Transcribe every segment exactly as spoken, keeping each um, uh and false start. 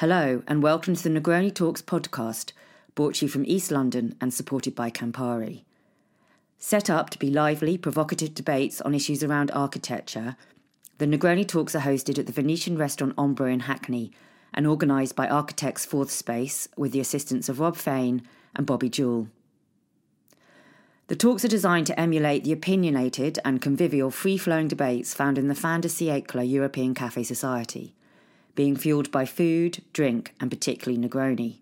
Hello and welcome to the Negroni Talks podcast, brought to you from East London and supported by Campari. Set up to be lively, provocative debates on issues around architecture, the Negroni Talks are hosted at the Venetian restaurant Ombro in Hackney and organised by Architects Fourth Space with the assistance of Rob Fain and Bobby Jewell. The talks are designed to emulate the opinionated and convivial free-flowing debates found in the Founder Siècle European Cafe Society, being fuelled by food, drink, and particularly Negroni.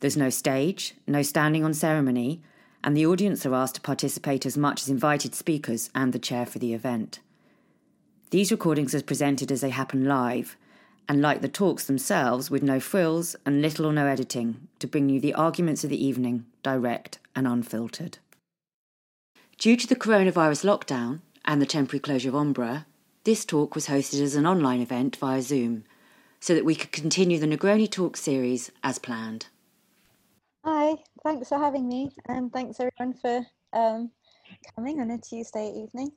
There's no stage, no standing on ceremony, and the audience are asked to participate as much as invited speakers and the chair for the event. These recordings are presented as they happen live, and like the talks themselves, with no frills and little or no editing, to bring you the arguments of the evening, direct and unfiltered. Due to the coronavirus lockdown and the temporary closure of Ombra, this talk was hosted as an online event via Zoom, so that we could continue the Negroni Talk series as planned. Hi, thanks for having me, and thanks everyone for um, coming on a Tuesday evening.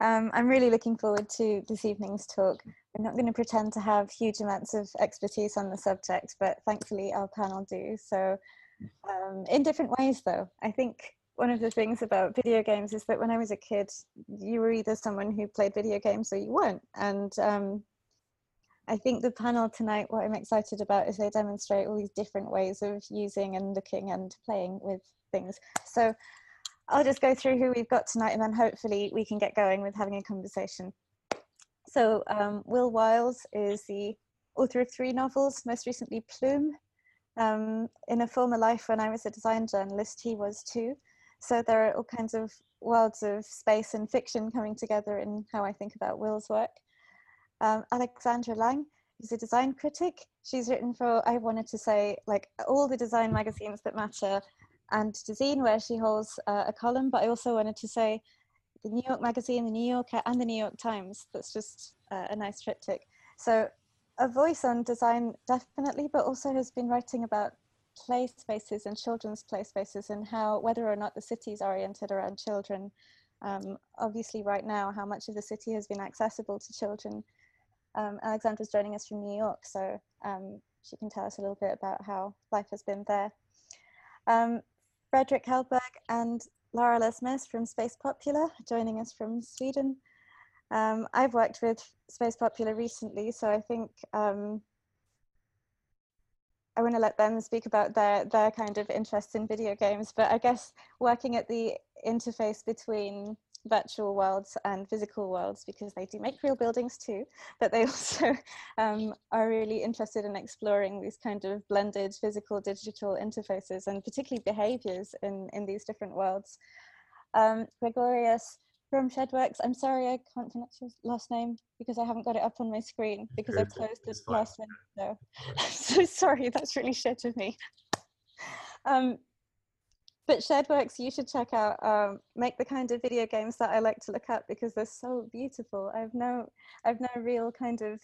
Um, I'm really looking forward to this evening's talk. I'm not going to pretend to have huge amounts of expertise on the subject, but thankfully our panel do, so um, in different ways though. I think one of the things about video games is that when I was a kid, you were either someone who played video games or you weren't. And um, I think the panel tonight, what I'm excited about is they demonstrate all these different ways of using and looking and playing with things. So I'll just go through who we've got tonight and then hopefully we can get going with having a conversation. So um, Will Wiles is the author of three novels, most recently Plume. Um, in a former life when I was a design journalist, he was too. So there are all kinds of worlds of space and fiction coming together in how I think about Will's work. Um, Alexandra Lang is a design critic. She's written for, I wanted to say, like all the design magazines that matter and Dazine, where she holds uh, a column, but I also wanted to say the New York Magazine, the New Yorker and the New York Times. That's just uh, a nice triptych. So a voice on design definitely, but also has been writing about play spaces and children's play spaces and how, whether or not the city is oriented around children, um, obviously right now how much of the city has been accessible to children. Um, Alexandra's joining us from New York, so um, she can tell us a little bit about how life has been there. Um, Frédéric Hellberg and Laura Lesmes from Space Popular joining us from Sweden. Um, I've worked with Space Popular recently, so I think um, I want to let them speak about their, their kind of interest in video games, but I guess working at the interface between virtual worlds and physical worlds, because they do make real buildings too, but they also um, are really interested in exploring these kind of blended physical digital interfaces and particularly behaviors in, in these different worlds. Um, Gregorios from Shedworks, I'm sorry I can't pronounce your last name because I haven't got it up on my screen because I closed this last window. I'm so sorry, that's really shit of me. Um, but Shedworks, you should check out, um, make the kind of video games that I like to look at because they're so beautiful. I've no, I've no real kind of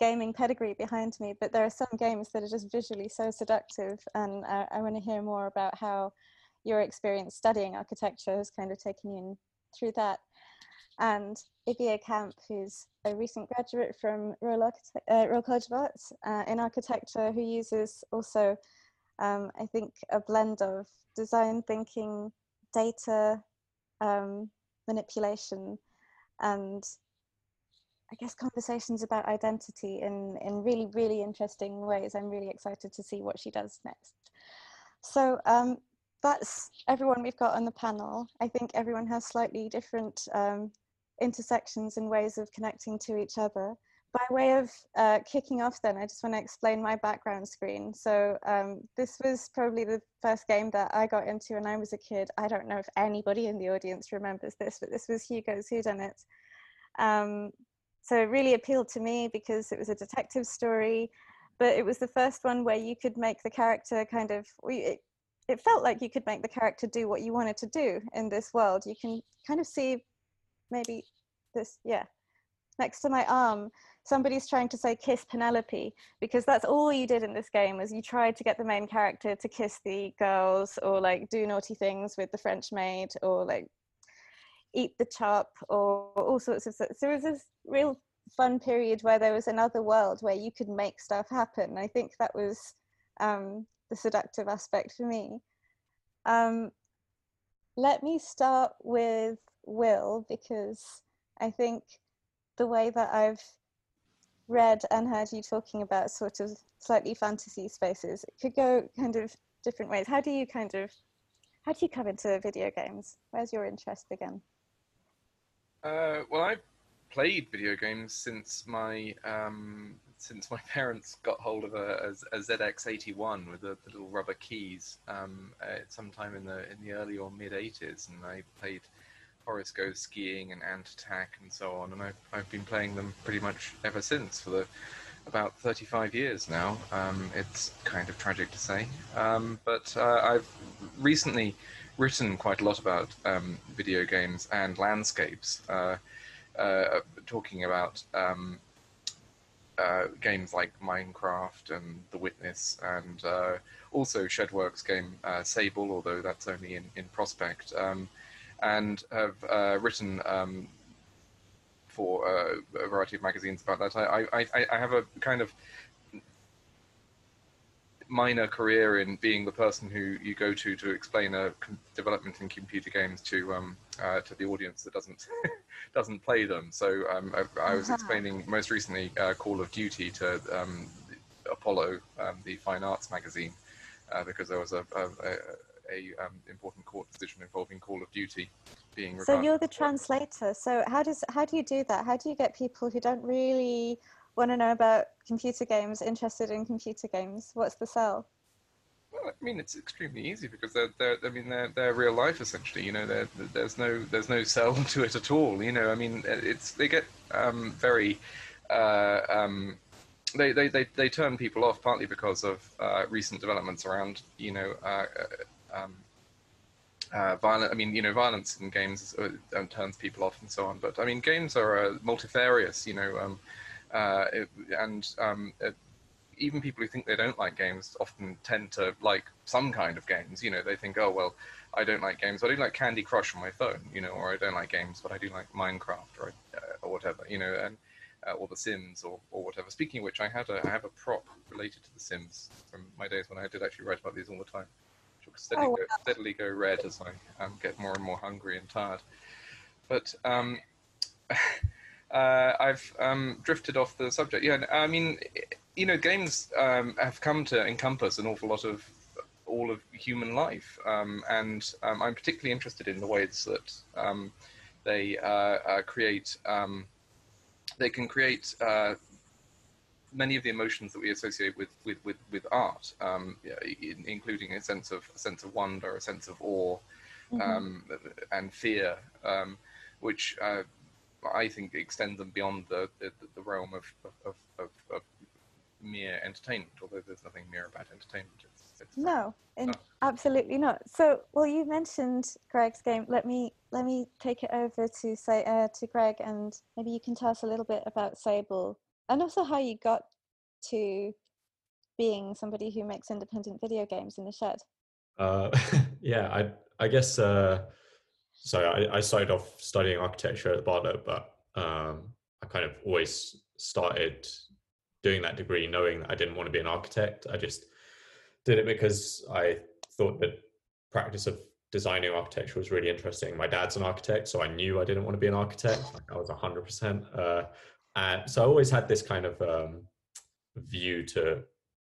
gaming pedigree behind me, but there are some games that are just visually so seductive, and uh, I want to hear more about how your experience studying architecture has kind of taken you in through that. And Ibiye Camp, who's a recent graduate from Royal, Archite- uh, Royal College of Arts uh, in architecture, who uses also, um, I think, a blend of design thinking, data um, manipulation, and I guess conversations about identity in, in really, really interesting ways. I'm really excited to see what she does next. So, um, that's everyone we've got on the panel. I think everyone has slightly different um, intersections and ways of connecting to each other. By way of uh, kicking off then, I just want to explain my background screen. So um, this was probably the first game that I got into when I was a kid. I don't know if anybody in the audience remembers this, but this was Hugo's Whodunit. Um, so it really appealed to me because it was a detective story, but it was the first one where you could make the character kind of, it, It felt like you could make the character do what you wanted to do in this world. You can kind of see maybe this, yeah. Next to my arm, somebody's trying to say kiss Penelope, because that's all you did in this game was you tried to get the main character to kiss the girls or like do naughty things with the French maid or like eat the chop or all sorts of stuff. So it was this real fun period where there was another world where you could make stuff happen. I think that was um, the seductive aspect for me. Um, let me start with Will, because I think the way that I've read and heard you talking about sort of slightly fantasy spaces, it could go kind of different ways. How do you kind of, how do you come into video games? Where's your interest again? Uh, well, I've played video games since my um, since my parents got hold of a, a, a Z X eighty-one with the, the little rubber keys um, at some time in the in the early or mid eighties, and I played Horace Goes Skiing and Ant Attack and so on, and I've, I've been playing them pretty much ever since for the about thirty-five years now. Um, it's kind of tragic to say, um, but uh, I've recently written quite a lot about um, video games and landscapes, uh, uh, talking about um, uh, games like Minecraft and The Witness, and uh, also Shedworks' game uh, Sable, although that's only in, in prospect. Um, and have uh, written um, for uh, a variety of magazines about that. I, I, I have a kind of minor career in being the person who you go to to explain a development in computer games to um, uh, to the audience that doesn't doesn't play them. So um, I, I was explaining most recently uh, Call of Duty to um, Apollo, um, the fine arts magazine, uh, because there was a, a, a a um, important court decision involving Call of Duty being. So you're the translator. So how does how do you do that? How do you get people who don't really want to know about computer games interested in computer games? What's the sell? Well, I mean, it's extremely easy because they're, they're I mean they're they're real life essentially. You know, they're, they're, there's no there's no sell to it at all. You know, I mean, it's they get um, very. Uh, um, They, they they they turn people off partly because of uh, recent developments around you know uh, um, uh, violence. I mean you know violence in games uh, turns people off and so on. But I mean games are uh, multifarious, you know, um, uh, it, and um, it, even people who think they don't like games often tend to like some kind of games. You know, they think, oh well, I don't like games, but I do like Candy Crush on my phone, you know, or I don't like games, but I do like Minecraft or uh, or whatever, you know, and. Uh, or The Sims, or, or whatever. Speaking of which, I had a I have a prop related to The Sims from my days when I did actually write about these all the time. Which will steadily, oh, wow. go, steadily go red as I um, get more and more hungry and tired. But um, uh, I've um, drifted off the subject. Yeah, I mean, you know, games um, have come to encompass an awful lot of all of human life, um, and um, I'm particularly interested in the ways that um, they uh, uh, create. Um, They can create uh, many of the emotions that we associate with with with, with art, um, in, including a sense of a sense of wonder, a sense of awe, mm-hmm. um, and fear, um, which uh, I think extend them beyond the the, the realm of of, of of mere entertainment. Although there's nothing mere about entertainment. It's, it's no, in, absolutely not. So, well, you mentioned Greg's game. Let me. Let me take it over to say uh, to Greg, and maybe you can tell us a little bit about Sable, and also how you got to being somebody who makes independent video games in the shed. Uh, yeah, I I guess uh, so. I, I started off studying architecture at Bardo, but um, I kind of always started doing that degree knowing that I didn't want to be an architect. I just did it because I thought that practice of designing architecture was really interesting. My dad's an architect, so I knew I didn't want to be an architect. I was one hundred percent. Uh, and so I always had this kind of um, view to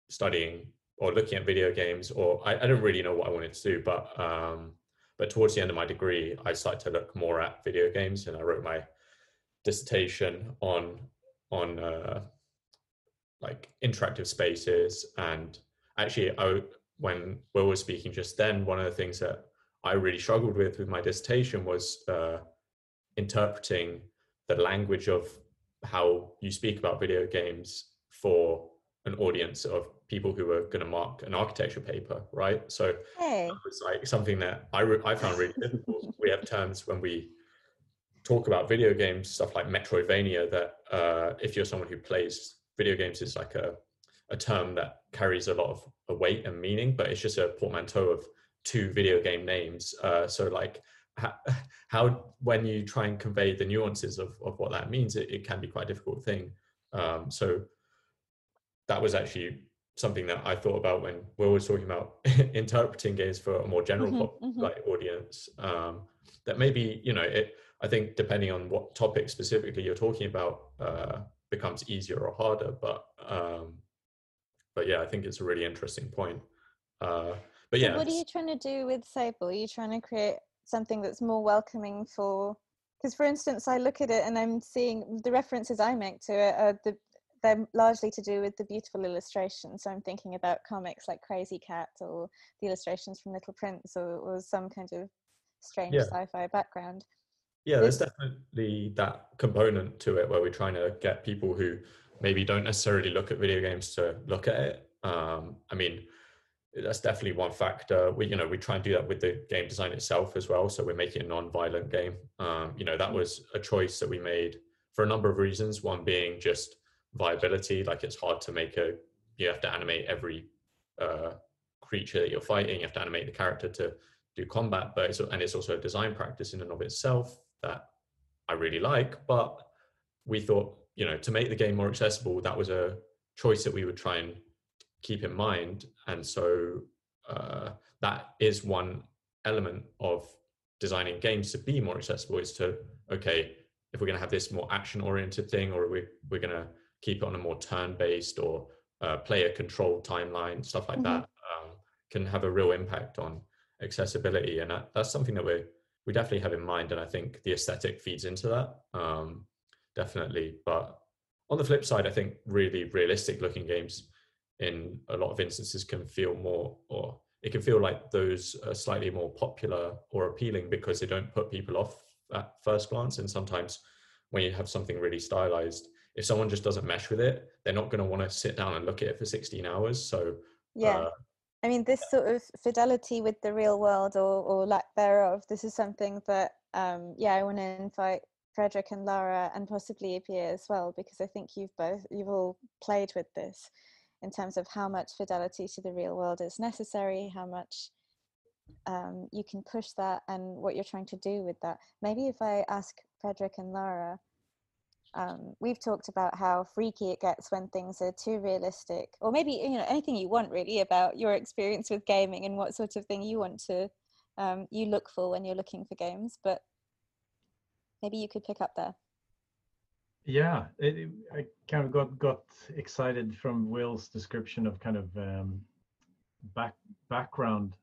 studying or looking at video games, or I, I didn't really know what I wanted to do, but um, but towards the end of my degree, I started to look more at video games, and I wrote my dissertation on, on uh, like interactive spaces. And actually, I, when Will was speaking just then, one of the things that I really struggled with with my dissertation was uh, interpreting the language of how you speak about video games for an audience of people who are going to mark an architecture paper, right? So hey. That was like something that I, re- I found really difficult. We have terms when we talk about video games, stuff like Metroidvania, that uh, if you're someone who plays video games, it's like a, a term that carries a lot of a weight and meaning, but it's just a portmanteau of two video game names. Uh, so like how, when you try and convey the nuances of, of what that means, it, it can be quite a difficult thing. Um, so that was actually something that I thought about when Will was talking about interpreting games for a more general mm-hmm, pop, mm-hmm. like, audience. Um, that maybe, you know, it, I think depending on what topic specifically you're talking about uh, becomes easier or harder. But um, but yeah, I think it's a really interesting point. Uh, but yeah, so what are you trying to do with Sable? Are you trying to create something that's more welcoming for? Because for instance, I look at it and I'm seeing the references I make to it are the they're largely to do with the beautiful illustrations. So I'm thinking about comics like Crazy Cat or the illustrations from Little Prince or, or some kind of strange yeah. sci-fi background. Yeah, there's definitely that component to it where we're trying to get people who maybe don't necessarily look at video games to look at it. Um, I mean, that's definitely one factor. We, you know, we try and do that with the game design itself as well. So we're making a non-violent game. Um, you know, that was a choice that we made for a number of reasons. One being just viability, like it's hard to make a, you have to animate every uh, creature that you're fighting. You have to animate the character to do combat, but it's, and it's also a design practice in and of itself that I really like, but we thought, you know, to make the game more accessible, that was a choice that we would try and keep in mind. And so uh, that is one element of designing games to be more accessible, is to, okay, if we're going to have this more action-oriented thing, or we, we're going to keep it on a more turn-based or uh, player-controlled timeline, stuff like mm-hmm. that, um, can have a real impact on accessibility. And that, that's something that we're we definitely have in mind, and I think the aesthetic feeds into that, um, definitely. But on the flip side, I think really realistic looking games in a lot of instances can feel more, or it can feel like those are slightly more popular or appealing because they don't put people off at first glance. And sometimes when you have something really stylized, if someone just doesn't mesh with it, they're not going to want to sit down and look at it for sixteen hours. So yeah. Uh, I mean, this sort of fidelity with the real world, or, or lack thereof, this is something that, um, yeah, I want to invite Frédéric and Laura, and possibly Ibiye as well, because I think you've both, you've all played with this in terms of how much fidelity to the real world is necessary, how much um, you can push that, and what you're trying to do with that. Maybe if I ask Frédéric and Laura, Um, we've talked about how freaky it gets when things are too realistic, or maybe, you know, anything you want really about your experience with gaming and what sort of thing you want to um, you look for when you're looking for games. But maybe you could pick up there. Yeah, it, I kind of got got excited from Will's description of kind of um, back background,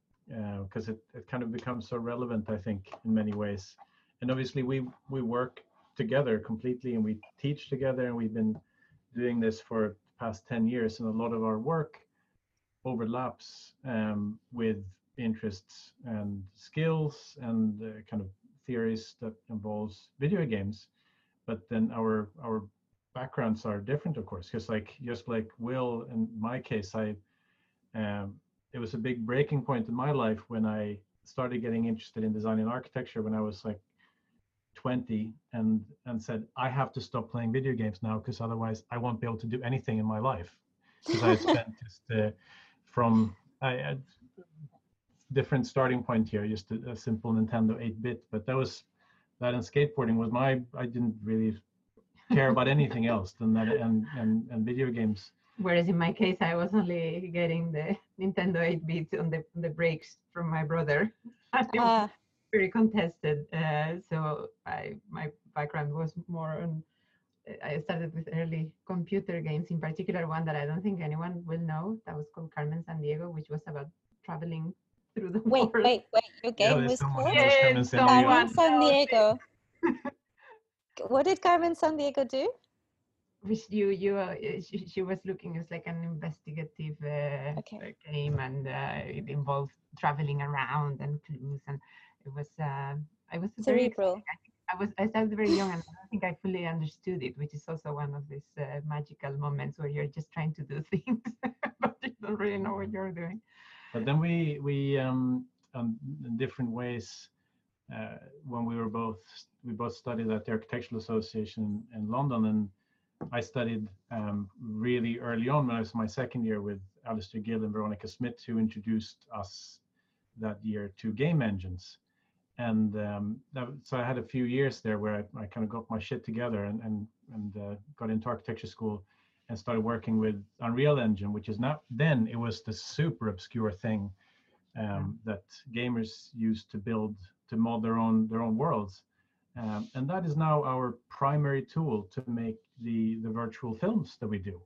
because uh, it, it kind of becomes so relevant, I think, in many ways. And obviously we we work together completely, and we teach together, and we've been doing this for the past ten years, and a lot of our work overlaps um, with interests and skills and uh, kind of theories that involves video games. But then our our backgrounds are different, of course, because like just like Will, in my case, I um, it was a big breaking point in my life when I started getting interested in design and architecture when I was like twenty, and and said, I have to stop playing video games now, because otherwise I won't be able to do anything in my life, because I spent just uh, from I had different starting point here, just a, a simple Nintendo eight bit, but that was that, and skateboarding was my, I didn't really care about anything else than that, and, and and video games, whereas in my case I was only getting the Nintendo eight bit on the on the breaks from my brother. uh. Very contested, uh, so I, my background was more on, I started with early computer games, in particular one that I don't think anyone will know, that was called Carmen Sandiego, which was about traveling through the wait, world. Wait, wait, your game yeah, was called? Yeah, Carmen Sandiego. What did Carmen Sandiego do? Which you, you, uh, she, she was looking, it was like an investigative uh, okay. game, and uh, it involved traveling around and clues, and it was uh, I was cerebral. Very, I, think I was I started very young, and I don't think I fully understood it, which is also one of these uh, magical moments where you're just trying to do things, but you don't really know what you're doing. But then we we um, um in different ways, uh, when we were both we both studied at the Architectural Association in London, and I studied um, really early on when I was my second year with Alistair Gill and Veronica Smith, who introduced us that year to game engines. And um, that, so I had a few years there where I, I kind of got my shit together and, and, and uh, got into architecture school and started working with Unreal Engine, which is not, then it was the super obscure thing um, that gamers used to build, to mod their own, their own worlds. Um, and that is now our primary tool to make the, the virtual films that we do.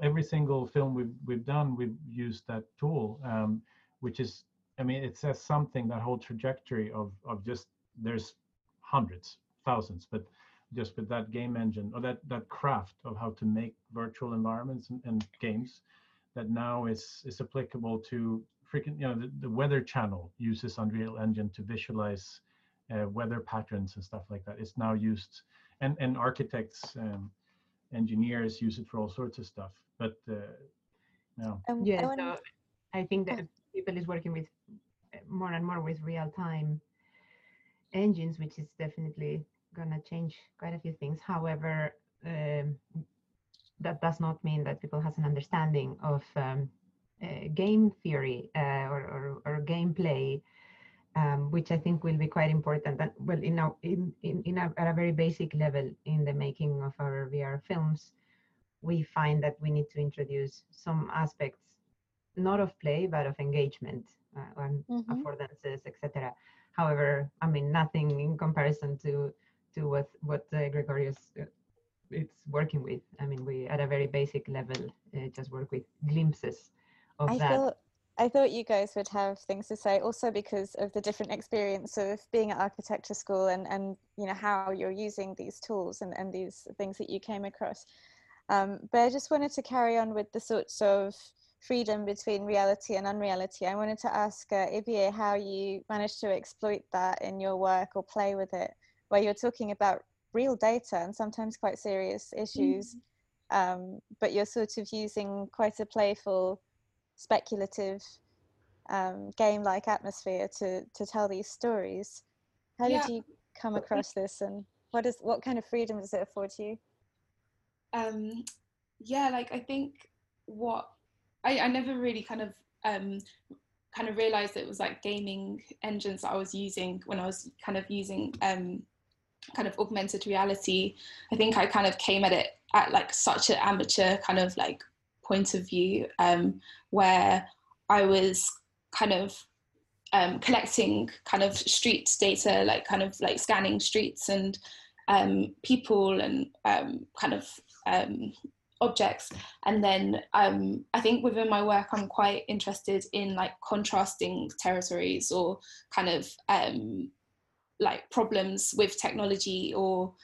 Every single film we've, we've done, we've used that tool, um, which is, I mean, it says something, that whole trajectory of, of just, there's hundreds, thousands, but just with that game engine or that, that craft of how to make virtual environments and, and games that now is, is applicable to freaking, you know, the, the Weather Channel uses Unreal Engine to visualize uh, weather patterns and stuff like that. It's now used, and, and architects, um, engineers use it for all sorts of stuff, but uh, no. Um, yeah, I, so I think that people is working with more and more with real-time engines, which is definitely gonna change quite a few things. However, um, that does not mean that people has an understanding of um, uh, game theory uh, or, or, or gameplay, um, which I think will be quite important. That, well, in our, in, in, in our, at a very basic level in the making of our V R films, we find that we need to introduce some aspects, not of play, but of engagement, uh, on mm-hmm. affordances, et cetera. However, I mean, nothing in comparison to to what what uh, Gregorios uh, it's working with. I mean, we at a very basic level uh, just work with glimpses of I that. Thought, I thought you guys would have things to say, also because of the different experience of being at architecture school and and you know how you're using these tools and and these things that you came across. Um, but I just wanted to carry on with the sorts of freedom between reality and unreality. I wanted to ask uh, Ibiye how you managed to exploit that in your work or play with it, where you're talking about real data and sometimes quite serious issues, mm-hmm. um, but you're sort of using quite a playful, speculative, um, game-like atmosphere to to tell these stories. How yeah. did you come across this, and what is what kind of freedom does it afford you? Um, yeah, like I think what I, I never really kind of um, kind of realised it was like gaming engines that I was using when I was kind of using um, kind of augmented reality. I think I kind of came at it at like such an amateur kind of like point of view, um, where I was kind of um, collecting kind of street data, like kind of like scanning streets and um, people and um, kind of um, objects. And then um, I think within my work, I'm quite interested in like contrasting territories or kind of um, like problems with technology or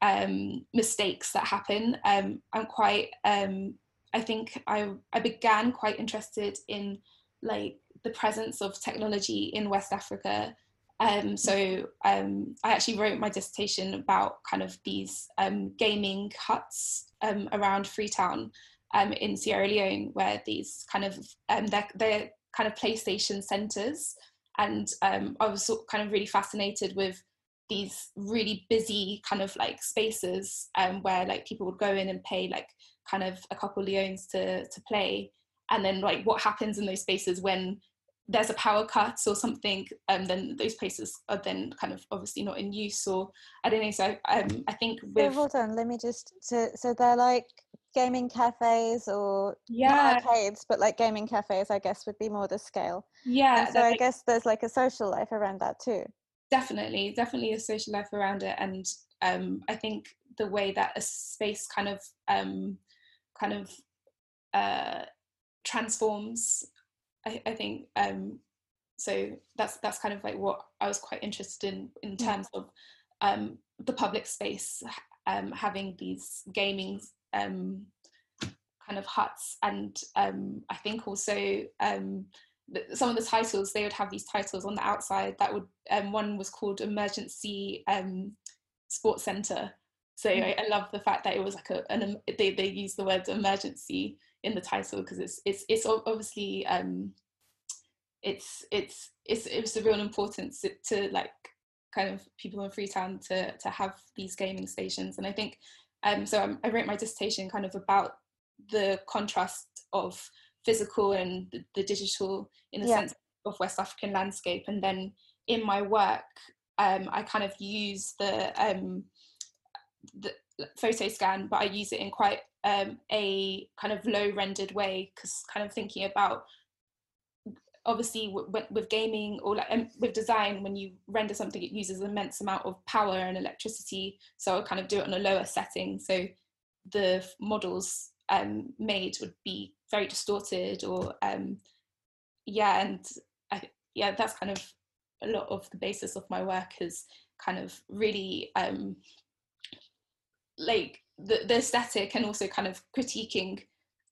um, mistakes that happen. Um, I'm quite, um, I think I, I began quite interested in like the presence of technology in West Africa. Um, so um, I actually wrote my dissertation about kind of these um, gaming huts um, around Freetown um, in Sierra Leone, where these kind of, um, they're, they're kind of PlayStation centres. And um, I was sort of kind of really fascinated with these really busy kind of like spaces um, where like people would go in and pay like kind of a couple leones to, to play. And then like what happens in those spaces when there's a power cut or something, and then those places are then kind of obviously not in use, or I don't know. So um, I think with... So hold on, let me just, so, so they're like gaming cafes or yeah. not arcades, but like gaming cafes, I guess, would be more the scale. Yeah. And so I like, guess there's like a social life around that too. Definitely, definitely a social life around it. And um, I think the way that a space kind of, um, kind of uh, transforms, I, I think um, so that's that's kind of like what I was quite interested in in terms of um, the public space um, having these gaming um, kind of huts, and um, I think also um, some of the titles, they would have these titles on the outside that would um, one was called Emergency um, Sports Centre. So I, I love the fact that it was like a an, they they use the word emergency in the title, because it's it's it's obviously um, it's it's it's it was a real importance to, to like kind of people in Freetown to to have these gaming stations. And I think um, so I'm, I wrote my dissertation kind of about the contrast of physical and the, the digital in the yeah. sense of West African landscape. And then in my work, um, I kind of use the, um, the photo scan, but I use it in quite um, a kind of low rendered way, because kind of thinking about, obviously w w with gaming or like, um, with design, when you render something, it uses an immense amount of power and electricity. So I kind of do it on a lower setting. So the models um, made would be very distorted or, um, yeah, and I, yeah, that's kind of a lot of the basis of my work is kind of really um, like the, the aesthetic, and also kind of critiquing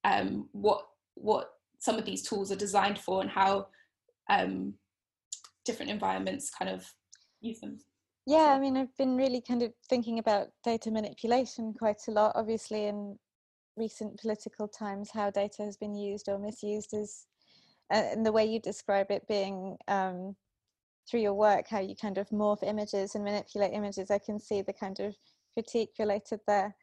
um, what what some of these tools are designed for and how um, different environments kind of use them. Yeah, I mean, I've been really kind of thinking about data manipulation quite a lot, obviously in recent political times, how data has been used or misused is, and the way you describe it being um, through your work, how you kind of morph images and manipulate images, I can see the kind of critique related there.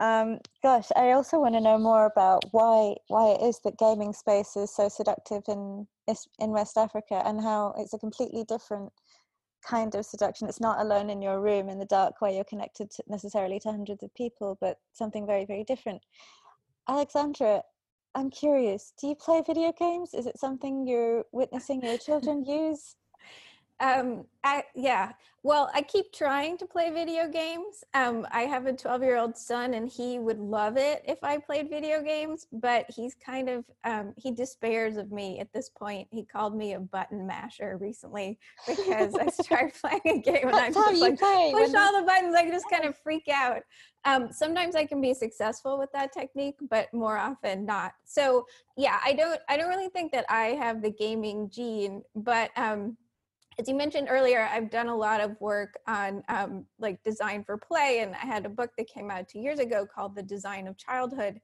Um, gosh, I also want to know more about why why it is that gaming space is so seductive in in West Africa, and how it's a completely different kind of seduction. It's not alone in your room in the dark where you're connected to necessarily to hundreds of people, but something very, very different. Alexandra, I'm curious, do you play video games? Is it something you're witnessing your children use? Um, I, yeah, well, I keep trying to play video games. Um, I have a twelve year old son, and he would love it if I played video games, but he's kind of, um, he despairs of me at this point. He called me a button masher recently because I started playing a game and I just like push all the buttons. I just kind of freak out. Um, sometimes I can be successful with that technique, but more often not. So yeah, I don't, I don't really think that I have the gaming gene, but, um, as you mentioned earlier, I've done a lot of work on um, like design for play, and I had a book that came out two years ago called The Design of Childhood.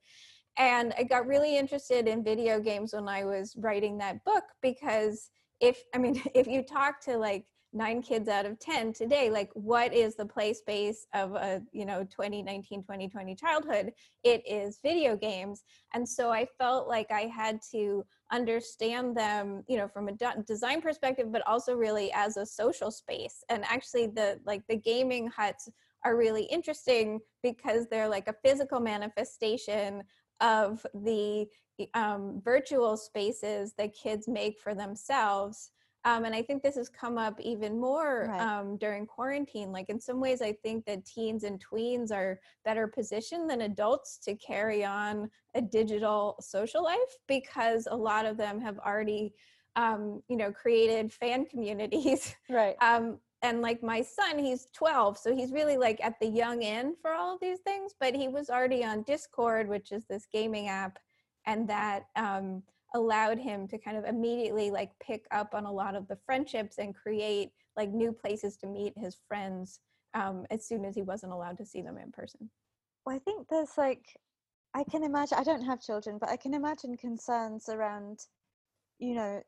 And I got really interested in video games when I was writing that book, because if, I mean, if you talk to like nine kids out of ten today, like what is the play space of a, you know, twenty nineteen, twenty twenty childhood? It is video games. And so I felt like I had to understand them, you know, from a design perspective, but also really as a social space. And actually the, like the gaming huts are really interesting because they're like a physical manifestation of the um, virtual spaces that kids make for themselves. Um, and I think this has come up even more right. um, during quarantine. Like in some ways, I think that teens and tweens are better positioned than adults to carry on a digital social life, because a lot of them have already, um, you know, created fan communities. Right. Um, and like my son, he's twelve, so he's really like at the young end for all of these things. But he was already on Discord, which is this gaming app, and that Um, allowed him to kind of immediately like pick up on a lot of the friendships and create like new places to meet his friends um, as soon as he wasn't allowed to see them in person. Well, I think there's like, I can imagine, I don't have children, but I can imagine concerns around, you know,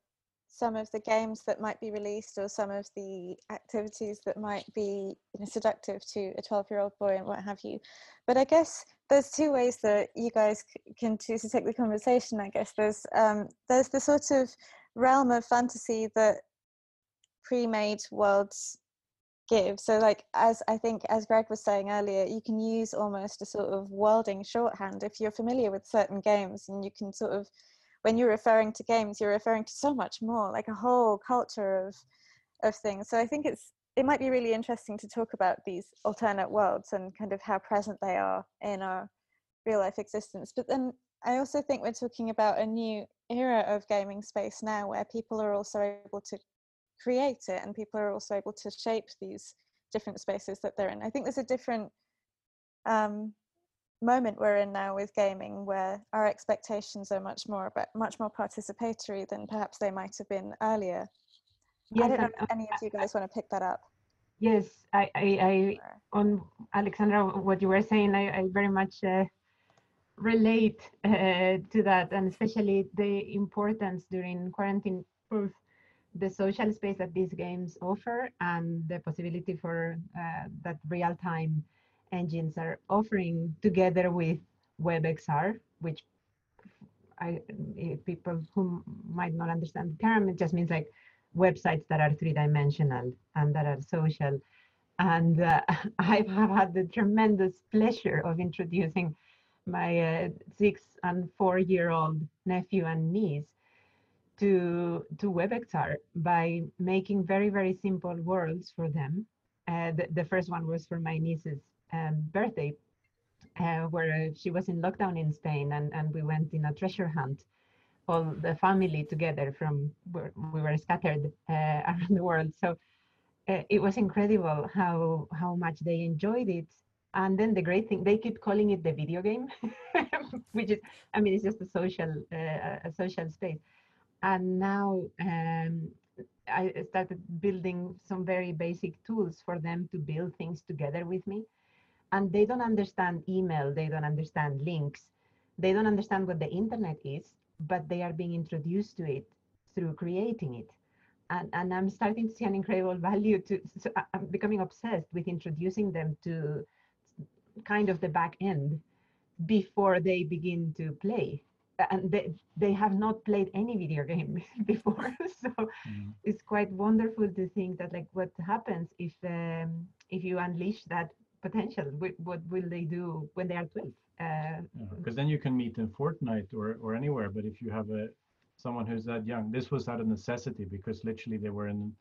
some of the games that might be released or some of the activities that might be, you know, seductive to a twelve year old boy and what have you. But I guess there's two ways that you guys can choose to take the conversation. I guess there's um, there's the sort of realm of fantasy that pre-made worlds give. So like, as I think, as Greg was saying earlier, you can use almost a sort of worlding shorthand if you're familiar with certain games, and you can sort of, when you're referring to games, you're referring to so much more, like a whole culture of of things. So I think it's it might be really interesting to talk about these alternate worlds and kind of how present they are in our real life existence. But then I also think we're talking about a new era of gaming space now, where people are also able to create it, and people are also able to shape these different spaces that they're in. I think there's a different um, moment we're in now with gaming, where our expectations are much more about much more participatory than perhaps they might have been earlier. Yes, I don't know if any of you guys want to pick that up. Yes, I, I, I on Alexandra, what you were saying, I, I very much uh, relate uh, to that, and especially the importance during quarantine of the social space that these games offer, and the possibility for uh, that real-time engines are offering, together with WebXR, which I, people who might not understand the term, it just means like websites that are three-dimensional and that are social. And uh, I have had the tremendous pleasure of introducing my uh, six and four-year-old nephew and niece to, to WebXR by making very, very simple worlds for them. Uh, the, the first one was for my niece's um, birthday, uh, where she was in lockdown in Spain, and, and we went in a treasure hunt, all the family together from where we were scattered uh, around the world. So uh, it was incredible how, how much they enjoyed it. And then the great thing, they keep calling it the video game, which is, I mean, it's just a social, uh, a social space. And now um, I started building some very basic tools for them to build things together with me. And they don't understand email, they don't understand links, they don't understand what the internet is, but they are being introduced to it through creating it. And, and I'm starting to see an incredible value to, so I'm becoming obsessed with introducing them to kind of the back end before they begin to play, and they, they have not played any video game before. So mm-hmm. It's quite wonderful to think that, like, what happens if um, if you unleash that potential, what, what will they do when they are twelve? Because uh, yeah, then you can meet in Fortnite or, or anywhere, but if you have a someone who's that young, this was out of necessity because literally they were in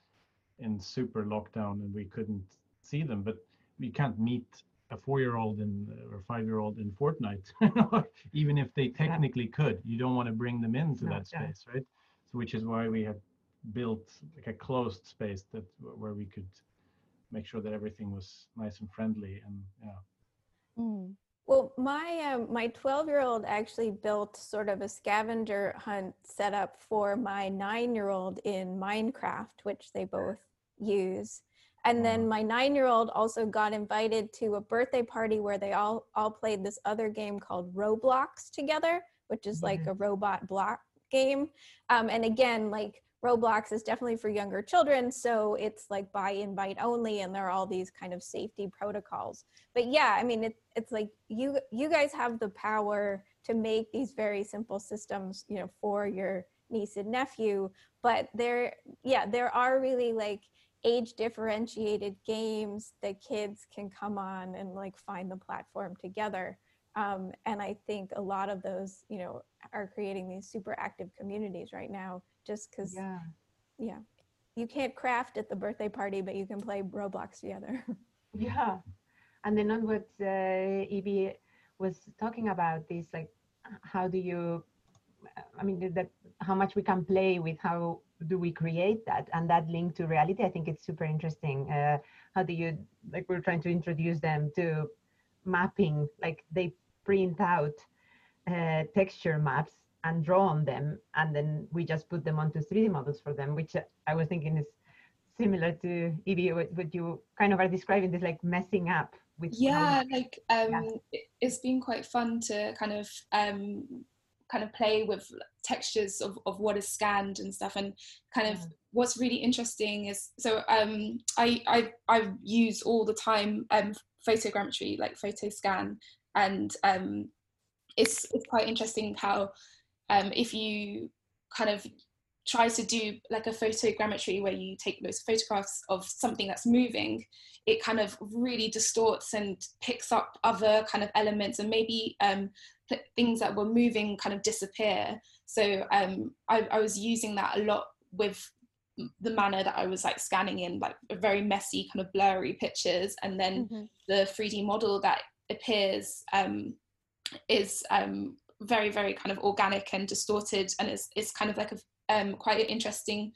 in super lockdown and we couldn't see them, but we can't meet a four-year-old in or five-year-old in Fortnite, even if they technically could. You don't want to bring them into no, that space, yeah. right? So, which is why we have built like a closed space that where we could make sure that everything was nice and friendly, and yeah. Mm. Well, my um, my twelve-year-old actually built sort of a scavenger hunt setup for my nine-year-old in Minecraft, which they both use. And then my nine-year-old also got invited to a birthday party where they all, all played this other game called Roblox together, which is like a robot block game. Um, and again, like Roblox is definitely for younger children, so it's like by invite only, and there are all these kind of safety protocols. But yeah, I mean, it, it's like you you guys have the power to make these very simple systems, you know, for your niece and nephew. But there, yeah, there are really like age differentiated games that kids can come on and like find the platform together, um, and I think a lot of those, you know, are creating these super active communities right now, just because yeah. yeah you can't craft at the birthday party, but you can play Roblox together. Yeah, and then on what uh, Ibiye was talking about, this like how do you I mean that how much we can play with, how do we create that, and that link to reality. I think it's super interesting. Uh, how do you, like, we're trying to introduce them to mapping, like they print out uh, texture maps and draw on them, and then we just put them onto three D models for them, which I was thinking is similar to Ibiye, what, what you kind of are describing, this like messing up with. Yeah, like um, yeah. it's been quite fun to kind of um, kind of play with textures of, of what is scanned and stuff, and kind of yeah. what's really interesting is, so um, I, I I use all the time um, photogrammetry, like photo scan, and um, it's, it's quite interesting how um, if you kind of try to do like a photogrammetry where you take loads of photographs of something that's moving, it kind of really distorts and picks up other kind of elements, and maybe um, things that were moving kind of disappear. So um, I, I was using that a lot with the manner that I was like scanning in, like very messy kind of blurry pictures, and then mm-hmm. the three D model that appears um, is um, very, very kind of organic and distorted, and it's, it's kind of like a Um, quite an interesting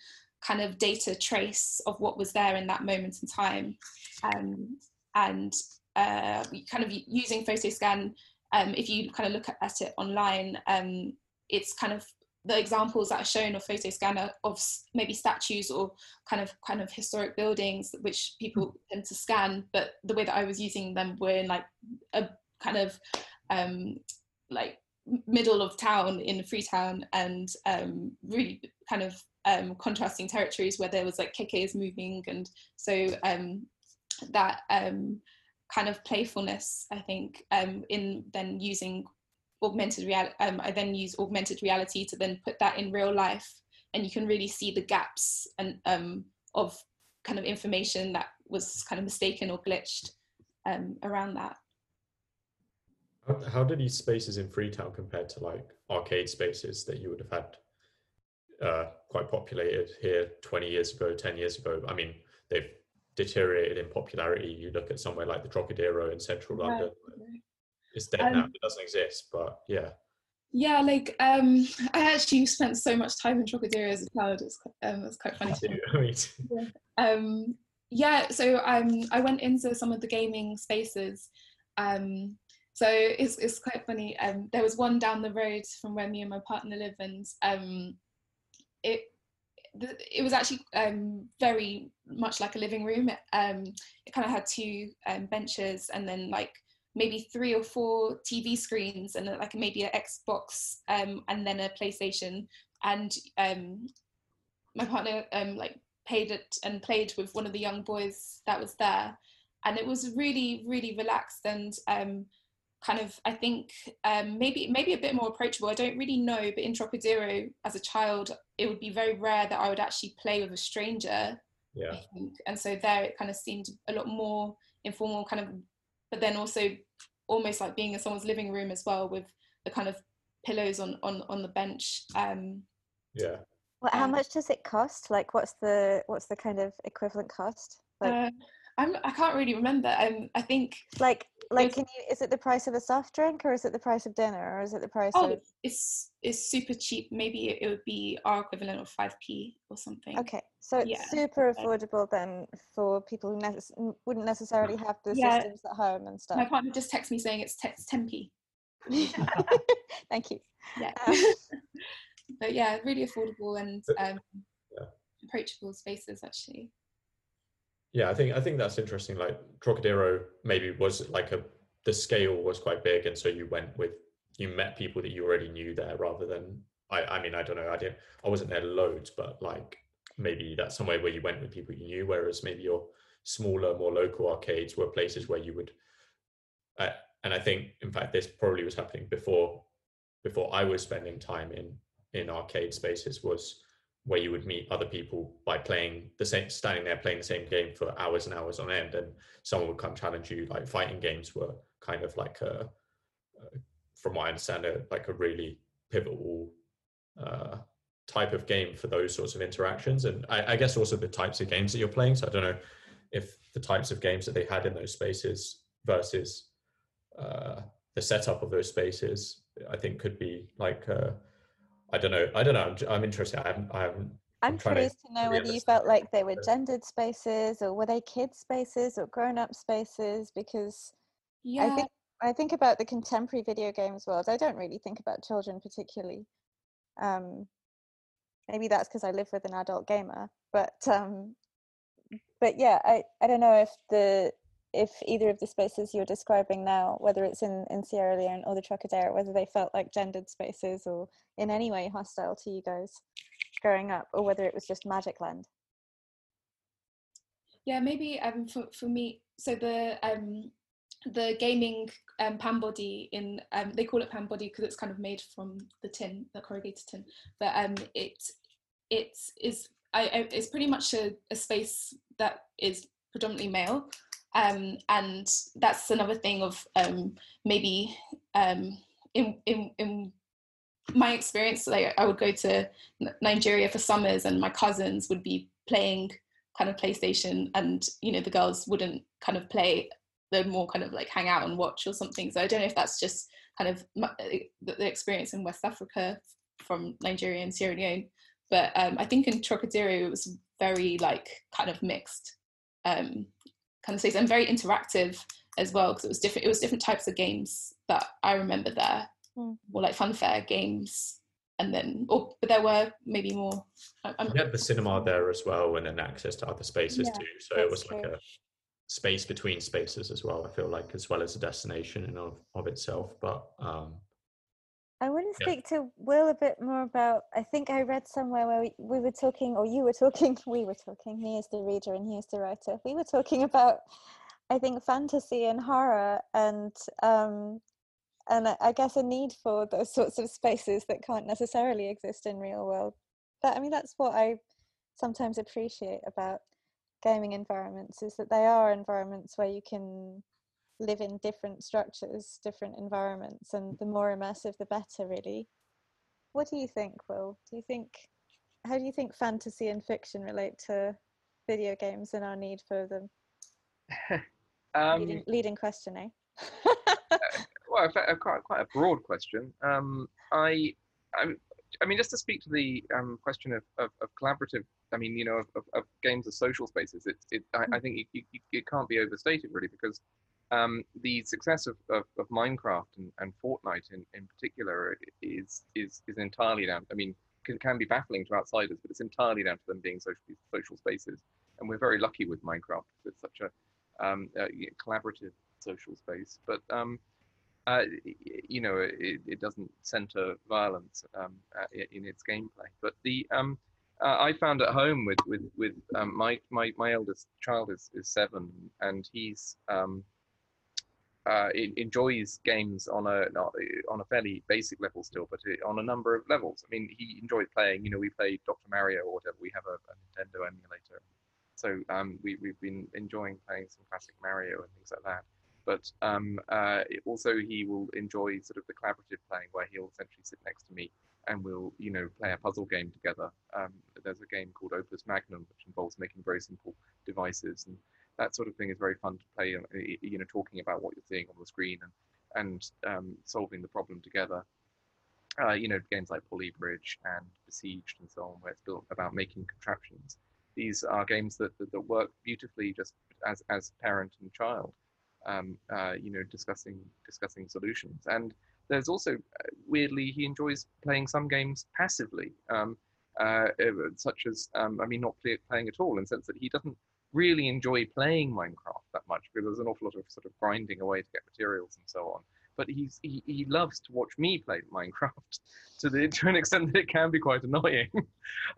kind of data trace of what was there in that moment in time, um, and uh, kind of using PhotoScan. Um, if you kind of look at it online, um, it's kind of the examples that are shown of PhotoScan are of maybe statues or kind of kind of historic buildings, which people tend to scan. But the way that I was using them were in like a kind of um, like middle of town in Freetown, and um, really kind of um, contrasting territories where there was like kekes moving, and so um, that um, kind of playfulness, I think, um, in then using augmented reality, um, I then use augmented reality to then put that in real life and you can really see the gaps and um, of kind of information that was kind of mistaken or glitched um, around that. How, how do these spaces in Freetown compare to like arcade spaces that you would have had uh, quite populated here twenty years ago, ten years ago? I mean, they've deteriorated in popularity. You look at somewhere like the Trocadero in central right. London. It's dead um, now, it doesn't exist, but yeah. Yeah, like um, I actually spent so much time in Trocadero as a child. It's um, it's quite funny. To yeah. Um, yeah, so um, I went into some of the gaming spaces. Um, so it's it's quite funny. Um, there was one down the road from where me and my partner live, and um, it it was actually um, very much like a living room. It, um, it kind of had two um, benches, and then like maybe three or four T V screens, and like maybe an Xbox um, and then a PlayStation. And um, my partner um, like paid it and played with one of the young boys that was there. And it was really, really relaxed and um, kind of, I think um, maybe maybe a bit more approachable. I don't really know, but in Trocadero as a child, it would be very rare that I would actually play with a stranger. Yeah. I think. And so there it kind of seemed a lot more informal, kind of, but then also almost like being in someone's living room as well, with the kind of pillows on on on the bench. Um yeah, well, how um, much does it cost? Like what's the what's the kind of equivalent cost? Like uh, I'm, I can't really remember. um I think like like can you, is it the price of a soft drink, or is it the price of dinner, or is it the price oh, of it's it's super cheap. Maybe it, it would be our equivalent of five p or something. Okay, so it's yeah. super affordable then for people who ne- wouldn't necessarily have the yeah. systems at home and stuff. My partner just texted me saying it's, te- it's ten p. Thank you. Yeah. Um, but yeah, really affordable and um, yeah. approachable spaces actually. Yeah, I think I think that's interesting. Like Trocadero maybe was like a the scale was quite big, and so you went with you met people that you already knew there, rather than I I mean I don't know I didn't I wasn't there loads, but like maybe that's somewhere where you went with people you knew, whereas maybe your smaller, more local arcades were places where you would uh, and I think in fact this probably was happening before before I was spending time in in arcade spaces, was where you would meet other people by playing the same, standing there playing the same game for hours and hours on end, and someone would come challenge you. Like fighting games were kind of like a, uh, from what I understand, a, like a really pivotal uh, type of game for those sorts of interactions, and I, I guess also the types of games that you're playing. So I don't know if the types of games that they had in those spaces versus uh, the setup of those spaces, I think could be like. Uh, I don't know. I don't know. I'm, I'm interested. I haven't, I haven't, I'm, I'm curious to, to know whether you felt like they were gendered spaces, or were they kids spaces or grown-up spaces? Because yeah. I think I think about the contemporary video games world. I don't really think about children particularly. Um, maybe that's because I live with an adult gamer. But um, but yeah, I, I don't know if the if either of the spaces you're describing now, whether it's in, in Sierra Leone or the Trocadero, whether they felt like gendered spaces or in any way hostile to you guys growing up, or whether it was just magic land. Yeah, maybe um, for, for me, so the um, the gaming um, pan body in, um, they call it pan body because it's kind of made from the tin, the corrugated tin, but um, it, it is, I, it's pretty much a, a space that is predominantly male. Um, and that's another thing of um, maybe um, in, in, in my experience, like I would go to Nigeria for summers and my cousins would be playing kind of PlayStation, and, you know, the girls wouldn't kind of play, they'd more kind of like hang out and watch or something. So I don't know if that's just kind of the, the experience in West Africa from Nigeria and Sierra Leone. But um, I think in Trocadero, it was very like kind of mixed. Um, kind of space, and very interactive as well, because it was different it was different types of games that I remember there, mm. or like funfair games, and then or but there were maybe more I'm, we had the cinema there as well, and then access to other spaces yeah, too, so it was true. Like a space between spaces as well, I feel like, as well as a destination in of, of itself. But um I want to speak yeah. to Will a bit more about, I think I read somewhere where we, we were talking, or you were talking, we were talking, he is the reader and he is the writer. We were talking about, I think, fantasy and horror, and um, and I guess a need for those sorts of spaces that can't necessarily exist in real world that, I mean, that's what I sometimes appreciate about gaming environments, is that they are environments where you can live in different structures, different environments, and the more immersive the better, really. What do you think, Will? Do you think, how do you think fantasy and fiction relate to video games and our need for them? um, leading, leading question, eh? uh, well, a, quite, quite a broad question. Um, I, I, I mean, just to speak to the um, question of, of, of collaborative, I mean, you know, of, of, of games as social spaces, it, it, I, I think it, it, it can't be overstated, really, because um, the success of, of, of Minecraft and, and Fortnite in, in particular is, is, is entirely down, I mean, can, can be baffling to outsiders, but it's entirely down to them being social, social spaces. And we're very lucky with Minecraft, it's such a, um, a collaborative social space. But, um, uh, you know, it, it doesn't center violence um, in its gameplay. But the... Um, Uh, I found at home with with with um, my my my eldest child is is seven, and he's um, uh, enjoys games on a on a fairly basic level still, but on a number of levels. I mean, he enjoyed playing. You know, we play Doctor Mario or whatever. We have a, a Nintendo emulator, so um, we we've been enjoying playing some classic Mario and things like that. But um, uh, also, he will enjoy sort of the collaborative playing, where he'll essentially sit next to me, and we'll, you know, play a puzzle game together. Um, there's a game called Opus Magnum, which involves making very simple devices, and that sort of thing is very fun to play, you know, talking about what you're seeing on the screen and and um, solving the problem together. Uh, you know, games like Poly Bridge and Besieged and so on, where it's built about making contraptions. These are games that, that, that work beautifully just as, as parent and child, um, uh, you know, discussing discussing solutions. And there's also, weirdly, he enjoys playing some games passively, um, uh, such as, um, I mean, not play, playing at all, in the sense that he doesn't really enjoy playing Minecraft that much, because there's an awful lot of sort of grinding away to get materials and so on. But he's, he, he loves to watch me play Minecraft to, the, to an extent that it can be quite annoying.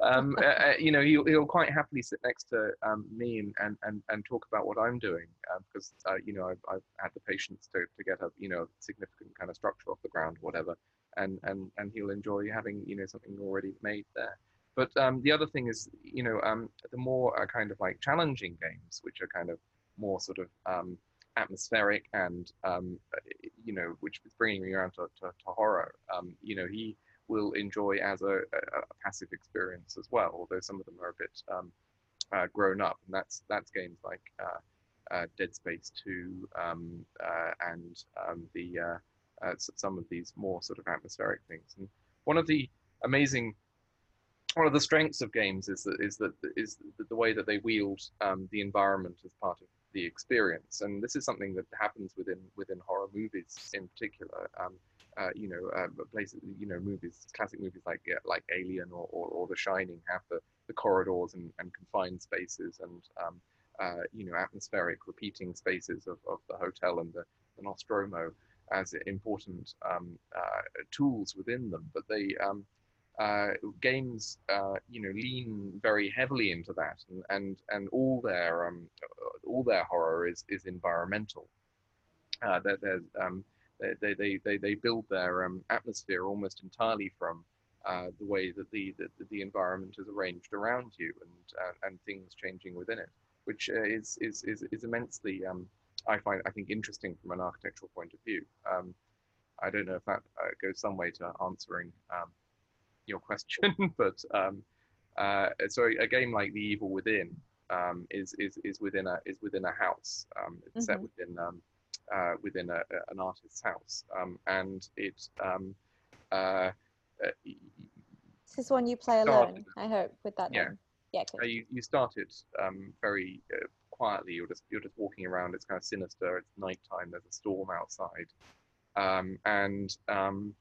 um, uh, you know, he'll, he'll quite happily sit next to um, me and, and, and, and talk about what I'm doing, uh, because, uh, you know, I've, I've had the patience to, to get a, you know, significant kind of structure off the ground, whatever, and, and, and he'll enjoy having, you know, something already made there. But um, the other thing is, you know, um, the more uh, kind of like challenging games, which are kind of more sort of um, atmospheric and, um, you know, which is bringing me around to, to, to horror, um, you know, he will enjoy as a, a, a passive experience as well, although some of them are a bit um, uh, grown up. And that's, that's games like uh, uh, Dead Space two um, uh, and um, the uh, uh, some of these more sort of atmospheric things. And one of the amazing One of the strengths of games is that is that is the way that they wield um, the environment as part of the experience, and this is something that happens within within horror movies in particular. Um, uh, you know, uh, places, you know, movies, classic movies like yeah, like Alien or, or or The Shining have the the corridors and, and confined spaces and um, uh, you know, atmospheric repeating spaces of, of the hotel and the, the Nostromo as important um, uh, tools within them, but they um, Uh, games, uh, you know, lean very heavily into that, and and and all their um, all their horror is is environmental. Uh, they're, they're, um, they they they they build their um, atmosphere almost entirely from uh, the way that the, the the environment is arranged around you, and uh, and things changing within it, which is is is, is immensely um, I find I think interesting from an architectural point of view. Um, I don't know if that uh, goes some way to answering Um, your question, but um, uh, so a game like The Evil Within um, is is is within a is within a house. Um, it's mm-hmm. set within um, uh, within a, an artist's house, um, and it. Um, uh, this is one you play started, alone, I hope, with that yeah. name. Yeah, uh, you you start it um, very uh, quietly. You're just you're just walking around. It's kind of sinister. It's nighttime. There's a storm outside, um, and. Um,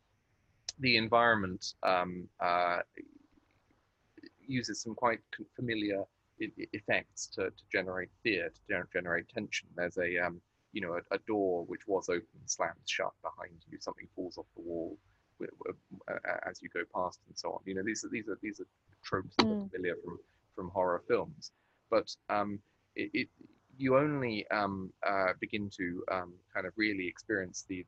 The environment um, uh, uses some quite familiar effects to, to generate fear, to generate tension. There's a, um, you know, a, a door which was open slams shut behind you. Something falls off the wall as you go past, and so on. You know, these are these are these are tropes mm. that are familiar from from horror films. But um, it, it you only um, uh, begin to um, kind of really experience the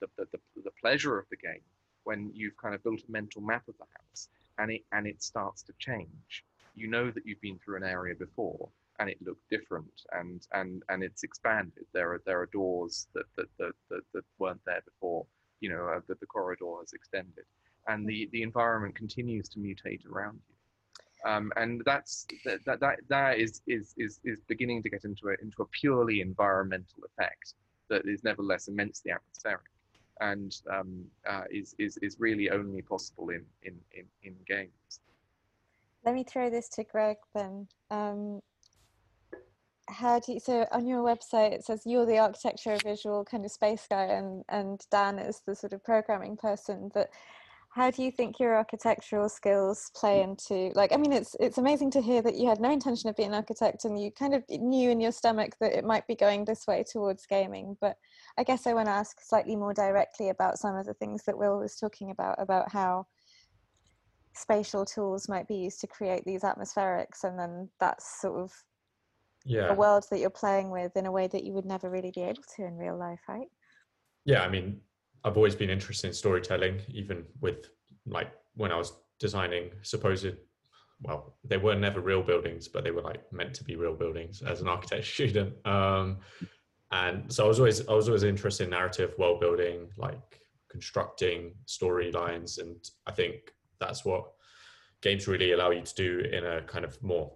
the, the the the pleasure of the game when you've kind of built a mental map of the house, and it and it starts to change. You know that you've been through an area before and it looked different, and and and it's expanded. There are there are doors that that that that, that weren't there before. You know, uh, that the corridor has extended, and the the environment continues to mutate around you. Um, and that's that that that is is is is beginning to get into a into a purely environmental effect that is nevertheless immensely atmospheric, and um, uh, is is is really only possible in in in in games. Let me throw this to Greg then. Um, how do you, so on your website it says you're the architecture visual kind of space guy, and and Dan is the sort of programming person, but how do you think your architectural skills play into, like, I mean, it's it's amazing to hear that you had no intention of being an architect and you kind of knew in your stomach that it might be going this way towards gaming. But I guess I want to ask slightly more directly about some of the things that Will was talking about, about how spatial tools might be used to create these atmospherics, and then that's sort of yeah. a world that you're playing with in a way that you would never really be able to in real life, right? Yeah, I mean, I've always been interested in storytelling, even with, like, when I was designing supposed, well, they were never real buildings, but they were like meant to be real buildings as an architecture student. Um, and so I was always, I was always interested in narrative, world building, like constructing storylines. And I think that's what games really allow you to do in a kind of more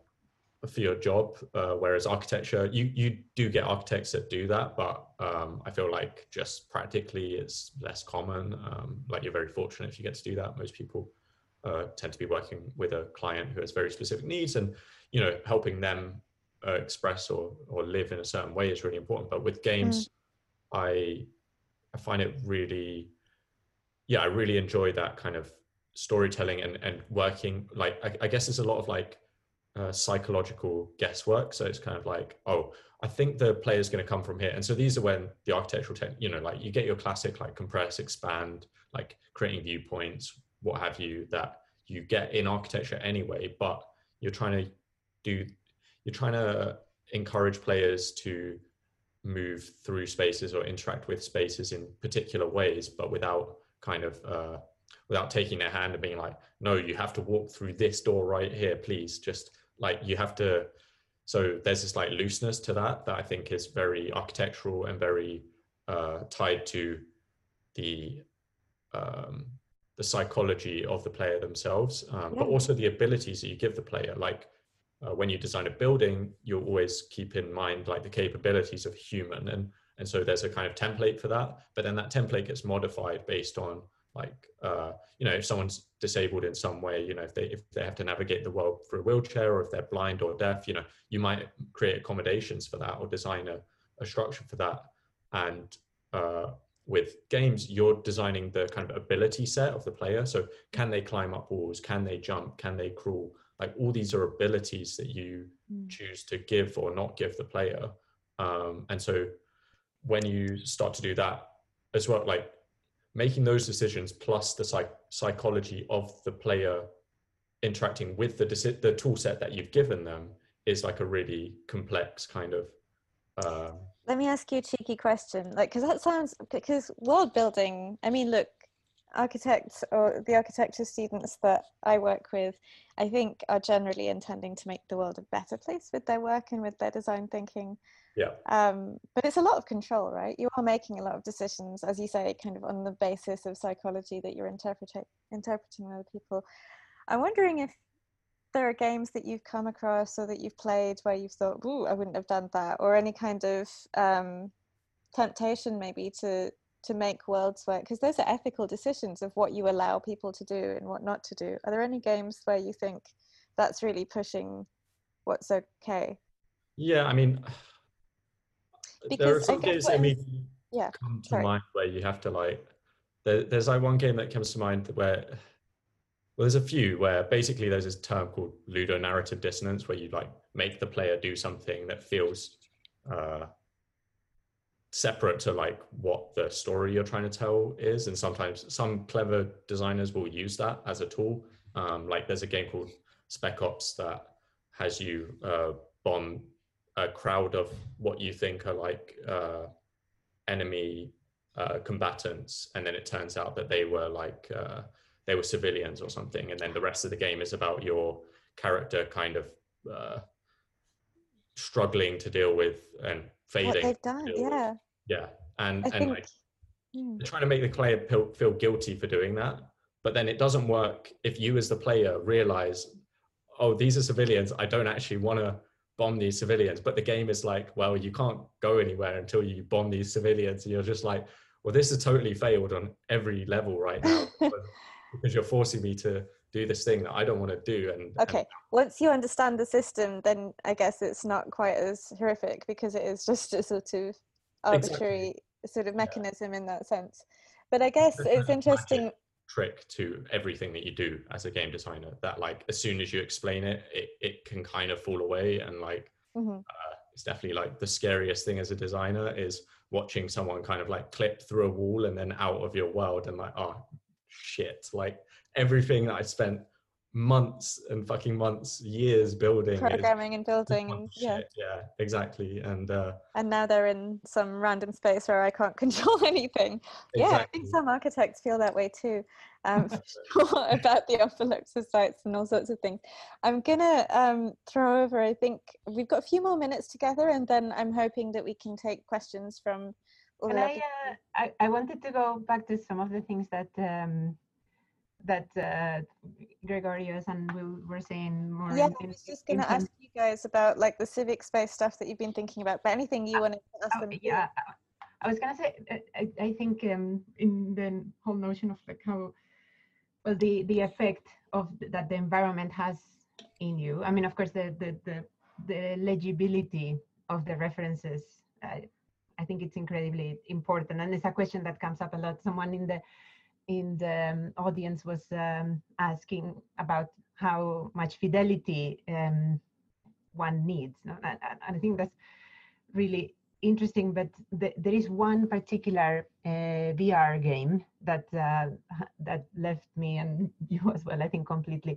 for your job. Uh, whereas architecture, you, you do get architects that do that, but um, I feel like just practically it's less common. Um, like, you're very fortunate if you get to do that. Most people uh, tend to be working with a client who has very specific needs, and, you know, helping them uh, express or, or live in a certain way is really important. But with games, mm. I, I find it really, yeah, I really enjoy that kind of storytelling and, and working. Like, I, I guess it's a lot of like, Uh, psychological guesswork. So it's kind of like, oh, I think the player is going to come from here, and so these are when the architectural tech, you know, like you get your classic like compress, expand, like creating viewpoints, what have you, that you get in architecture anyway. But you're trying to do you're trying to encourage players to move through spaces or interact with spaces in particular ways, but without kind of uh without taking their hand and being like, no, you have to walk through this door right here, please. Just like, you have to, so there's this like looseness to that that I think is very architectural and very uh, tied to the um, the psychology of the player themselves, um, yeah. but also the abilities that you give the player. Like uh, when you design a building, you'll always keep in mind like the capabilities of a human, and and so there's a kind of template for that. But then that template gets modified based on like uh, you know, if someone's disabled in some way, you know, if they if they have to navigate the world through a wheelchair, or if they're blind or deaf, you know, you might create accommodations for that or design a, a structure for that. And uh, with games, you're designing the kind of ability set of the player. So can they climb up walls? Can they jump? Can they crawl? Like, all these are abilities that you mm. choose to give or not give the player. Um, and so when you start to do that as well, like, making those decisions plus the psych psychology of the player interacting with the, the tool set that you've given them is like a really complex kind of... Uh... Let me ask you a cheeky question, like, because that sounds, because world building, I mean, look, architects or the architecture students that I work with, I think are generally intending to make the world a better place with their work and with their design thinking. Yeah. Um, but it's a lot of control, right? You are making a lot of decisions, as you say, kind of on the basis of psychology that you're interpreting interpreting with other people. I'm wondering if there are games that you've come across or that you've played where you've thought, ooh, I wouldn't have done that, or any kind of um, temptation maybe to, to make worlds work, because those are ethical decisions of what you allow people to do and what not to do. Are there any games where you think that's really pushing what's okay? Yeah, I mean... Because there are some games that immediately yeah, come to sorry. mind where you have to like, there, there's like one game that comes to mind where, well, there's a few where basically there's this term called ludonarrative dissonance, where you like make the player do something that feels uh, separate to like what the story you're trying to tell is. And sometimes some clever designers will use that as a tool. Um, like there's a game called Spec Ops that has you uh, bomb a crowd of what you think are like uh, enemy uh, combatants, and then it turns out that they were like uh, they they were civilians or something, and then the rest of the game is about your character kind of uh, struggling to deal with and failing. What they've done, yeah. With. Yeah, and, and think, like, hmm. they're trying to make the player feel guilty for doing that, but then it doesn't work if you as the player realize, oh, these are civilians, I don't actually want to bomb these civilians, but the game is like, well, you can't go anywhere until you bomb these civilians, and you're just like, well, this has totally failed on every level right now, because you're forcing me to do this thing that I don't want to do. And okay, and once you understand the system, then I guess it's not quite as horrific, because it is just a sort of arbitrary exactly. sort of mechanism yeah. in that sense. But I guess There's it's an interesting trick to everything that you do as a game designer, that like as soon as you explain it, it, it can kind of fall away, and like mm-hmm. uh, it's definitely like the scariest thing as a designer is watching someone kind of like clip through a wall and then out of your world, and like, oh shit, like everything that I spent months and fucking months years building, programming and building, and yeah yeah exactly, and uh and now they're in some random space where I can't control anything. Exactly. Yeah, I think some architects feel that way too, um sure, about the apocalypse sites and all sorts of things. I'm gonna um throw over, I think we've got a few more minutes together, and then I'm hoping that we can take questions from all. And I, uh, I I wanted to go back to some of the things that um that uh, Gregorios and Will were saying more. Yeah, I was just going to ask you guys about like the civic space stuff that you've been thinking about, but anything you uh, wanted to ask uh, them? Yeah, about? I was going to say, I, I think um, in the whole notion of like how, well, the, the effect of that the environment has in you. I mean, of course, the, the, the, the legibility of the references, uh, I think it's incredibly important. And it's a question that comes up a lot. Someone in the in the um, audience was um, asking about how much fidelity um, one needs. No? And, and I think that's really interesting, but th there is one particular uh, V R game that uh, that left me, and you as well, I think, completely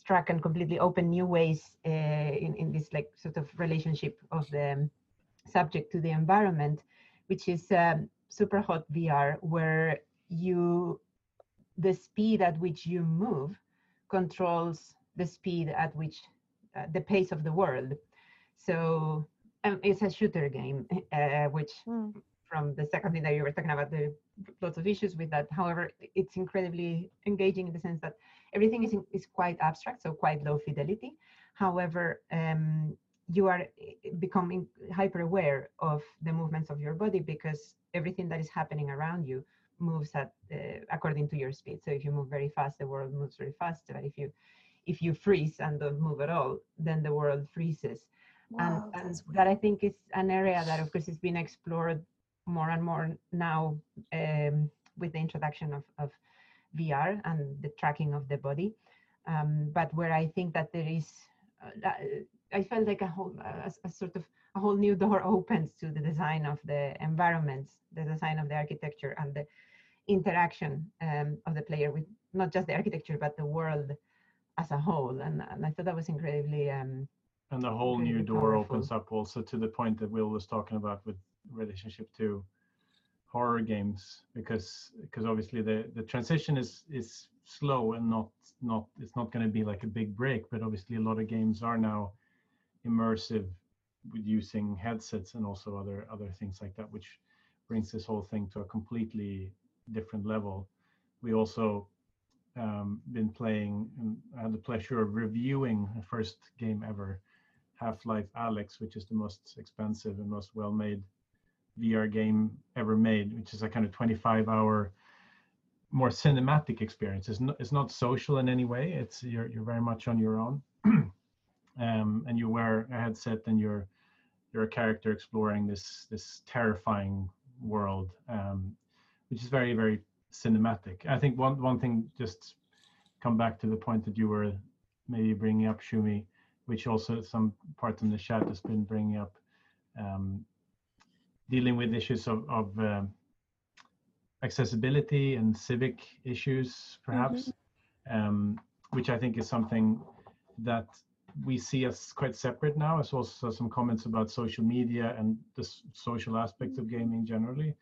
struck and completely opened new ways uh, in, in this like sort of relationship of the subject to the environment, which is um, Superhot V R, where you the speed at which you move controls the speed at which uh, the pace of the world. So um, it's a shooter game, uh, which mm. from the second thing that you were talking about, there are lots of issues with that. However, it's incredibly engaging in the sense that everything is, in, is quite abstract, so quite low fidelity. However, um, you are becoming hyper aware of the movements of your body, because everything that is happening around you moves at uh, according to your speed. So if you move very fast, the world moves very fast. But if you if you freeze and don't move at all, then the world freezes. Wow, and, and that, I think, is an area that, of course, is being explored more and more now um, with the introduction of, of V R and the tracking of the body. Um, but where I think that there is, uh, I felt like a whole a, a sort of a whole new door opens to the design of the environments, the design of the architecture, and the interaction um, of the player with not just the architecture, but the world as a whole. And, and I thought that was incredibly um, and the whole new door powerful. Opens up also to the point that Will was talking about with relationship to horror games, because because obviously the the transition is is slow and not not it's not going to be like a big break, but obviously a lot of games are now immersive with using headsets and also other other things like that, which brings this whole thing to a completely different level. We also um, been playing, and I had the pleasure of reviewing the first game ever, Half-Life Alyx, which is the most expensive and most well-made V R game ever made, which is a kind of twenty-five hour more cinematic experience. It's not, it's not social in any way. It's you're, you're very much on your own. um, and you wear a headset and you're you're a character exploring this this terrifying world, um, which is very, very cinematic. I think one one thing, just come back to the point that you were maybe bringing up, Shumi, which also some parts in the chat has been bringing up, um, dealing with issues of, of uh, accessibility and civic issues, perhaps, mm-hmm. um, which I think is something that we see as quite separate now. It's also some comments about social media and the social aspects of gaming generally.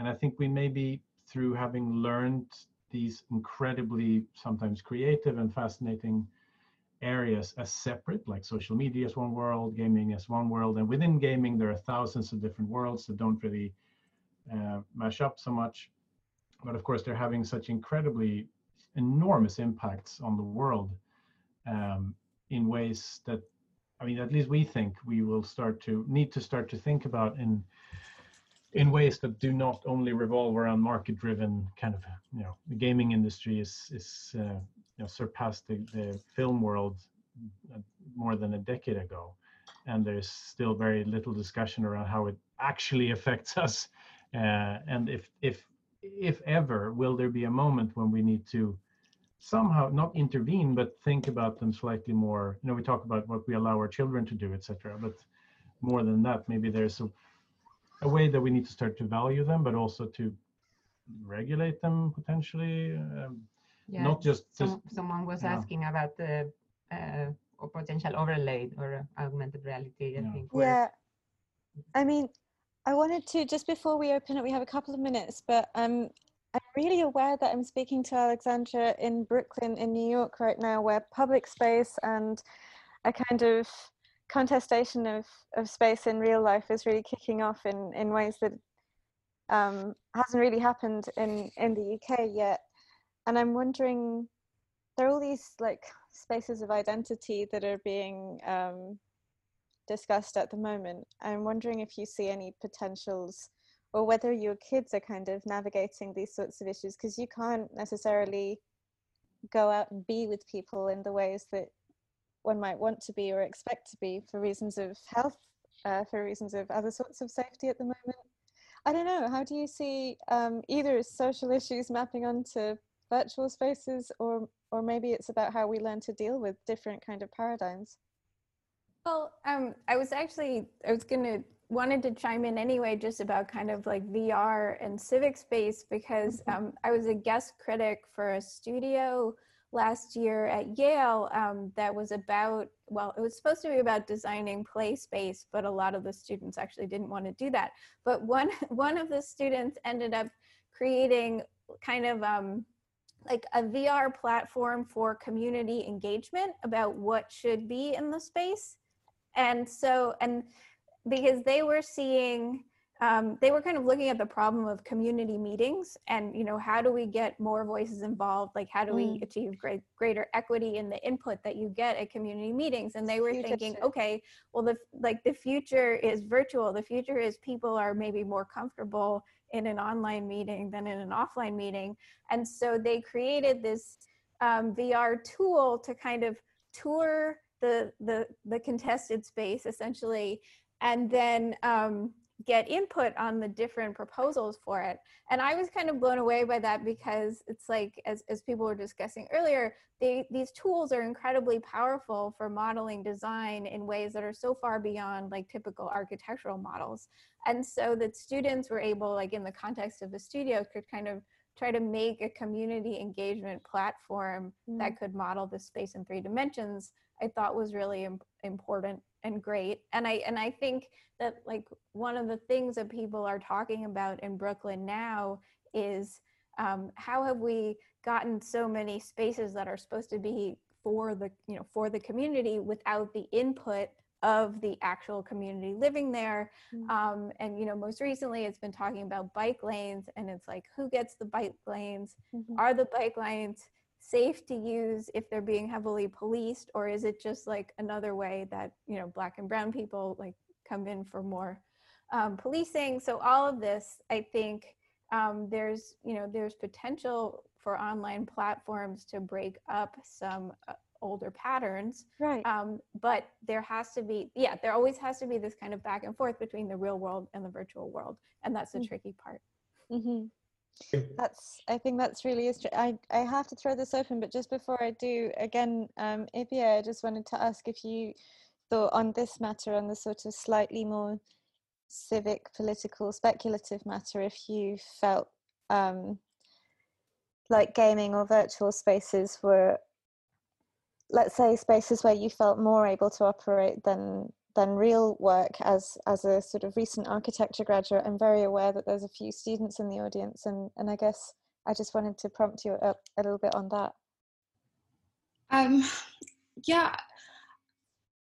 And I think we maybe, through having learned these incredibly sometimes creative and fascinating areas as separate, like social media is one world, gaming is one world, and within gaming there are thousands of different worlds that don't really uh, mash up so much. But of course, they're having such incredibly enormous impacts on the world um, in ways that, I mean, at least we think we will start to need to start to think about in in ways that do not only revolve around market-driven kind of, you know, the gaming industry is is uh, you know, surpassed the, the film world more than a decade ago, and there's still very little discussion around how it actually affects us, uh, and if if if ever will there be a moment when we need to somehow not intervene but think about them slightly more. You know, we talk about what we allow our children to do, etc., but more than that, maybe there's a, a way that we need to start to value them but also to regulate them potentially. Um, yeah, not just, some, just someone was asking know. about the uh, or potential overlay or augmented reality. I yeah. think yeah I mean, I wanted to, just before we open it, we have a couple of minutes, but um, I'm really aware that I'm speaking to Alexandra in Brooklyn in New York right now, where public space and a kind of contestation of, of space in real life is really kicking off in, in ways that um, hasn't really happened in, in the U K yet. And I'm wondering, there are all these like spaces of identity that are being um, discussed at the moment. I'm wondering if you see any potentials, or whether your kids are kind of navigating these sorts of issues, because you can't necessarily go out and be with people in the ways that one might want to be or expect to be for reasons of health, uh, for reasons of other sorts of safety at the moment. I don't know, how do you see um, either social issues mapping onto virtual spaces, or or maybe it's about how we learn to deal with different kind of paradigms? Well, um, I was actually, I was going to, wanted to chime in anyway, just about kind of like V R and civic space, because um, I was a guest critic for a studio last year at Yale um, that was about, well, it was supposed to be about designing play space, but a lot of the students actually didn't want to do that. But one, one of the students ended up creating kind of um, like a V R platform for community engagement about what should be in the space. And so, and because they were seeing, um, they were kind of looking at the problem of community meetings and, you know, how do we get more voices involved? Like, how do mm. we achieve great, greater equity in the input that you get at community meetings? And they were future thinking, shit. okay, well, the like the future is virtual. The future is people are maybe more comfortable in an online meeting than in an offline meeting. And so they created this um, V R tool to kind of tour the, the, the contested space, essentially, and then um, get input on the different proposals for it. And I was kind of blown away by that, because it's like, as, as people were discussing earlier, they, these tools are incredibly powerful for modeling design in ways that are so far beyond like typical architectural models. And so that students were able, like in the context of the studio, could kind of try to make a community engagement platform mm. that could model the space in three dimensions, I thought was really im- important and great. And I, and I think that like one of the things that people are talking about in Brooklyn now is um, how have we gotten so many spaces that are supposed to be for the, you know, for the community without the input of the actual community living there. Mm-hmm. Um, and, you know, most recently it's been talking about bike lanes, and it's like, who gets the bike lanes? Mm-hmm. Are the bike lanes safe to use if they're being heavily policed, or is it just like another way that, you know, Black and brown people like come in for more um, policing? So all of this, I think um, there's, you know, there's potential for online platforms to break up some uh, older patterns, right? Um, but there has to be, yeah, there always has to be this kind of back and forth between the real world and the virtual world, and that's the mm-hmm. tricky part. Mm-hmm. That's, I think that's really, I, I have to throw this open, but just before I do, again, um, Ibiye, I just wanted to ask if you thought on this matter, on the sort of slightly more civic, political, speculative matter, if you felt um, like gaming or virtual spaces were, let's say, spaces where you felt more able to operate than than real work. As as a sort of recent architecture graduate, I'm very aware that there's a few students in the audience, and, and I guess I just wanted to prompt you a, a little bit on that. Um, yeah,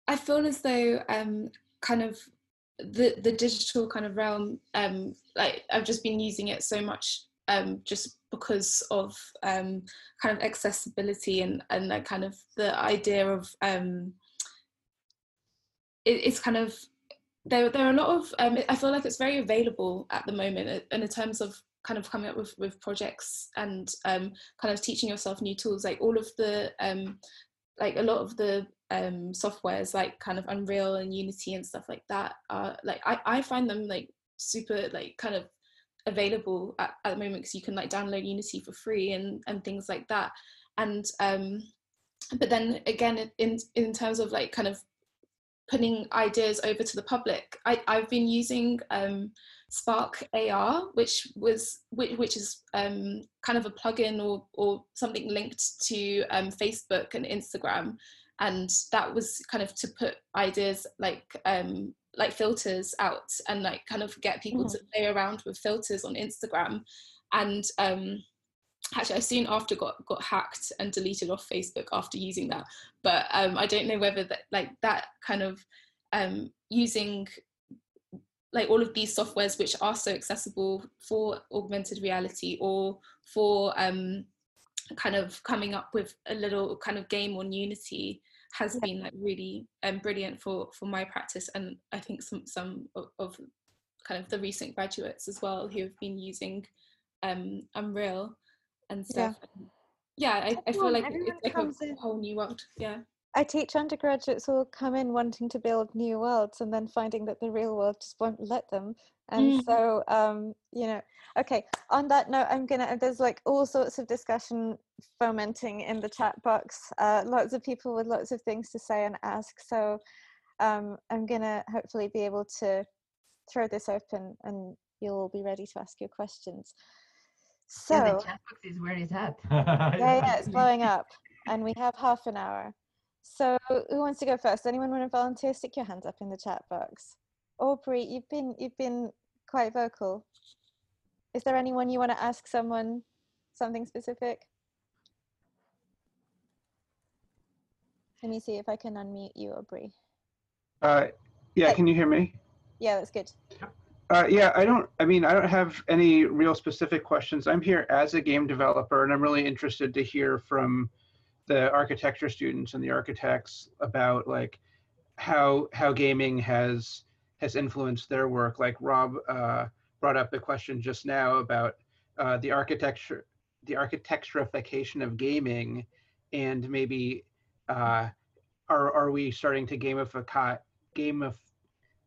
I feel as though um, kind of the, the digital kind of realm, um, like I've just been using it so much um, just because of um, kind of accessibility and, and like kind of the idea of, um, it, it's kind of, there, there are a lot of, um, I feel like it's very available at the moment, and in terms of kind of coming up with, with projects and um, kind of teaching yourself new tools, like all of the, um, like a lot of the um, softwares like kind of Unreal and Unity and stuff like that are like, I, I find them like super like kind of available at, at the moment, because you can like download Unity for free and, and things like that. And, um, but then again, in, in terms of like kind of putting ideas over to the public, I, I've been using um, Spark A R, which was which, which is um, kind of a plugin or or something linked to um, Facebook and Instagram, and that was kind of to put ideas like um, like filters out and like kind of get people mm. to play around with filters on Instagram. And um, actually, I soon after got got hacked and deleted off Facebook after using that. But um, I don't know whether that like that kind of um, using like all of these softwares which are so accessible for augmented reality or for um, kind of coming up with a little kind of game on Unity has been like really um, brilliant for for my practice, and I think some some of, of kind of the recent graduates as well who have been using um, Unreal and stuff. Yeah, yeah I, I feel like it's like a whole new world. Yeah, I teach undergraduates who come in wanting to build new worlds and then finding that the real world just won't let them. And mm. so, um, you know, okay, on that note, I'm gonna, there's like all sorts of discussion fomenting in the chat box. Uh, lots of people with lots of things to say and ask. So um, I'm gonna hopefully be able to throw this open and you'll all be ready to ask your questions. So yeah, the chat box is where it's at. yeah, yeah, it's blowing up and we have half an hour. So who wants to go first? Anyone want to volunteer? Stick your hands up in the chat box. Aubrey, you've been you've been quite vocal. Is there anyone you want to ask someone something specific? Let me see if I can unmute you, Aubrey. Uh, yeah, hey. Can you hear me? Yeah, that's good. Uh, yeah, I don't, I mean, I don't have any real specific questions. I'm here as a game developer, and I'm really interested to hear from the architecture students and the architects about like how how gaming has has influenced their work. Like Rob uh, brought up the question just now about uh, the architecture, the architecturification of gaming, and maybe uh, are are we starting to gamify gamif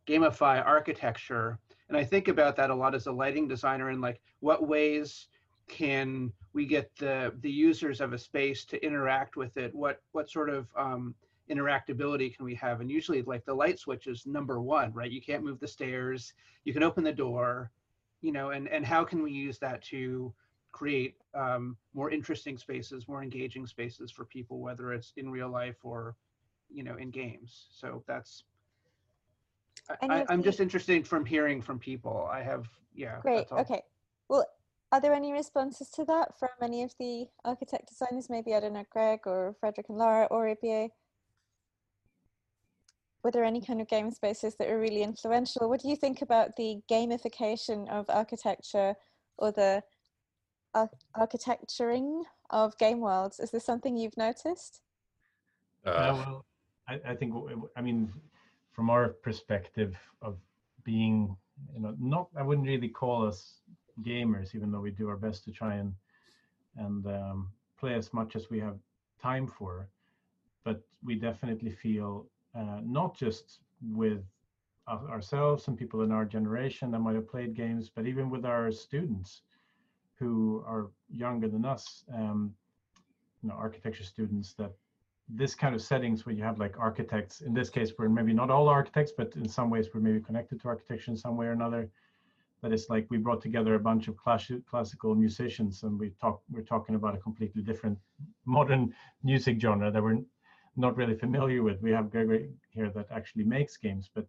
gamify architecture? And I think about that a lot as a lighting designer, and like what ways can we get the the users of a space to interact with it? What what sort of um, interactability can we have? And usually, like the light switch is number one, right? You can't move the stairs. You can open the door, you know. And and how can we use that to create um, more interesting spaces, more engaging spaces for people, whether it's in real life or, you know, in games? So that's. I, I, I'm just interested from hearing from people. I have yeah. Great. That's all. Okay. Well. Are there any responses to that from any of the architect designers? Maybe, I don't know, Greg or Frederick and Laura or Ibiye? Were there any kind of game spaces that were really influential? What do you think about the gamification of architecture or the ar architecturing of game worlds? Is this something you've noticed? Uh, uh, well, I, I think, I mean, from our perspective of being, you know, not, I wouldn't really call us gamers, even though we do our best to try and and um, play as much as we have time for, but we definitely feel uh, not just with ourselves and people in our generation that might have played games, but even with our students who are younger than us, um, you know, architecture students, that this kind of settings where you have like architects, in this case we're maybe not all architects, but in some ways we're maybe connected to architecture in some way or another. That it's like we brought together a bunch of classic, classical musicians, and we talk, we're talking about a completely different modern music genre that we're not really familiar with. We have Gregory here that actually makes games, but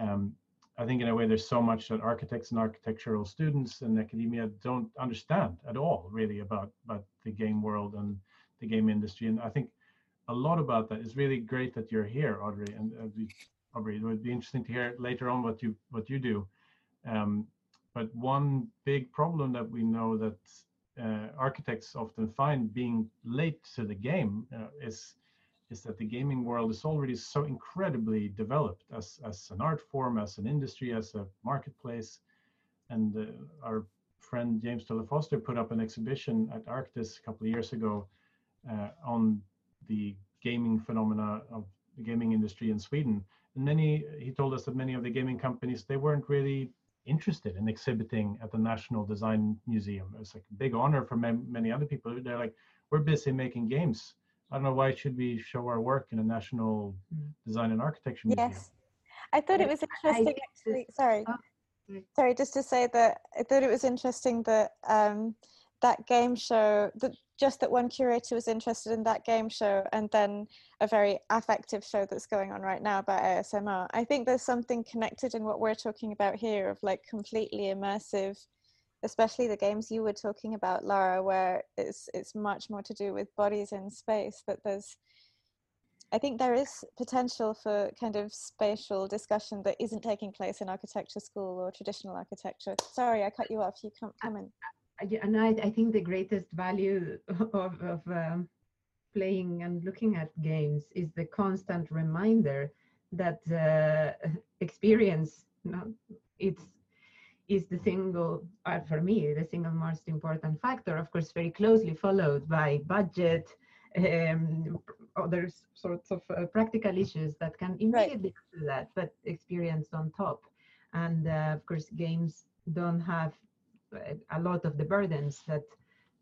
um, I think in a way there's so much that architects and architectural students and academia don't understand at all, really, about, about the game world and the game industry. And I think a lot about that. It's really great that you're here, Audrey. And uh, Aubrey, it would be interesting to hear later on what you what you do. Um, but one big problem that we know that uh, architects often find being late to the game uh, is is that the gaming world is already so incredibly developed as, as an art form, as an industry, as a marketplace. And uh, our friend James Taylor Foster put up an exhibition at Arctis a couple of years ago uh, on the gaming phenomena of the gaming industry in Sweden. And many, he told us that many of the gaming companies, they weren't really interested in exhibiting at the National Design Museum. It's like a big honor for many other people. They're like, we're busy making games. I don't know, why should we show our work in a National Design and Architecture Museum? Yes, I thought it was interesting, actually, sorry. Sorry, just to say that I thought it was interesting that um, that game show, that just that one curator was interested in that game show, and then a very affective show that's going on right now about A S M R. I think there's something connected in what we're talking about here of like completely immersive, especially the games you were talking about, Laura, where it's it's much more to do with bodies in space. That there's, I think there is potential for kind of spatial discussion that isn't taking place in architecture school or traditional architecture. Sorry, I cut you off. You can't comment. And I, I think the greatest value of, of um, playing and looking at games is the constant reminder that uh, experience, you know, it's is the single, uh, for me, the single most important factor, of course, very closely followed by budget, um, other sorts of uh, practical issues that can immediately do that, but experience on top. And uh, of course, games don't have a lot of the burdens that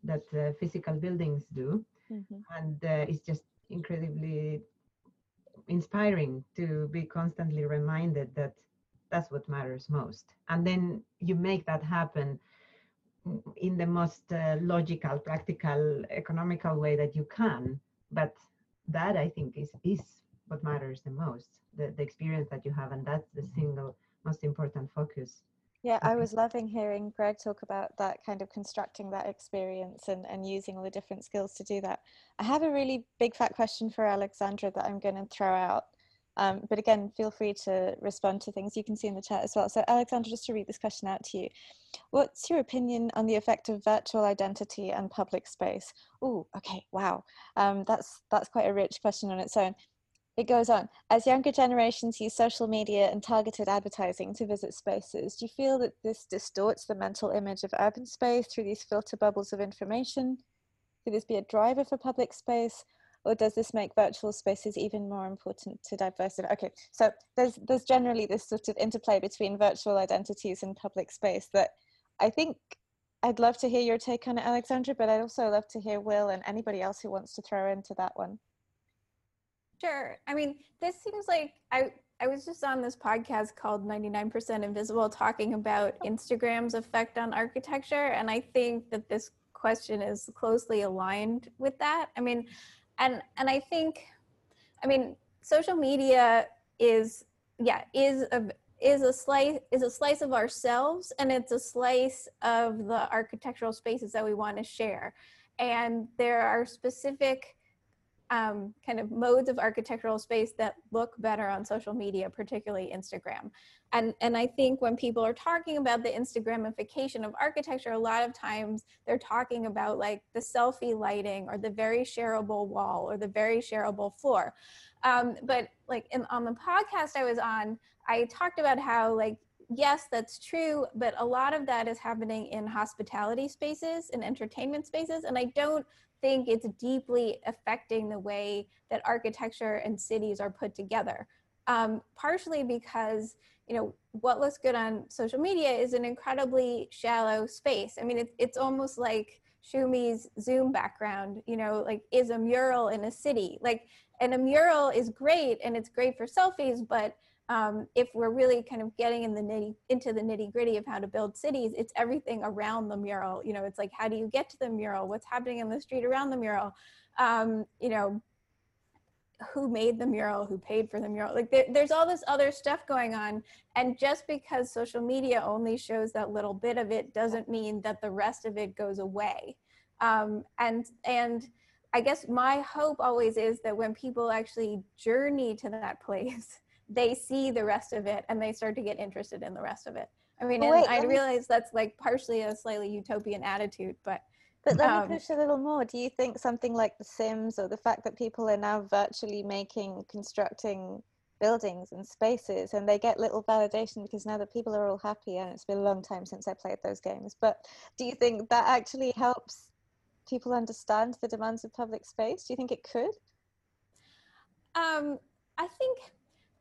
that uh, physical buildings do. Mm-hmm. And uh, it's just incredibly inspiring to be constantly reminded that that's what matters most. And then you make that happen in the most uh, logical, practical, economical way that you can. But that, I think, is, is what matters the most, the, the experience that you have. And that's the single most important focus. Yeah, I was loving hearing Greg talk about that kind of constructing that experience and, and using all the different skills to do that. I have a really big fat question for Alexandra that I'm going to throw out. Um, but again, feel free to respond to things you can see in the chat as well. So Alexandra, just to read this question out to you. What's your opinion on the effect of virtual identity and public space? Oh, okay, wow. Um, that's, that's quite a rich question on its own. It goes on. As younger generations use social media and targeted advertising to visit spaces, do you feel that this distorts the mental image of urban space through these filter bubbles of information? Could this be a driver for public space? Or does this make virtual spaces even more important to diversity? Okay, so there's there's generally this sort of interplay between virtual identities and public space that I think I'd love to hear your take on it, Alexandra, but I'd also love to hear Will and anybody else who wants to throw into that one. Sure. I mean, this seems like I, I was just on this podcast called ninety-nine percent Invisible talking about Instagram's effect on architecture. And I think that this question is closely aligned with that. I mean, And and I think, I mean, social media is yeah is a is a slice is a slice of ourselves, and it's a slice of the architectural spaces that we want to share. And there are specific um, kind of modes of architectural space that look better on social media, particularly Instagram. And and I think when people are talking about the Instagramification of architecture, a lot of times they're talking about like the selfie lighting or the very shareable wall or the very shareable floor. Um, but like in, on the podcast I was on, I talked about how like, yes, that's true, but a lot of that is happening in hospitality spaces and entertainment spaces. And I don't think it's deeply affecting the way that architecture and cities are put together. Um, partially because, you know, what looks good on social media is an incredibly shallow space. I mean, it, it's almost like Shumi's Zoom background, you know, like is a mural in a city. Like, and a mural is great and it's great for selfies, but um, if we're really kind of getting in the nitty, into the nitty gritty of how to build cities, it's everything around the mural. You know, it's like, how do you get to the mural? What's happening in the street around the mural? Um, you know, who made the mural, who paid for the mural. Like there, there's all this other stuff going on. And just because social media only shows that little bit of it doesn't mean that the rest of it goes away. Um, and, and I guess my hope always is that when people actually journey to that place, they see the rest of it and they start to get interested in the rest of it. I mean, oh, wait, and I me... realize that's like partially a slightly utopian attitude, but But let um, me push a little more. Do you think something like The Sims, or the fact that people are now virtually making, constructing buildings and spaces, and they get little validation because now that people are all happy, and it's been a long time since I played those games, but do you think that actually helps people understand the demands of public space? Do you think it could? Um, I think...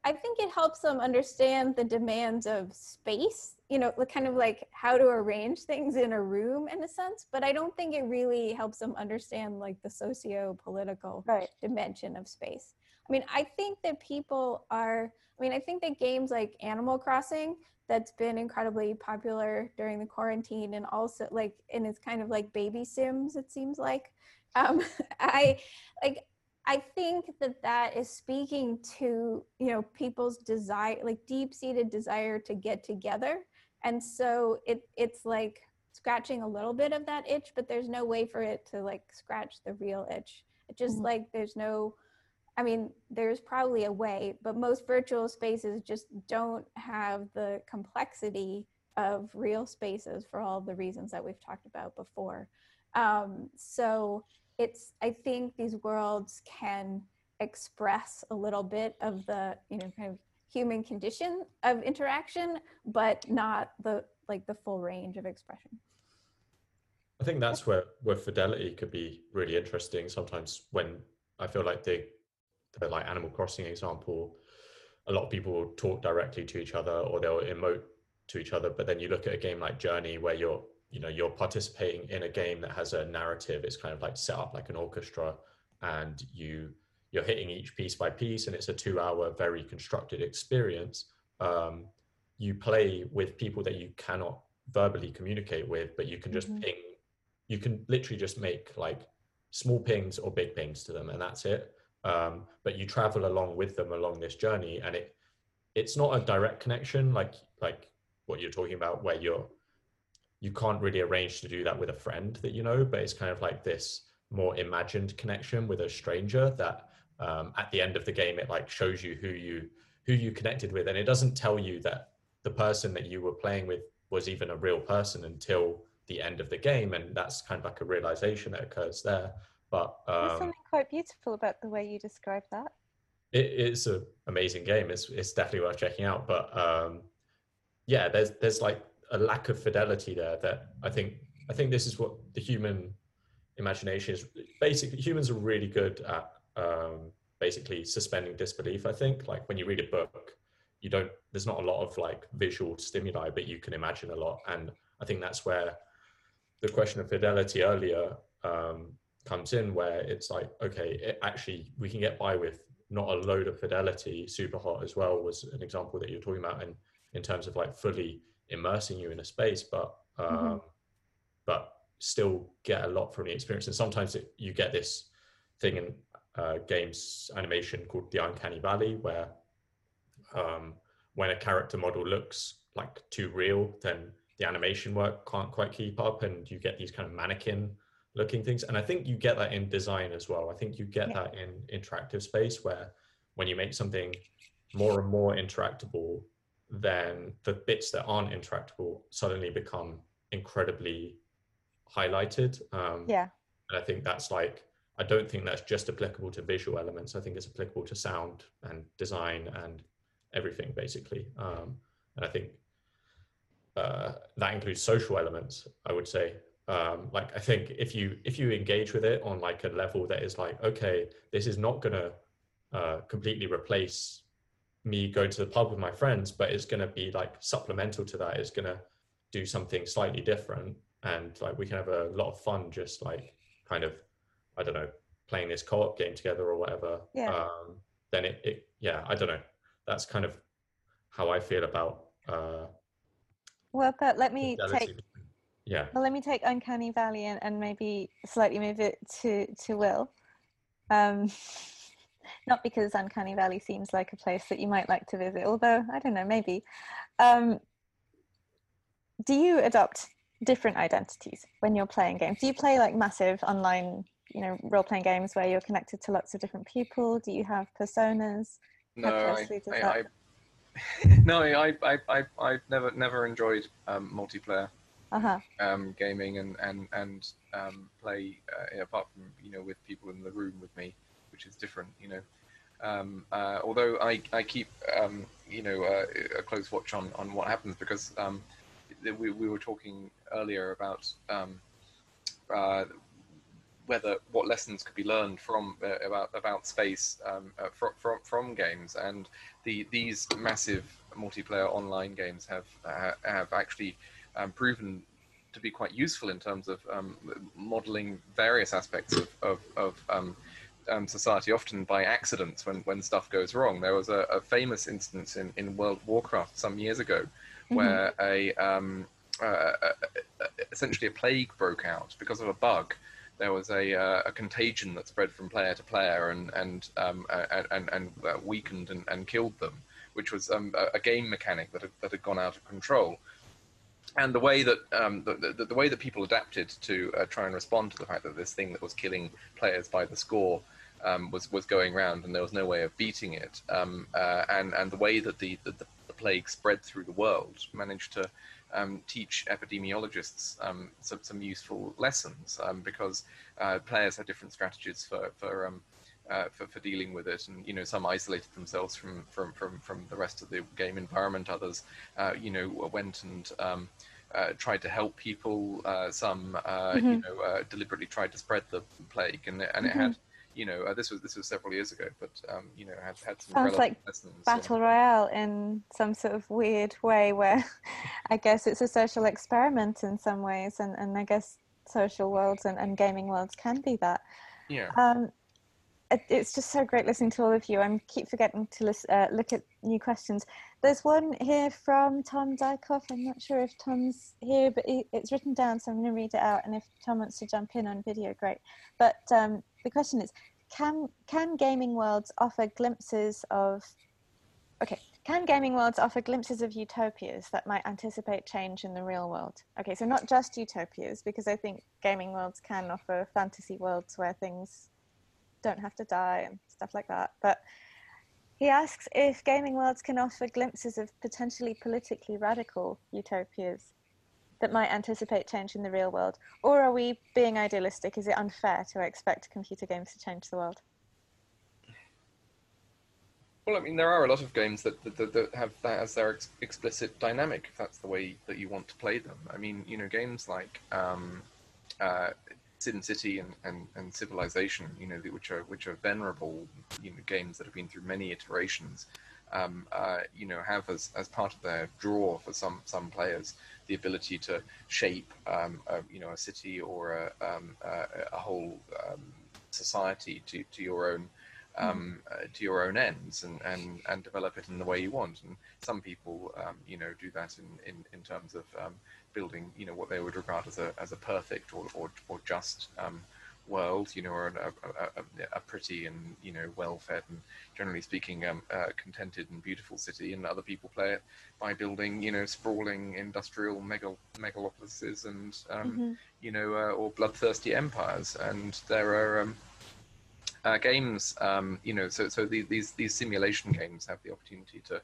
I think it helps them understand the demands of space, you know, kind of like how to arrange things in a room in a sense, but I don't think it really helps them understand like the socio-political right. dimension of space. I mean, I think that people are, I mean, I think that games like Animal Crossing, that's been incredibly popular during the quarantine, and also like, and it's kind of like baby Sims, it seems like. Um, I like. I think that that is speaking to, you know, people's desire, like deep-seated desire to get together. And so it it's like scratching a little bit of that itch, but there's no way for it to like scratch the real itch. It just mm-hmm. like, there's no, I mean, there's probably a way, but most virtual spaces just don't have the complexity of real spaces for all the reasons that we've talked about before. Um, so. It's, I think these worlds can express a little bit of the, you know, kind of human condition of interaction, but not the, like the full range of expression. I think that's where, where fidelity could be really interesting. Sometimes when I feel like the, the like Animal Crossing example, a lot of people will talk directly to each other or they'll emote to each other, but then you look at a game like Journey where you're you know, you're participating in a game that has a narrative. It's kind of like set up like an orchestra, and you, you're hitting each piece by piece, and it's a two hour, very constructed experience. Um, you play with people that you cannot verbally communicate with, but you can just mm-hmm. ping, you can literally just make like small pings or big pings to them, and that's it. Um, but you travel along with them along this journey, and it, it's not a direct connection, like, like what you're talking about where you're, you can't really arrange to do that with a friend that you know, but it's kind of like this more imagined connection with a stranger that um, at the end of the game, it like shows you who you who you connected with. And it doesn't tell you that the person that you were playing with was even a real person until the end of the game. And that's kind of like a realization that occurs there. But um, there's something quite beautiful about the way you describe that. It, it's an amazing game. It's, it's definitely worth checking out. But um, yeah, there's there's like, a lack of fidelity there that I think I think this is what the human imagination is. Basically, humans are really good at um, basically suspending disbelief. I think like when you read a book, you don't, there's not a lot of like visual stimuli, but you can imagine a lot. And I think that's where the question of fidelity earlier um, comes in, where it's like, okay, it actually we can get by with not a load of fidelity. Superhot as well was an example that you're talking about, and in terms of like fully immersing you in a space, but um, mm-hmm. but still get a lot from the experience. And sometimes it, you get this thing in uh, games animation called the Uncanny Valley, where um, when a character model looks like too real, then the animation work can't quite keep up, and you get these kind of mannequin looking things. And I think you get that in design as well. I think you get yeah. that in interactive space, where when you make something more and more interactable, then the bits that aren't interactable suddenly become incredibly highlighted. Um, yeah. And I think that's like, I don't think that's just applicable to visual elements. I think it's applicable to sound and design and everything basically. Um, and I think uh, that includes social elements, I would say. Um, like, I think if you, if you engage with it on like a level that is like, okay, this is not gonna uh, completely replace me go to the pub with my friends, but it's going to be like supplemental to that. It's going to do something slightly different, and like we can have a lot of fun just like kind of I don't know playing this co-op game together or whatever. Yeah. Um, then it, it yeah I don't know. That's kind of how I feel about. Uh, well, but let me take. Yeah. Well, let me take Uncanny Valley and, and maybe slightly move it to to Will. Um, Not because Uncanny Valley seems like a place that you might like to visit, although I don't know, maybe. Um, do you adopt different identities when you're playing games? Do you play like massive online, you know, role-playing games where you're connected to lots of different people? Do you have personas? No, I, I, I, no, I, I, I, I've never, never enjoyed um, multiplayer uh-huh. um, gaming and and and um, play uh, apart from you know with people in the room with me, which is different, you know. Um, uh, although I, I keep um, you know uh, a close watch on on what happens because um, we we were talking earlier about um, uh, whether what lessons could be learned from uh, about about space um, uh, from, from from games, and the these massive multiplayer online games have uh, have actually um, proven to be quite useful in terms of um, modeling various aspects of of, of um, um, society, often by accidents when when stuff goes wrong. There was a, a famous instance in in World of Warcraft some years ago, mm-hmm. where a um, uh, essentially a plague broke out because of a bug. There was a, uh, a contagion that spread from player to player and and um, and, and uh, weakened and, and killed them, which was um, a, a game mechanic that had, that had gone out of control. And the way that um, the, the, the way that people adapted to uh, try and respond to the fact that this thing that was killing players by the score um, was was going round, and there was no way of beating it. Um, uh, and and the way that the, the the plague spread through the world managed to. Um, teach epidemiologists um, some, some useful lessons um, because uh, players have different strategies for for, um, uh, for for dealing with it, and you know some isolated themselves from from from, from the rest of the game environment. Others, uh, you know, went and um, uh, tried to help people. Uh, some, uh, mm-hmm. you know, uh, deliberately tried to spread the plague, and and mm-hmm. it had. You know, uh, this was this was several years ago, but um, you know, had had some sounds relevant like lessons, battle yeah. royale in some sort of weird way, where I guess it's a social experiment in some ways, and, and I guess social worlds and, and gaming worlds can be that. Yeah. Um, it, it's just so great listening to all of you. I keep forgetting to listen, uh, look at new questions. There's one here from Tom Dykoff. I'm not sure if Tom's here, but he, it's written down, so I'm going to read it out. And if Tom wants to jump in on video, great. But um, the question is, can can gaming worlds offer glimpses of okay can gaming worlds offer glimpses of utopias that might anticipate change in the real world? Okay, so not just utopias, because I think gaming worlds can offer fantasy worlds where things don't have to die and stuff like that, but he asks if gaming worlds can offer glimpses of potentially politically radical utopias that might anticipate change in the real world, or are we being idealistic? Is it unfair to expect computer games to change the world? Well, I mean, there are a lot of games that that, that, that have that as their ex explicit dynamic, if that's the way that you want to play them. I mean, you know, games like um, uh, Sin City and, and and Civilization, you know, which are which are venerable, you know, games that have been through many iterations. Um, uh, you know, have as, as part of their draw for some some players the ability to shape, um, a, you know, a city or a, um, a, a whole um, society to, to your own um, uh, to your own ends, and, and, and develop it in the way you want. And some people, um, you know, do that in, in, in terms of um, building, you know, what they would regard as a as a perfect or or, or just. Um, world, you know, or a, a, a pretty and, you know, well-fed and, generally speaking, um, uh, contented and beautiful city, and other people play it by building, you know, sprawling industrial megal megalopolises and, um, mm-hmm. you know, uh, or bloodthirsty empires. And there are um, uh, games, um, you know, so so the, these these simulation games have the opportunity to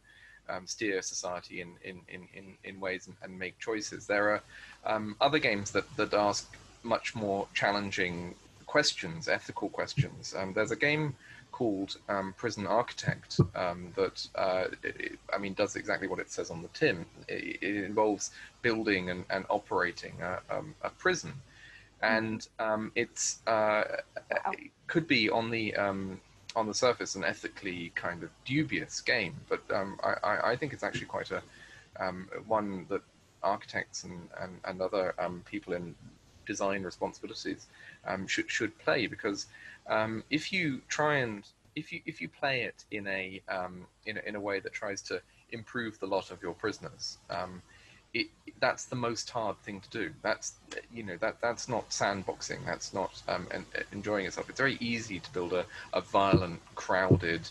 um, steer society in in in in, in ways and, and make choices. There are um, other games that that ask much more challenging questions, ethical questions. Um, there's a game called um, Prison Architect um, that, uh, it, it, I mean, does exactly what it says on the tin. It, it involves building and, and operating a, um, a prison, and um, it's uh, wow. it could be on the um, on the surface an ethically kind of dubious game, but um, I, I think it's actually quite a um, one that architects and and, and other um, people in design responsibilities um, should should play, because um, if you try and if you if you play it in a um, in a, in a way that tries to improve the lot of your prisoners, um, it, that's the most hard thing to do. That's, you know, that that's not sandboxing. That's not um, and, and enjoying itself. It's very easy to build a, a violent, crowded,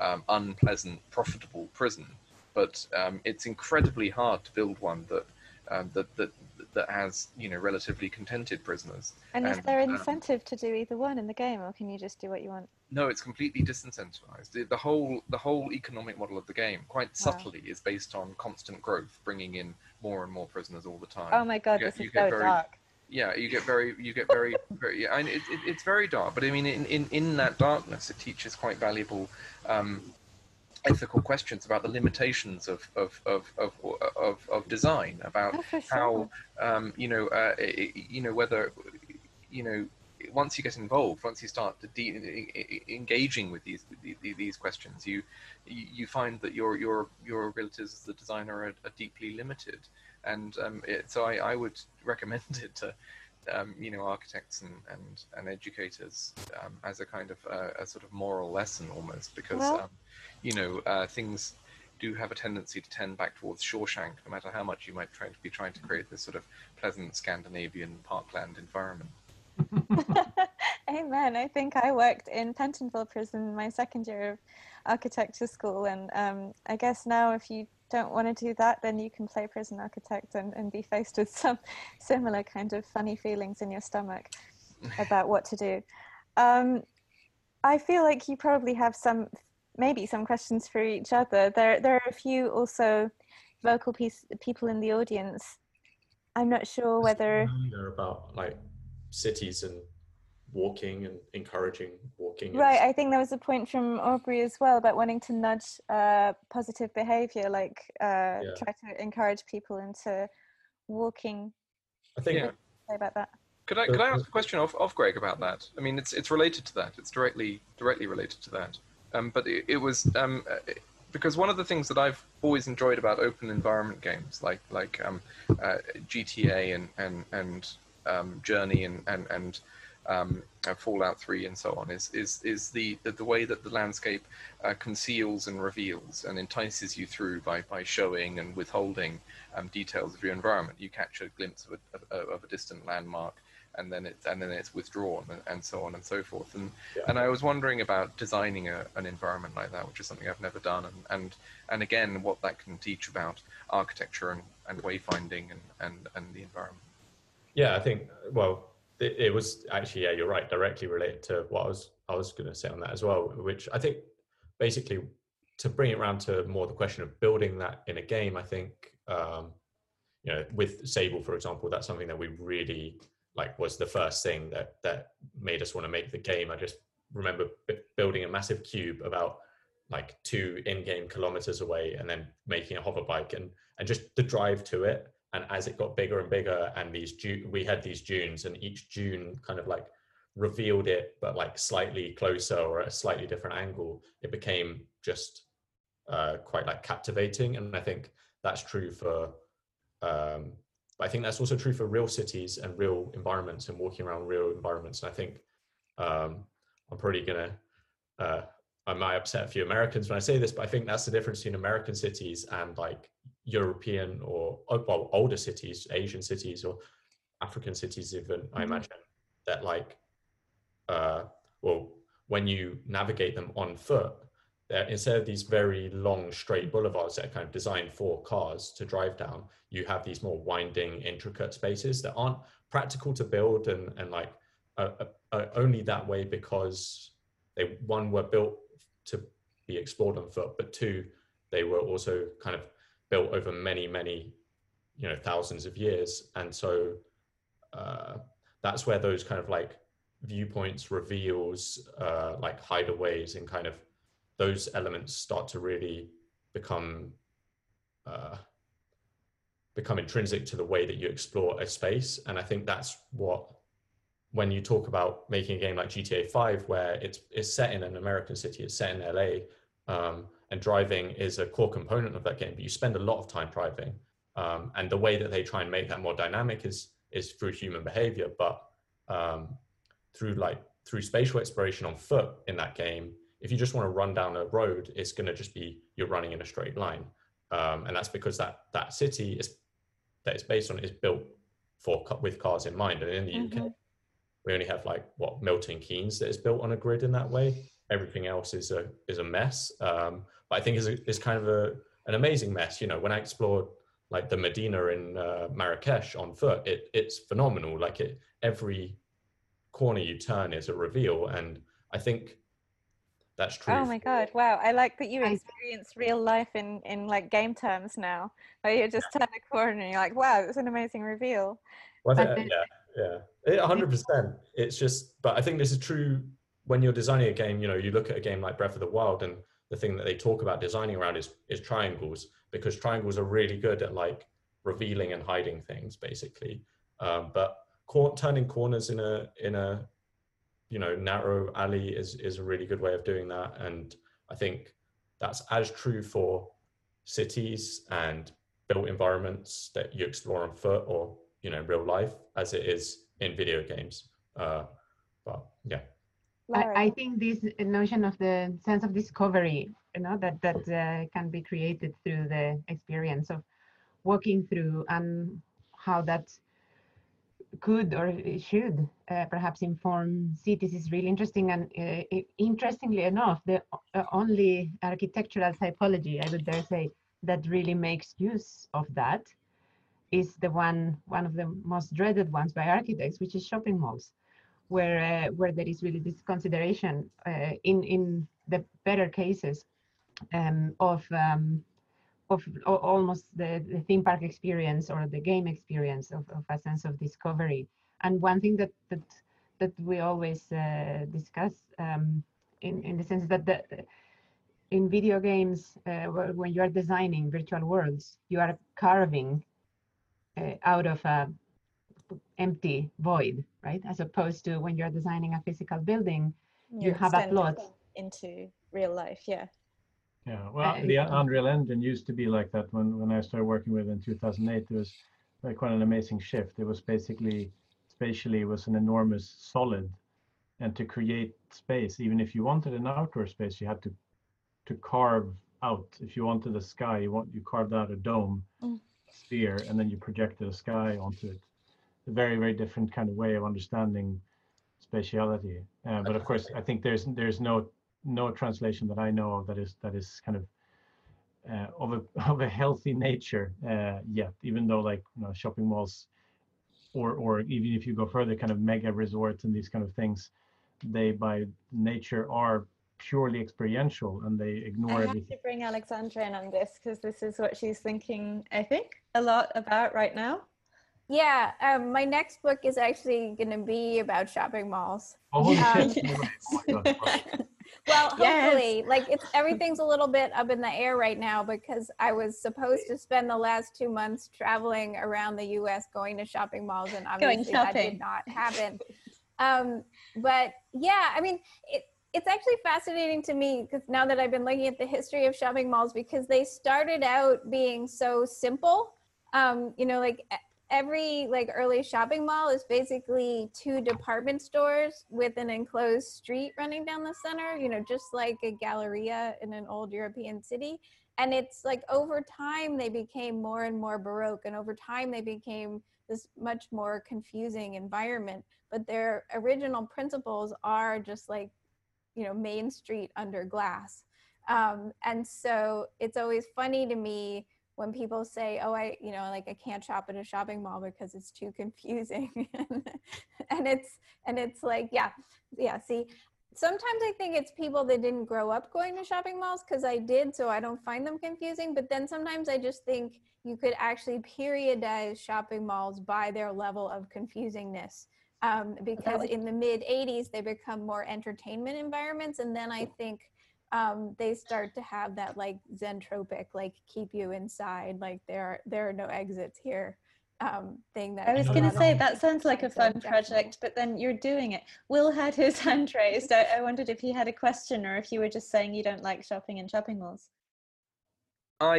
um, unpleasant, profitable prison, but um, it's incredibly hard to build one that um, that that that has, you know, relatively contented prisoners. And, and is there an um, incentive to do either one in the game, or can you just do what you want? No, it's completely disincentivized. The, the whole the whole economic model of the game, quite wow. subtly, is based on constant growth, bringing in more and more prisoners all the time. Oh my God, you this get, is so very, dark. Yeah, you get very, you get very, very. Yeah, and it, it, it's very dark. But I mean, in, in in that darkness, it teaches quite valuable um, ethical questions about the limitations of of of of, of, of design, about oh, how sure. um, you know uh, you know whether you know. Once you get involved, once you start to de engaging with these these questions, you you find that your your your abilities as the designer are, are deeply limited, and um, it, so I, I would recommend it to um, you know architects and and, and educators um, as a kind of uh, a sort of moral lesson almost, because well, um, you know uh, things do have a tendency to tend back towards Shawshank, no matter how much you might try to be trying to create this sort of pleasant Scandinavian parkland environment. Amen. I think I worked in Pentonville prison my second year of architecture school, and um, I guess now if you don't want to do that, then you can play prison architect and, and be faced with some similar kind of funny feelings in your stomach about what to do. Um, I feel like you probably have some, maybe some questions for each other. There, there are a few also vocal piece, people in the audience. I'm not sure whether... They're about like... cities and walking and encouraging walking. Right, I think there was a point from Aubrey as well about wanting to nudge uh, positive behavior, like uh, yeah. try to encourage people into walking. I think yeah. say about that. Could I could I ask a question off off Greg about that? I mean, it's it's related to that. It's directly directly related to that. Um, but it, it was um, it, because one of the things that I've always enjoyed about open environment games, like like um, uh, G T A and and and Um, Journey and and and um, uh, Fallout three and so on is is is the the, the way that the landscape uh, conceals and reveals and entices you through by by showing and withholding um, details of your environment. You catch a glimpse of a, of, of a distant landmark, and then it's and then it's withdrawn and, and so on and so forth. And yeah. and I was wondering about designing a, an environment like that, which is something I've never done. And and and again, what that can teach about architecture and and wayfinding and and, and the environment. Yeah, I think, well, it, it was actually, yeah, you're right, directly related to what I was, I was going to say on that as well, which I think basically to bring it around to more the question of building that in a game, I think, um, you know, with Sable, for example, that's something that we really, like, was the first thing that, that made us want to make the game. I just remember building a massive cube about like two in-game kilometers away and then making a hover bike and, and just the drive to it. And as it got bigger and bigger, and these we had these dunes, and each dune kind of like revealed it, but like slightly closer or at a slightly different angle, it became just uh, quite like captivating. And I think that's true for, um, I think that's also true for real cities and real environments and walking around real environments. And I think um, I'm probably gonna, uh, I might upset a few Americans when I say this, but I think that's the difference between American cities and like European or well, older cities, Asian cities or African cities even, mm-hmm. I imagine, that like, uh, well, when you navigate them on foot, instead of these very long straight boulevards that are kind of designed for cars to drive down, you have these more winding, intricate spaces that aren't practical to build and, and like uh, uh, only that way because they, one, were built to be explored on foot, but two, they were also kind of built over many, many, you know, thousands of years. And so uh, that's where those kind of like viewpoints, reveals, uh, like hideaways and kind of those elements start to really become, uh, become intrinsic to the way that you explore a space. And I think that's what, when you talk about making a game like G T A five, where it's, it's set in an American city, it's set in L A, um, and driving is a core component of that game, but you spend a lot of time driving. Um, and the way that they try and make that more dynamic is, is through human behavior, but um, through like, through spatial exploration on foot in that game, if you just want to run down a road, it's going to just be, you're running in a straight line. Um, and that's because that, that city is that it's based on is built for with cars in mind. And in the mm-hmm. U K, we only have like what Milton Keynes that is built on a grid in that way. Everything else is a is a mess. Um, but I think it's, a, it's kind of a an amazing mess. You know, when I explored like the Medina in uh, Marrakesh on foot, it it's phenomenal. Like it every corner you turn is a reveal, and I think that's true. Oh my God, wow. I like that you experience real life in, in like game terms now, where you just turn a corner and you're like, wow, it's an amazing reveal. Well, I think, yeah, yeah, one hundred percent. It's just, but I think this is true when you're designing a game. You know, you look at a game like Breath of the Wild, and the thing that they talk about designing around is, is triangles, because triangles are really good at like revealing and hiding things basically. Um, but cor- turning corners in a, in a, you know, narrow alley is, is a really good way of doing that. And I think that's as true for cities and built environments that you explore on foot or, you know, real life as it is in video games. Uh, but yeah. I, I think this notion of the sense of discovery, you know, that, that uh, can be created through the experience of walking through, and how that could or should uh, perhaps inform cities is really interesting. And uh, it, interestingly enough, the uh, only architectural typology, I would dare say, that really makes use of that is the one one of the most dreaded ones by architects, which is shopping malls, where uh, where there is really this consideration uh, in in the better cases um, of um, of almost the, the theme park experience or the game experience of, of a sense of discovery. And one thing that that, that we always uh, discuss um, in, in the sense that the, in video games, uh, when you are designing virtual worlds, you are carving uh, out of a empty void, right? As opposed to when you're designing a physical building, you, you have a plot. Into real life, yeah. Yeah, well, the Unreal Engine used to be like that when, when I started working with it in two thousand eight. It was like quite an amazing shift. It was basically, spatially, it was an enormous solid. And to create space, even if you wanted an outdoor space, you had to to carve out. If you wanted the sky, you, want, you carved out a dome mm. sphere, and then you projected a sky onto it. A very, very different kind of way of understanding spatiality. Uh, but of course, I think there's there's no... no translation that I know of that is that is kind of uh, of a of a healthy nature uh, yet. Even though, like, you know, shopping malls, or or even if you go further, kind of mega resorts and these kind of things, they by nature are purely experiential and they ignore everything. I have to bring Alexandra in on this because this is what she's thinking, I think, a lot about right now. Yeah, um, my next book is actually going to be about shopping malls. Oh, um, yes. Well, hopefully, yes. Like, it's everything's a little bit up in the air right now because I was supposed to spend the last two months traveling around the U S going to shopping malls, and obviously that did not happen. Um, but yeah, I mean, it, it's actually fascinating to me because now that I've been looking at the history of shopping malls, because they started out being so simple, um, you know, like every like early shopping mall is basically two department stores with an enclosed street running down the center, you know, just like a galleria in an old European city. And it's like over time they became more and more Baroque, and over time they became this much more confusing environment. But their original principles are just like, you know, Main Street under glass. Um, and so it's always funny to me when people say, oh, I, you know, like I can't shop at a shopping mall because it's too confusing. and it's, and it's like, yeah, yeah. See, sometimes I think it's people that didn't grow up going to shopping malls, because I did, so I don't find them confusing. But then sometimes I just think you could actually periodize shopping malls by their level of confusingness. Um, because in the mid eighties, they become more entertainment environments. And then I think, Um, they start to have that like zentropic, like keep you inside, like there are, there are no exits here um, thing. That I was going to say, that sounds like a fun project, but then you're doing it. Will had his hand raised. I, I wondered if he had a question or if you were just saying you don't like shopping in shopping malls.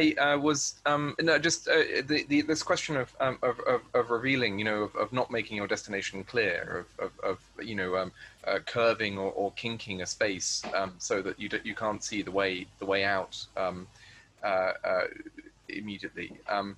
I uh, was um, no, just uh, the, the this question of, um, of of of revealing, you know, of, of not making your destination clear, of of, of you know, um, uh, curving or, or kinking a space um, so that you d you can't see the way the way out um, uh, uh, immediately. Um,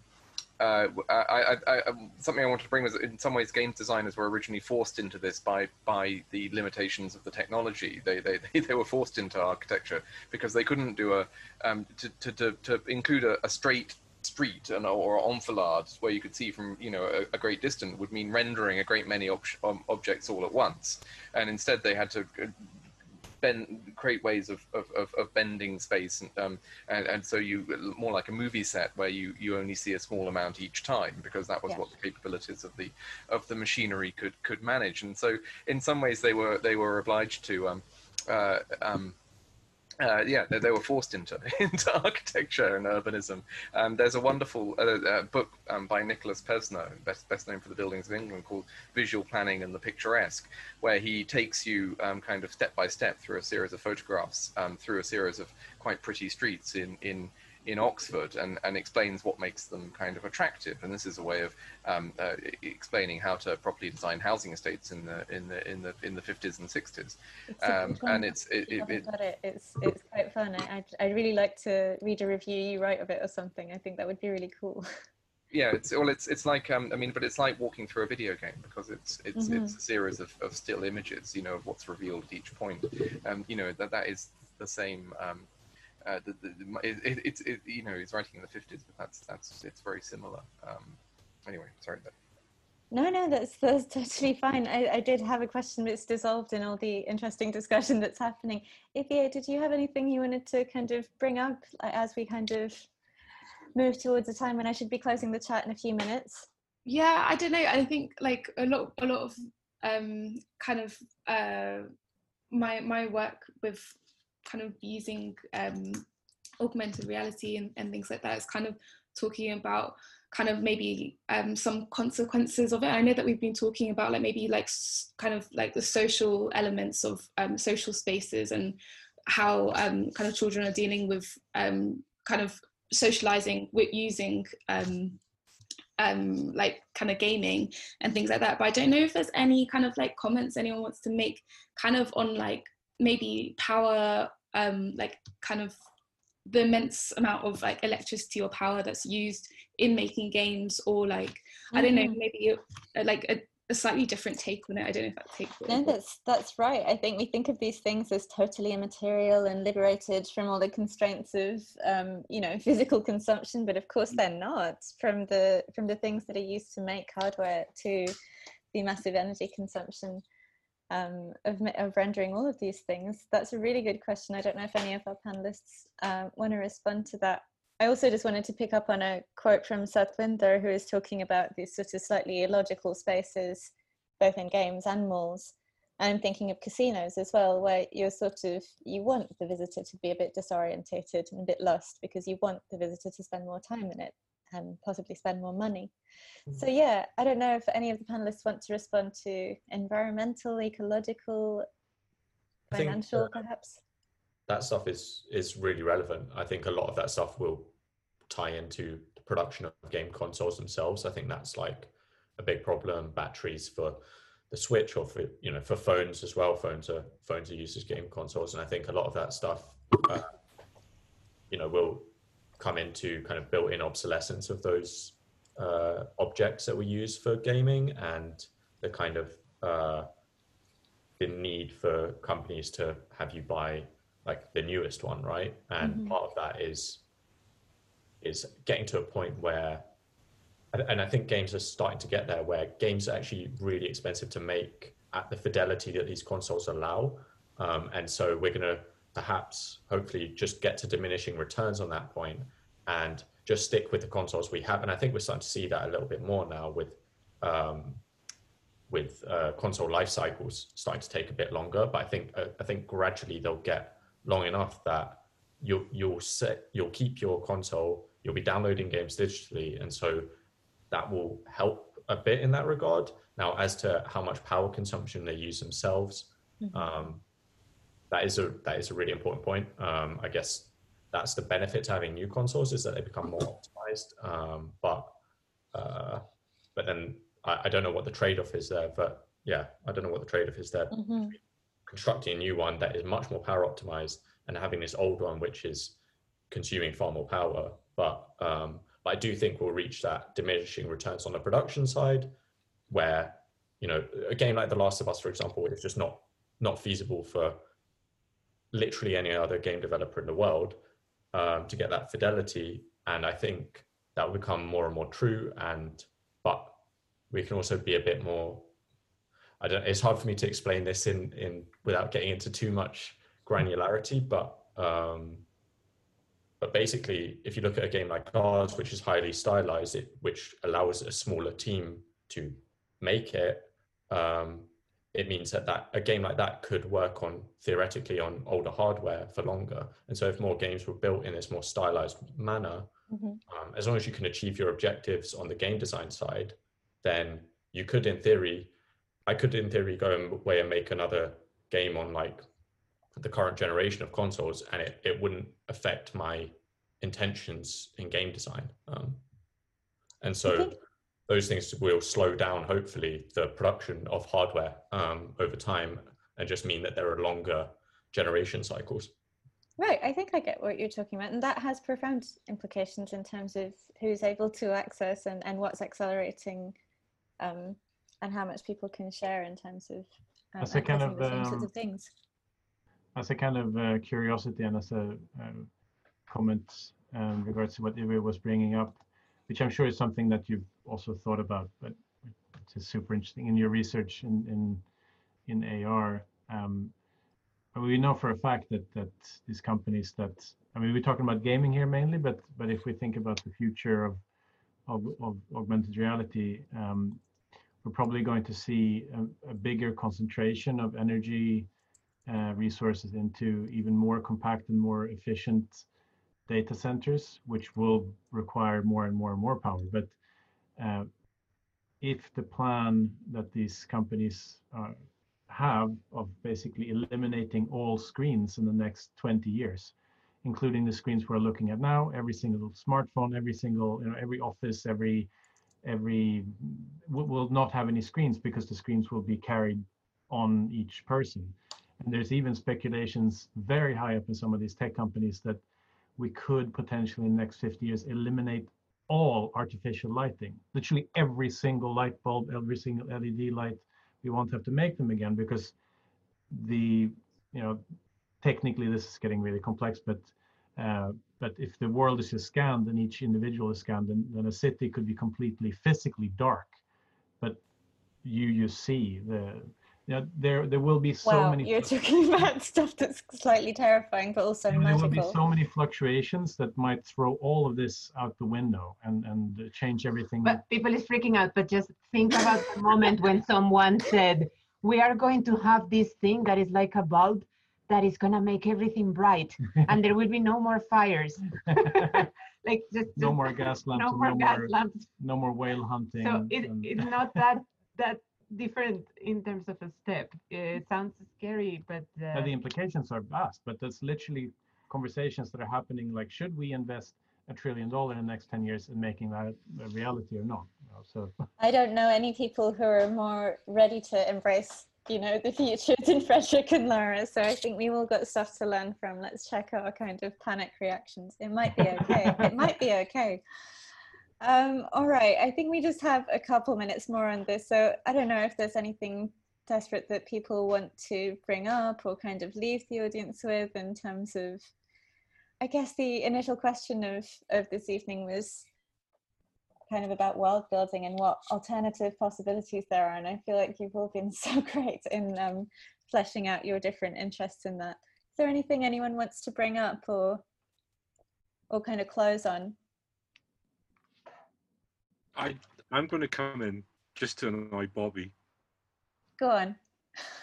uh, I, I, I, something I wanted to bring was, in some ways, games designers were originally forced into this by by the limitations of the technology. They they they, they were forced into architecture because they couldn't do a um, to, to to to include a, a straight street and or enfilade where you could see from you know a, a great distance would mean rendering a great many ob um, objects all at once, and instead they had to bend, create ways of, of, of, of bending space, and, um, and and so you more like a movie set where you, you only see a small amount each time, because that was yeah. what the capabilities of the of the machinery could could manage. And so in some ways they were they were obliged to um, uh, um, Uh, yeah, they, they were forced into into architecture and urbanism. Um, there's a wonderful uh, uh, book um, by Nicholas Pesner, best best known for The Buildings of England, called Visual Planning and the Picturesque, where he takes you um, kind of step by step through a series of photographs, um, through a series of quite pretty streets in in. in Oxford, and, and explains what makes them kind of attractive. And this is a way of um, uh, explaining how to properly design housing estates in the in the in the in the fifties and sixties. Um, and it's it, it, it, it. it's it's quite fun. I I'd really like to read a review you write of it or something. I think that would be really cool. Yeah, it's well, it's it's like um, I mean, but it's like walking through a video game, because it's it's mm-hmm. it's a series of, of still images, you know, of what's revealed at each point. And um, you know that that is the same. Um, Uh, the, the, the, it, it, it, you know, he's writing in the fifties, but that's that's it's very similar. Um, anyway, sorry. But... No, no, that's that's totally fine. I, I did have a question, but it's dissolved in all the interesting discussion that's happening. Ibiye, did you have anything you wanted to kind of bring up as we kind of move towards a time when I should be closing the chat in a few minutes? Yeah, I don't know. I think like a lot, a lot of um, kind of uh, my my work with kind of using um, augmented reality and, and things like that is kind of talking about kind of maybe um, some consequences of it. I know that we've been talking about like maybe like kind of like the social elements of um, social spaces and how um, kind of children are dealing with um, kind of socializing with using um, um, like kind of gaming and things like that. But I don't know if there's any kind of like comments anyone wants to make kind of on like maybe power, um, like kind of the immense amount of like electricity or power that's used in making games, or like, mm-hmm. I don't know, maybe a, like a, a slightly different take on it. I don't know if that take. No, that's, that's right. I think we think of these things as totally immaterial and liberated from all the constraints of, um, you know, physical consumption, but of course they're not, from the, from the things that are used to make hardware to the massive energy consumption. Um, of, of rendering all of these things. That's a really good question. I don't know if any of our panelists um, want to respond to that. I also just wanted to pick up on a quote from Sadhwinder, who is talking about these sort of slightly illogical spaces, both in games and malls. And I'm thinking of casinos as well, where you're sort of, you want the visitor to be a bit disorientated and a bit lost, because you want the visitor to spend more time in it and possibly spend more money. So yeah, I don't know if any of the panelists want to respond to environmental, ecological, financial, that, perhaps? That stuff is, is really relevant. I think a lot of that stuff will tie into the production of game consoles themselves. I think that's like a big problem. Batteries for the Switch, or for, you know, for phones as well. Phones are, phones are used as game consoles. And I think a lot of that stuff, uh, you know, will come into kind of built-in obsolescence of those uh, objects that we use for gaming, and the kind of uh, the need for companies to have you buy like the newest one, right? And mm-hmm. part of that is is getting to a point where, and I think games are starting to get there, where games are actually really expensive to make at the fidelity that these consoles allow, um, and so we're going to perhaps hopefully just get to diminishing returns on that point and just stick with the consoles we have. And I think we're starting to see that a little bit more now with um, with uh, console life cycles starting to take a bit longer. But I think uh, I think gradually they'll get long enough that you'll you'll set you'll keep your console, you'll be downloading games digitally, and so that will help a bit in that regard. Now, as to how much power consumption they use themselves, mm-hmm. um, That is a that is a really important point. Um, I guess that's the benefit to having new consoles, is that they become more optimized. Um, but uh, but then I, I don't know what the trade-off is there. But yeah, I don't know what the trade-off is there. Mm-hmm. Constructing a new one that is much more power optimized and having this old one which is consuming far more power. But um, But I do think we'll reach that diminishing returns on the production side, where, you know, a game like The Last of Us, for example, is just not not feasible for literally any other game developer in the world um, to get that fidelity. And I think that will become more and more true. And but we can also be a bit more, I don't, it's hard for me to explain this in, in without getting into too much granularity, but um, but basically, if you look at a game like ours, which is highly stylized, it, which allows a smaller team to make it, um, it means that, that a game like that could work on, theoretically, on older hardware for longer. And so if more games were built in this more stylized manner, mm-hmm. um, as long as you can achieve your objectives on the game design side, then you could, in theory, I could, in theory, go away and make another game on like the current generation of consoles, and it, it wouldn't affect my intentions in game design. Um, and so okay. those things will slow down, hopefully, the production of hardware um, over time, and just mean that there are longer generation cycles. Right, I think I get what you're talking about, and that has profound implications in terms of who's able to access and, and what's accelerating um, and how much people can share in terms of um, that's a kind of, the same um, sorts of things. As a kind of uh, curiosity and as a um, comment um, regards to what Ibiye was bringing up, which I'm sure is something that you've also thought about, but it's super interesting in your research in in, in A R. Um, we know for a fact that that these companies that, I mean, we're talking about gaming here mainly, but but if we think about the future of of, of augmented reality, um, we're probably going to see a, a bigger concentration of energy uh, resources into even more compact and more efficient data centers, which will require more and more and more power. But uh, if the plan that these companies uh, have of basically eliminating all screens in the next twenty years, including the screens we're looking at now, every single smartphone, every single, you know, every office, every, every will not have any screens because the screens will be carried on each person. And there's even speculations very high up in some of these tech companies that we could potentially in the next fifty years eliminate all artificial lighting. Literally every single light bulb, every single L E D light, we won't have to make them again because the, you know, technically this is getting really complex, but uh, but if the world is just scanned and each individual is scanned, then, then a city could be completely physically dark. But you, you see the, yeah, there there will be so wow, many. You're talking about stuff that's slightly terrifying, but also and magical. There will be so many fluctuations that might throw all of this out the window and, and change everything. But people is freaking out, but just think about the moment when someone said, we are going to have this thing that is like a bulb that is going to make everything bright, and there will be no more fires. Like just, no just, more gas lamps, no more, no gas more, lamps. No more whale hunting. So it, and... it's not that that... different in terms of a step. It sounds scary, but uh... now, the implications are vast, but that's literally conversations that are happening, like should we invest a trillion dollars in the next ten years in making that a reality or not? You know, so I don't know any people who are more ready to embrace, you know, the future than Frederick and Laura, so I think we've all got stuff to learn from. Let's check our kind of panic reactions. It might be okay. It might be okay. Um, all right, I think we just have a couple minutes more on this, so I don't know if there's anything desperate that people want to bring up or kind of leave the audience with in terms of, I guess the initial question of, of this evening was kind of about world building and what alternative possibilities there are, and I feel like you've all been so great in um, fleshing out your different interests in that. Is there anything anyone wants to bring up or or kind of close on? I, I'm going to come in just to annoy Bobby. Go on.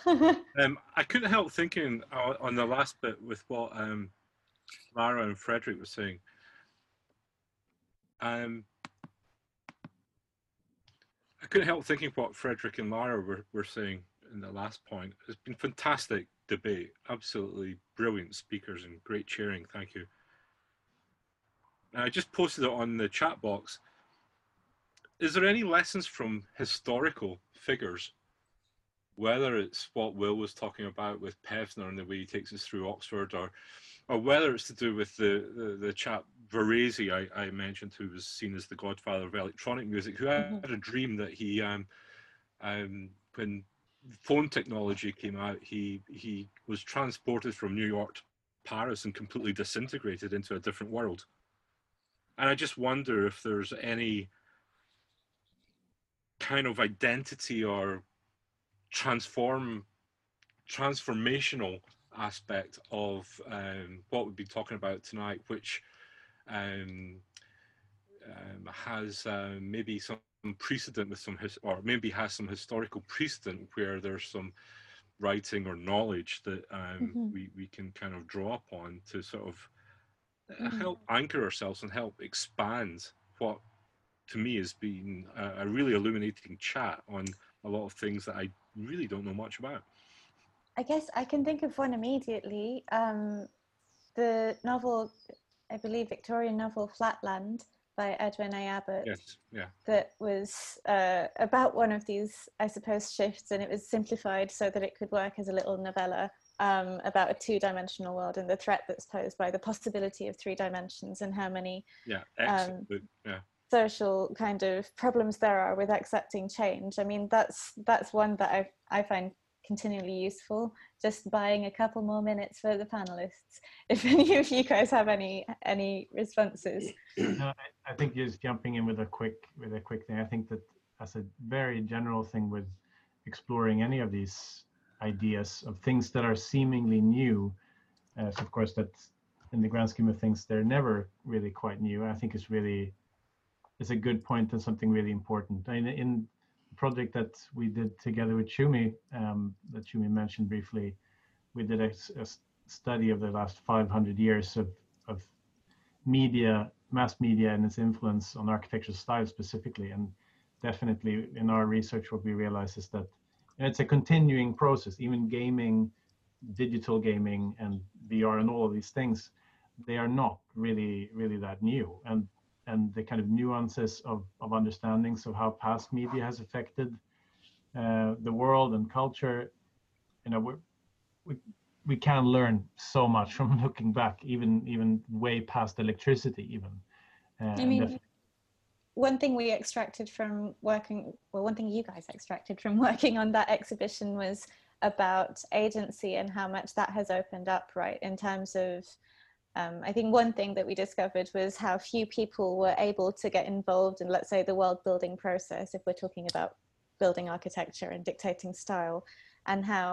um, I couldn't help thinking on the last bit with what um, Laura and Frederick were saying. Um, I couldn't help thinking what Frederick and Laura were, were saying in the last point. It's been fantastic debate, absolutely brilliant speakers and great cheering, thank you. And I just posted it on the chat box. Is there any lessons from historical figures whether it's what Will was talking about with Pevsner and the way he takes us through Oxford, or or whether it's to do with the, the, the chap Varese I, I mentioned, who was seen as the godfather of electronic music, who mm-hmm. had a dream that he, um, um, when phone technology came out, he, he was transported from New York to Paris and completely disintegrated into a different world. And I just wonder if there's any kind of identity or transform transformational aspect of um, what we've been talking about tonight, which um, um, has uh, maybe some precedent with some, his or maybe has some historical precedent where there's some writing or knowledge that um, mm-hmm. we, we can kind of draw upon to sort of mm-hmm. help anchor ourselves and help expand what to me has been a, a really illuminating chat on a lot of things that I really don't know much about. I guess I can think of one immediately. Um, the novel, I believe Victorian novel, Flatland by Edwin A. Abbott. Yes, yeah. That was uh, about one of these, I suppose, shifts, and it was simplified so that it could work as a little novella um, about a two-dimensional world and the threat that's posed by the possibility of three dimensions and how many yeah, um, yeah. social kind of problems there are with accepting change. I mean, that's that's one that I I find continually useful, just buying a couple more minutes for the panelists, if any of you guys have any any responses. No, I, I think just jumping in with a quick with a quick thing, I think that that's a very general thing with exploring any of these ideas of things that are seemingly new, uh, so of course that in the grand scheme of things they're never really quite new. I think it's really it's a good point and something really important. In, in project that we did together with Shumi, um, that Shumi mentioned briefly, we did a, a study of the last five hundred years of, of media, mass media and its influence on architectural style specifically. And definitely in our research, what we realize is that it's a continuing process. Even gaming, digital gaming and V R and all of these things, they are not really, really that new. And and the kind of nuances of, of understandings of how past media has affected uh, the world and culture. You know, we're, we we can learn so much from looking back, even even way past electricity, even. Uh, I mean, one thing we extracted from working, well, one thing you guys extracted from working on that exhibition was about agency and how much that has opened up, right, in terms of Um, I think one thing that we discovered was how few people were able to get involved in, let's say, the world building process, if we're talking about building architecture and dictating style, and how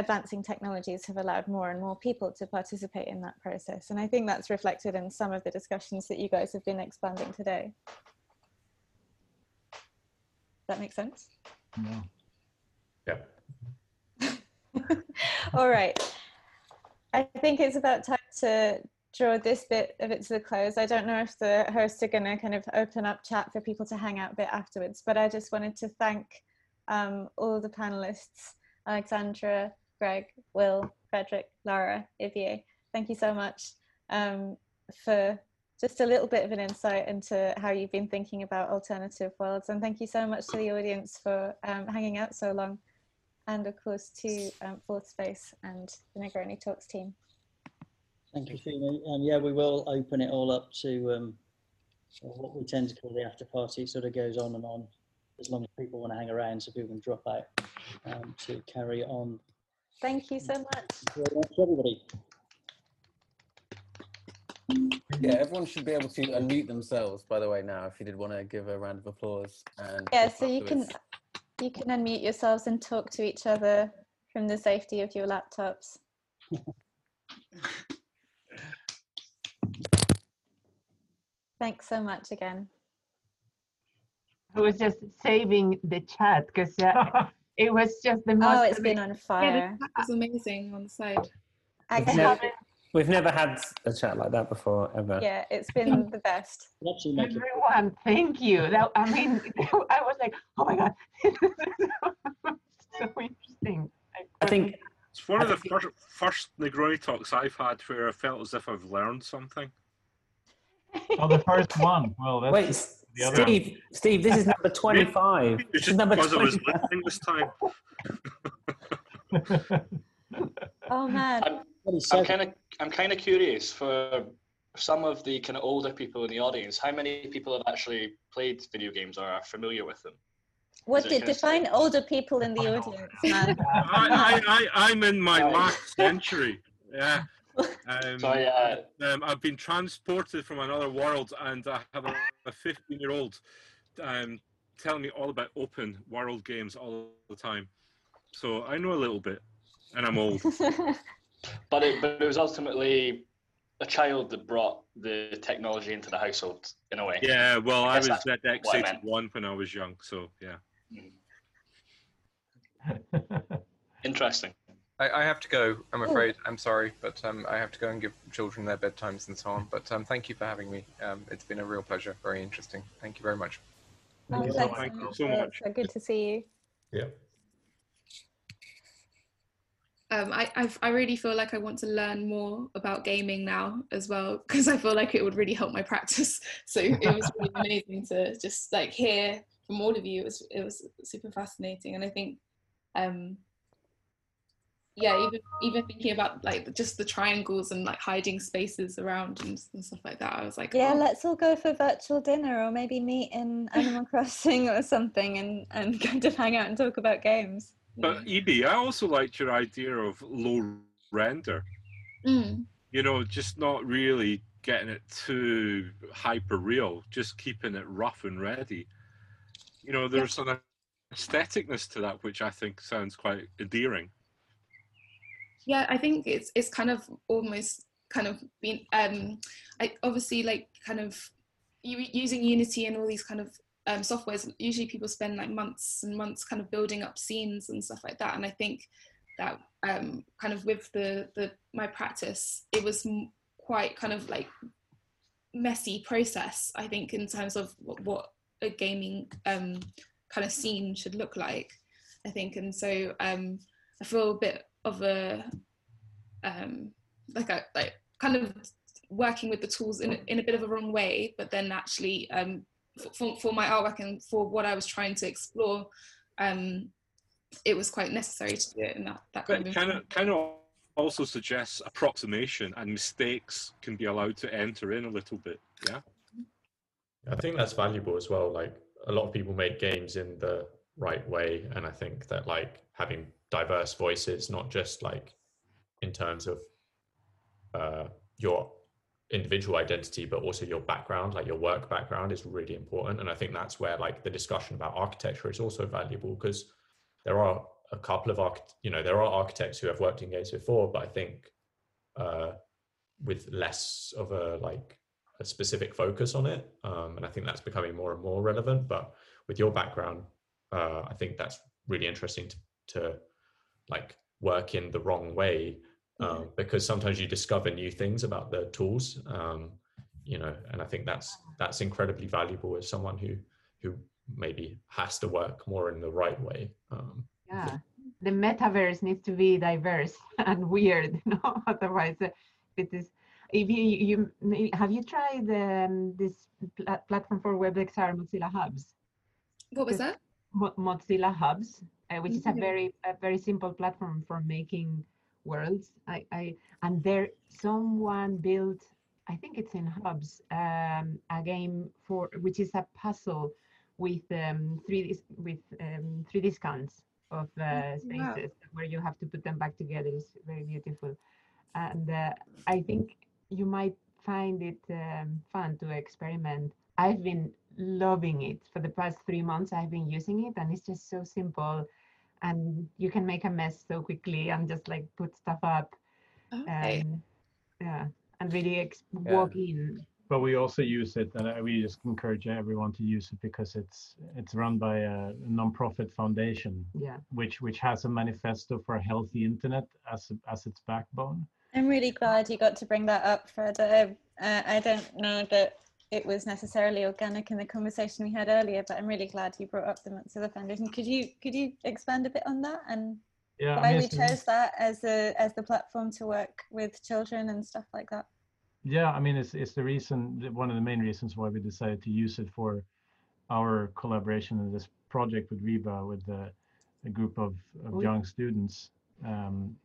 advancing technologies have allowed more and more people to participate in that process. And I think that's reflected in some of the discussions that you guys have been expanding today. Does that make sense? No. Yeah. All right. I think it's about time to draw this bit of it to the close. I don't know if the hosts are going to kind of open up chat for people to hang out a bit afterwards, but I just wanted to thank um, all the panelists, Alexandra, Greg, Will, Frederick, Laura, Ibiye. Thank you so much um, for just a little bit of an insight into how you've been thinking about alternative worlds. And thank you so much to the audience for um, hanging out so long. And of course to um, Fourth Space and the Negroni Talks team. Thank you, Fina. And yeah, we will open it all up to um, what we tend to call the after party. It sort of goes on and on as long as people want to hang around, so people can drop out um, to carry on. Thank you so much. Thank you very much, everybody. Yeah, everyone should be able to unmute themselves, by the way, now, if you did want to give a round of applause. And yeah, so afterwards. you can you can unmute yourselves and talk to each other from the safety of your laptops. Thanks so much again. I was just saving the chat because uh, it was just the most. Oh, it's amazing. Been on fire. Yeah, it's amazing on the side. We've never, we've never had a chat like that before, ever. Yeah, it's been the best. Everyone, thank you. That, I mean, I was like, oh my God, this is so, so interesting. I, I think it's one I of the first, first Negroni talks I've had where I felt as if I've learned something. Oh, the first one. Well, that's wait, the other Steve. One. Steve, this is number twenty-five. It's just this is number because twenty-five. I was listening this time. Oh man. I'm, I'm kind of I'm kind of curious for some of the kind of older people in the audience, how many people have actually played video games or are familiar with them? What did define older people in the audience? I, I, I, I'm in my last century. Yeah. Um, Sorry, uh, um, I've been transported from another world, and I have a fifteen-year-old um, telling me all about open world games all the time. So I know a little bit, and I'm old. But it, but it was ultimately a child that brought the technology into the household, in a way. Yeah, well, I, I was Z X eighty-one when I was young, so yeah. Interesting. I have to go, I'm afraid. I'm sorry, but um, I have to go and give children their bedtimes and so on. But um, thank you for having me. Um, it's been a real pleasure. Very interesting. Thank you very much. Thank, oh, you, so much. Thank you so much. So good to see you. Yeah. Um, I, I've, I really feel like I want to learn more about gaming now as well, because I feel like it would really help my practice. So it was really amazing to just like hear from all of you. It was, it was super fascinating. And I think... Um, yeah, even even thinking about like just the triangles and like hiding spaces around and, and stuff like that, I was like, yeah, oh. Let's all go for virtual dinner or maybe meet in Animal Crossing or something and and kind of hang out and talk about games. But Ibiye, I also liked your idea of low render. Mm. You know, just not really getting it too hyper real, just keeping it rough and ready. You know, there's yeah. an aestheticness to that which I think sounds quite endearing. Yeah, I think it's it's kind of almost kind of been um, I obviously like kind of using Unity and all these kind of um, softwares. Usually, people spend like months and months kind of building up scenes and stuff like that. And I think that um, kind of with the the my practice, it was quite kind of like messy process. I think in terms of what, what a gaming um, kind of scene should look like. I think, and so um, I feel a bit. of a um like a like kind of working with the tools in, in a bit of a wrong way, but then actually um for, for my artwork and for what I was trying to explore, um it was quite necessary to do it in that, that kind of kind of kind of also suggests approximation and mistakes can be allowed to enter in a little bit. Yeah, I think that's valuable as well. Like a lot of people make games in the right way, and I think that like having diverse voices, not just like in terms of uh, your individual identity, but also your background, like your work background is really important. And I think that's where like the discussion about architecture is also valuable, because there are a couple of, arch- you know, there are architects who have worked in games before, but I think uh, with less of a like a specific focus on it. Um, and I think that's becoming more and more relevant, but with your background, uh, I think that's really interesting to, to like work in the wrong way, um, mm-hmm. because sometimes you discover new things about the tools, um, you know, and I think that's that's incredibly valuable as someone who who maybe has to work more in the right way. Um, yeah, the metaverse needs to be diverse and weird, you know? Otherwise, it is. If you you may, have you tried um, this pl platform for WebXR, Mozilla Hubs? What was that? Mo Mozilla Hubs. Uh, which is a very a very simple platform for making worlds. I, I and there someone built, I think it's in Hubs, um, a game for which is a puzzle with um, three D with um, three D scans of uh, spaces wow. where you have to put them back together. It's very beautiful, and uh, I think you might find it um, fun to experiment. I've been loving it for the past three months. I've been using it, and it's just so simple. And you can make a mess so quickly and just like put stuff up, okay. and yeah, and really ex yeah. walk in. But we also use it, and we just encourage everyone to use it because it's it's run by a non-profit foundation, yeah, which which has a manifesto for a healthy internet as as its backbone. I'm really glad you got to bring that up, Fred. I, uh, I don't know that it was necessarily organic in the conversation we had earlier, but I'm really glad you brought up the Mozilla Foundation. Could you could you expand a bit on that and yeah, why I mean, we chose that as a as the platform to work with children and stuff like that? Yeah, I mean, it's it's the reason, one of the main reasons why we decided to use it for our collaboration in this project with REBA, with the, a group of, of young students Um,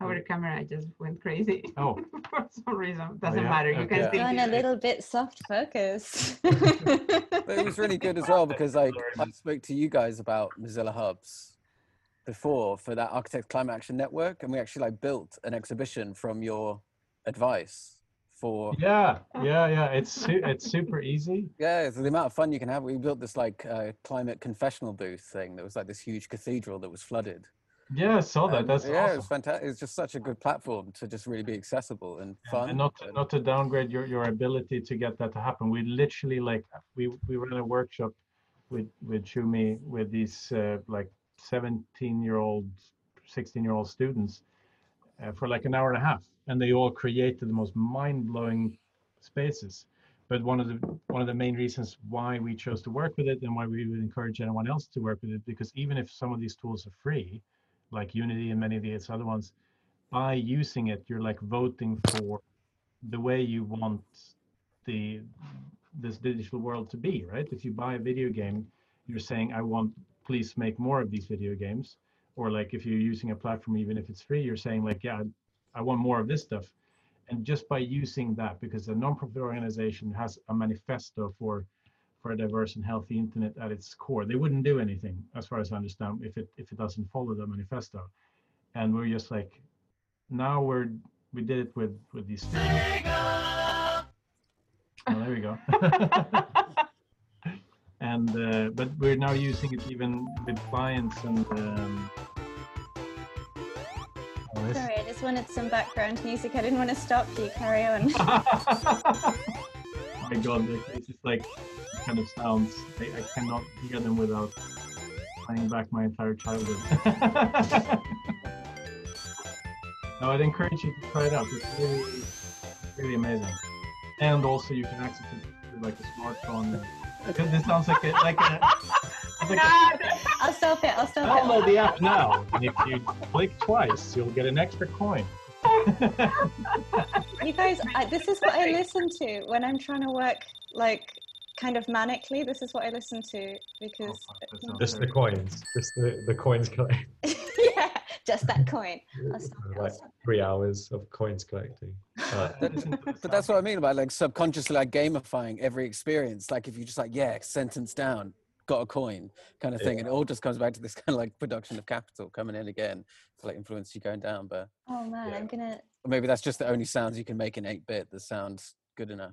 Our we, camera just went crazy. Oh, for some reason, doesn't oh, yeah? matter. You okay. can still yeah. a little bit soft focus. But it was really good as well because I I spoke to you guys about Mozilla Hubs before for that Architect Climate Action Network, and we actually like built an exhibition from your advice. For yeah yeah yeah it's su it's super easy. Yeah, so the amount of fun you can have. We built this like uh, climate confessional booth thing that was like this huge cathedral that was flooded. Yeah, I saw that. And, that's yeah, awesome. It's fantastic. It's just such a good platform to just really be accessible and yeah, fun. And not to, not to downgrade your your ability to get that to happen. We literally like we we were in a workshop with with Shumi with these uh, like seventeen year old, sixteen year old students uh, for like an hour and a half. And they all created the most mind-blowing spaces. But one of the one of the main reasons why we chose to work with it and why we would encourage anyone else to work with it, because even if some of these tools are free, like Unity and many of these other ones, by using it, you're like voting for the way you want the this digital world to be, right? If you buy a video game, you're saying, I want, please make more of these video games. Or like if you're using a platform, even if it's free, you're saying like, yeah, I want more of this stuff. And just by using that, because a nonprofit organization has a manifesto for for a diverse and healthy internet at its core, they wouldn't do anything, as far as I understand, if it if it doesn't follow the manifesto. And we're just like, now we're we did it with with these students. Oh, there we go. And uh, but we're now using it even with clients and. Um, Sorry, I just wanted some background music. I didn't want to stop you. Carry on. Oh my God, this is like kind of sounds. I, I cannot hear them without playing back my entire childhood. No, I'd encourage you to try it out. It's really, really amazing. And also, you can access it with like a smartphone. This sounds like a like a. Like a I'll stop it, I'll stop it. Download the app now, and if you click twice, you'll get an extra coin. You guys, I, this is what I listen to when I'm trying to work, like, kind of manically. This is what I listen to, because... Oh, just the coins, just the, the coins collect. Yeah, just that coin. I'll stop it, like, stop three hours of coins collecting. Uh, but that's what I mean about, like, subconsciously, like, gamifying every experience. Like, if you just, like, yeah, sentence down. Got a coin kind of thing, yeah. And it all just comes back to this kind of like production of capital coming in again to like influence you going down. But oh man, yeah. I'm gonna maybe that's just the only sounds you can make in eight bit that sounds good enough.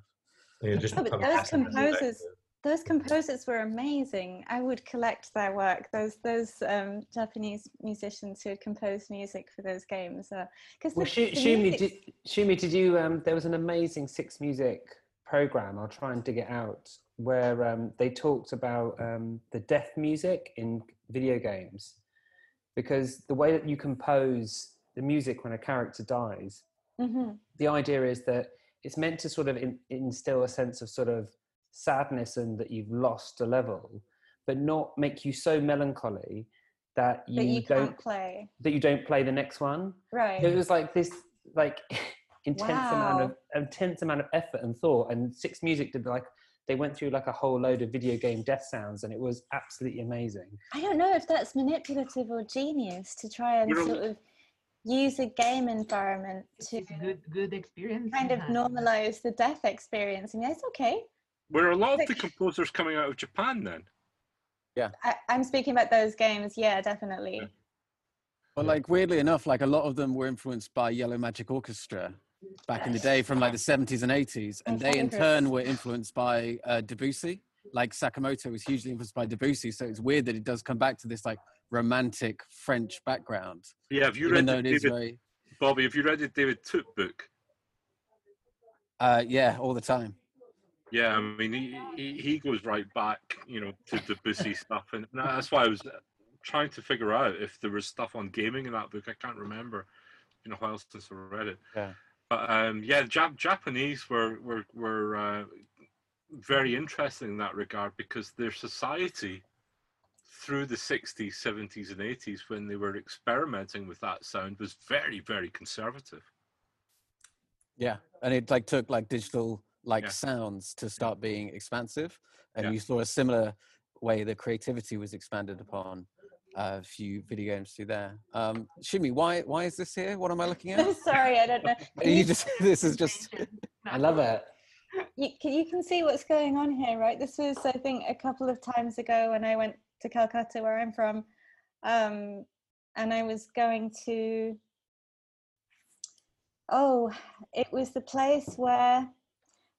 Yeah, just oh, but those composers, those composers were amazing. I would collect their work. Those those um, Japanese musicians who had composed music for those games. Because uh, well, Shumi, did, Shumi, did you? Um, there was an amazing Six Music program. I'll try and dig it out. Where um, they talked about um, the death music in video games, because the way that you compose the music when a character dies, mm-hmm. the idea is that it's meant to sort of in, instill a sense of sort of sadness and that you've lost a level, but not make you so melancholy that you, that you don't can't play that you don't play the next one. Right. So it was like this, like intense wow. amount of intense amount of effort and thought, and Six Music did like. They went through like a whole load of video game death sounds, and it was absolutely amazing. I don't know if that's manipulative or genius to try and sort of use a game environment to good, good experience kind of normalize the death experience. I mean, it's okay. Were a lot of like, the composers coming out of Japan then? Yeah. I, I'm speaking about those games. Yeah, definitely. Yeah. Well, like weirdly enough, like a lot of them were influenced by Yellow Magic Orchestra. Back in the day from like the seventies and eighties, and they in turn were influenced by uh, Debussy. Like Sakamoto was hugely influenced by Debussy, so it's weird that it does come back to this like romantic French background. Yeah, have you read the David, very... Bobby, have you read the David Toot book? Uh, yeah, all the time. Yeah, I mean, he, he, he goes right back, you know, to Debussy stuff, and that's why I was trying to figure out if there was stuff on gaming in that book. I can't remember. It's been a while since I read it. Yeah. But um, yeah, Jap Japanese were were were uh, very interesting in that regard, because their society through the sixties, seventies, and eighties, when they were experimenting with that sound, was very very conservative. Yeah, and it like took like digital like yeah. sounds to start being expansive, and yeah. you saw a similar way that creativity was expanded upon a few video games through there. Um, Shimi, why why is this here? What am I looking at? I'm sorry, I don't know. you just, this is just. I love it. You can, you can see what's going on here, right? This was, I think, a couple of times ago when I went to Calcutta, where I'm from, um, and I was going to. Oh, it was the place where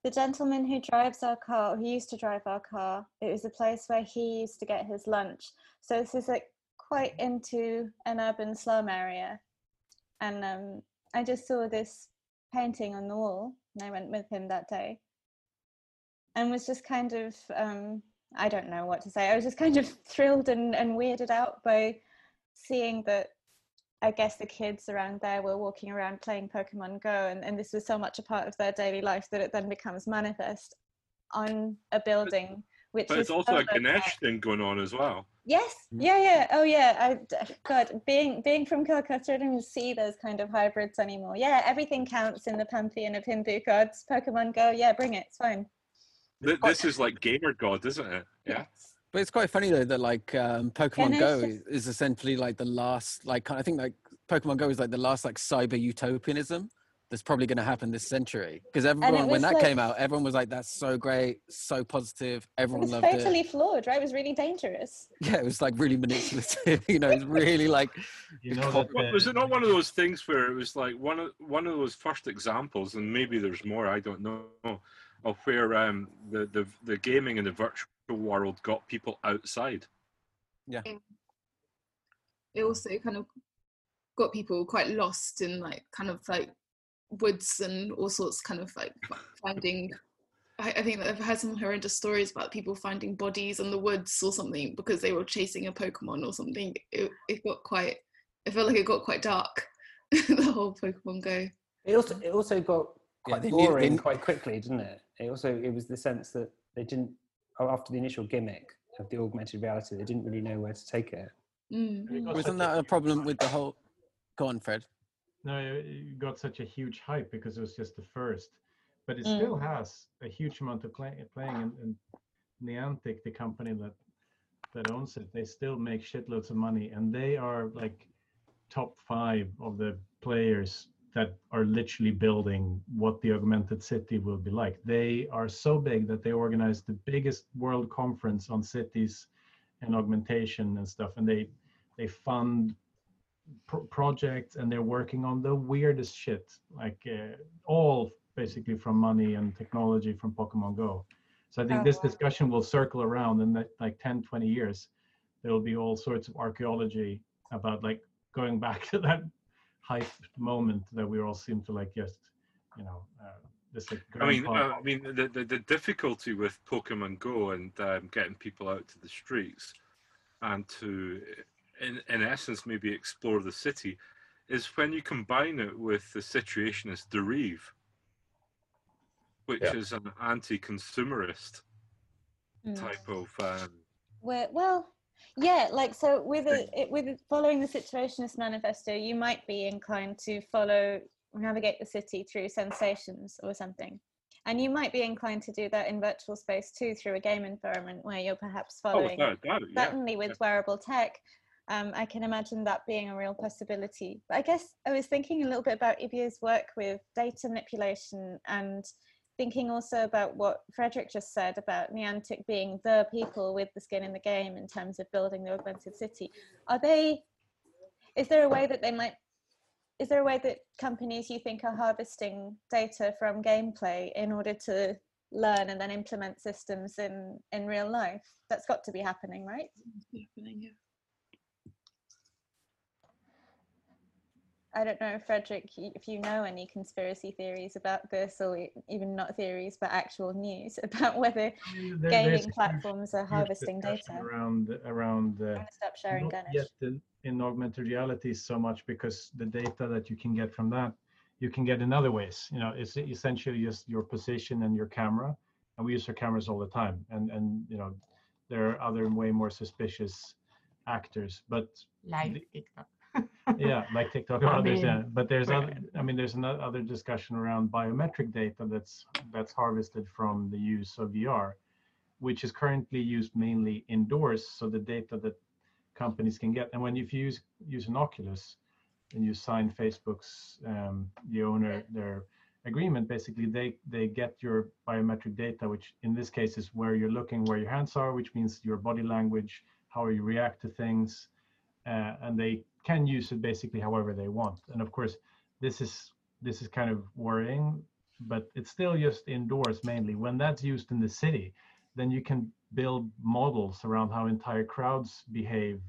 the gentleman who drives our car, who used to drive our car, it was the place where he used to get his lunch. So this is like quite into an urban slum area, and um, I just saw this painting on the wall, and I went with him that day, and was just kind of um, I don't know what to say. I was just kind of thrilled and, and weirded out by seeing that. I guess the kids around there were walking around playing Pokemon Go, and, and this was so much a part of their daily life that it then becomes manifest on a building. Which but is it's also a Ganesh thing going on as well. Yes, yeah, yeah, oh yeah. I, God, being being from Calcutta, I don't even see those kind of hybrids anymore. Yeah, everything counts in the pantheon of Hindu gods. Pokemon Go, yeah, bring it, it's fine. This, this is like gamer gods, isn't it? Yeah. Yes. But it's quite funny though that like um, Pokemon Ganesh Go is, is essentially like the last like I think like Pokemon Go is like the last like cyber utopianism that's probably going to happen this century, because everyone when that like, came out everyone was like that's so great, so positive, everyone it loved it. It was totally flawed, right? It was really dangerous. Yeah, it was like really manipulative. You know, it's really like you know that, uh, was it not one of those things where it was like one of one of those first examples, and maybe there's more, I don't know, of where um, the, the the gaming and the virtual world got people outside. Yeah. It also kind of got people quite lost in like kind of like woods and all sorts, kind of like finding. I, I think that I've heard some horrendous stories about people finding bodies in the woods or something because they were chasing a Pokemon or something. It, it got quite. I felt like it got quite dark. The whole Pokemon Go. It also it also got quite yeah, boring it, it, quite quickly, didn't it? It also it was the sense that they didn't. After the initial gimmick of the augmented reality, they didn't really know where to take it. Mm-hmm. it Wasn't that a problem with the whole... Go on, Fred. No, it got such a huge hype because it was just the first. But it mm. still has a huge amount of play, playing. And, and Niantic, the company that, that owns it, they still make shitloads of money. And they are like top five of the players that are literally building what the augmented city will be like. They are so big that they organize the biggest world conference on cities and augmentation and stuff. And they they fund pro- projects and they're working on the weirdest shit, like uh, all basically from money and technology from Pokemon Go. So I think oh, this wow. discussion will circle around in the, like ten, twenty years. There will be all sorts of archaeology about like going back to that hype moment that we all seem to like just, you know, uh, this like I mean, uh, I mean the, the, the difficulty with Pokemon Go and um, getting people out to the streets and to, in, in essence, maybe explore the city is when you combine it with the situationist derive, which yeah. is an anti-consumerist mm. type of... Um, Where, well... Yeah, like so with a, it with following the Situationist Manifesto, you might be inclined to follow navigate the city through sensations or something, and you might be inclined to do that in virtual space too through a game environment where you're perhaps following. Oh, no, no, yeah. Certainly with yeah. wearable tech, um, I can imagine that being a real possibility. But I guess I was thinking a little bit about Ibiye's work with data manipulation and. Thinking also about what Frederick just said about Niantic being the people with the skin in the game in terms of building the augmented city. Are they, is there a way that they might, is there a way that companies you think are harvesting data from gameplay in order to learn and then implement systems in, in real life? That's got to be happening, right? I don't know, Frederick, if you know any conspiracy theories about this, or even not theories, but actual news about whether there, gaming platforms are harvesting data. Around, around. Uh, I'm gonna stop sharing, Ganesh. Yet in, in augmented reality, so much because the data that you can get from that, you can get in other ways. You know, it's essentially just your position and your camera, and we use our cameras all the time. And and you know, there are other way more suspicious actors, but. Live TikTok. Yeah, like TikTok or I others. Mean, yeah. But there's other. I mean, there's another other discussion around biometric data that's that's harvested from the use of V R, which is currently used mainly indoors. So the data that companies can get. And when if you use use an Oculus and you sign Facebook's um, the owner their agreement, basically they they get your biometric data, which in this case is where you're looking, where your hands are, which means your body language, how you react to things, uh, and they can use it basically however they want. And of course, this is this is kind of worrying, but it's still just indoors mainly. When that's used in the city, then you can build models around how entire crowds behave,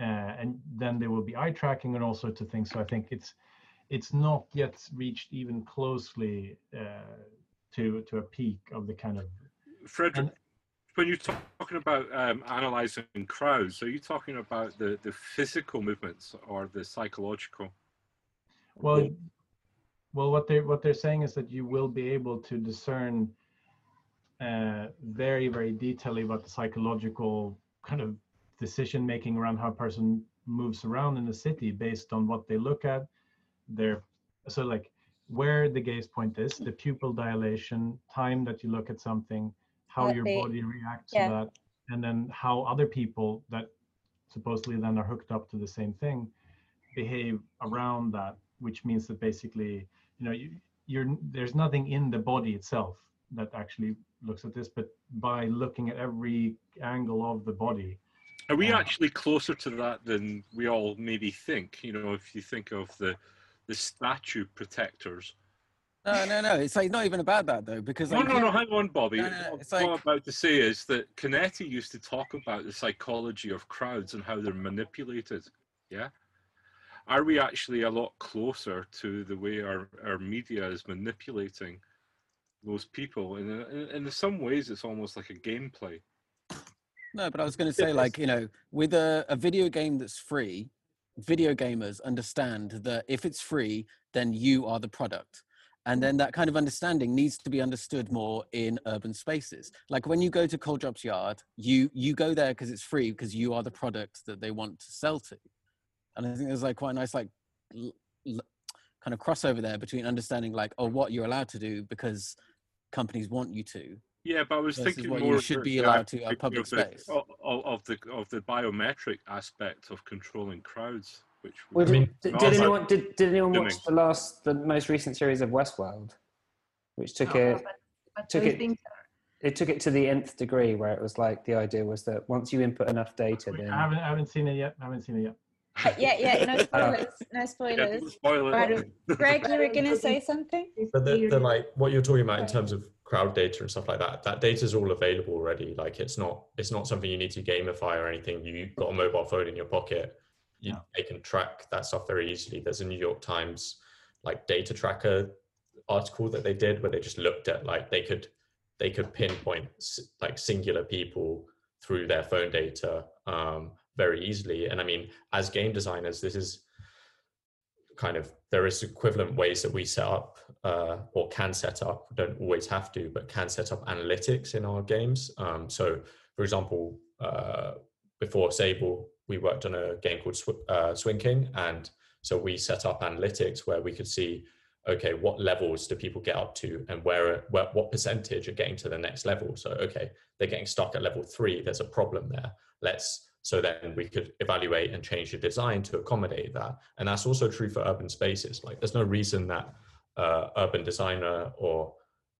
uh, and then there will be eye tracking and all sorts of things. So I think it's it's not yet reached even closely uh, to to a peak of the kind of. Frederick, when you're talking about um, analyzing crowds, are you talking about the the physical movements or the psychological? Well, well, what they what they're saying is that you will be able to discern uh, very, very detailedly about the psychological kind of decision making around how a person moves around in the city based on what they look at. Their so like where the gaze point is, the pupil dilation, time that you look at something, how that your they, body reacts yeah. to that, and then how other people that supposedly then are hooked up to the same thing behave around that. Which means that basically, you know, you, you're there's nothing in the body itself that actually looks at this, but by looking at every angle of the body. Are we uh, actually closer to that than we all maybe think? You know, if you think of the the statue protectors. No, no, no. It's like not even about that though, because no, like, no, no. Hang on, Bobby. No, no, what like... I'm about to say is that Canetti used to talk about the psychology of crowds and how they're manipulated. Yeah. Are we actually a lot closer to the way our, our media is manipulating those people? And in, in, in some ways, it's almost like a gameplay. No, but I was going to say, like, you know, with a, a video game that's free, video gamers understand that if it's free, then you are the product. And then that kind of understanding needs to be understood more in urban spaces. Like when you go to Coldrop's Yard, you, you go there because it's free, because you are the product that they want to sell to. And I think there's like quite a nice like l- l- kind of crossover there between understanding like, oh, what you're allowed to do because companies want you to. Yeah, but I was thinking what more you should be allowed to a public space. Of, of the of the biometric aspect of controlling crowds, which well, did, did anyone did, did anyone watch the last the most recent series of Westworld, which took it oh, took it. It took it to the nth degree where it was like the idea was that once you input enough data, then I haven't I haven't seen it yet. I haven't seen it yet. But yeah, yeah, no spoilers, no spoilers. Yeah, spoiler. Greg, you were going to say something? But then, then, like, what you're talking about in terms of crowd data and stuff like that, that data is all available already. Like, it's not it's not something you need to gamify or anything. You've got a mobile phone in your pocket. You, yeah. They can track that stuff very easily. There's a New York Times, like, data tracker article that they did where they just looked at, like, they could they could pinpoint, like, singular people through their phone data. Um, very easily. And I mean, as game designers, this is kind of, there is equivalent ways that we set up uh, or can set up, don't always have to, but can set up analytics in our games. Um, so for example, uh, before Sable, we worked on a game called Sw- uh, Swing King. And so we set up analytics where we could see, okay, what levels do people get up to and where, where what percentage are getting to the next level? So, okay, they're getting stuck at level three, there's a problem there. Let's So then we could evaluate and change the design to accommodate that. And that's also true for urban spaces. Like there's no reason that uh, urban designer or,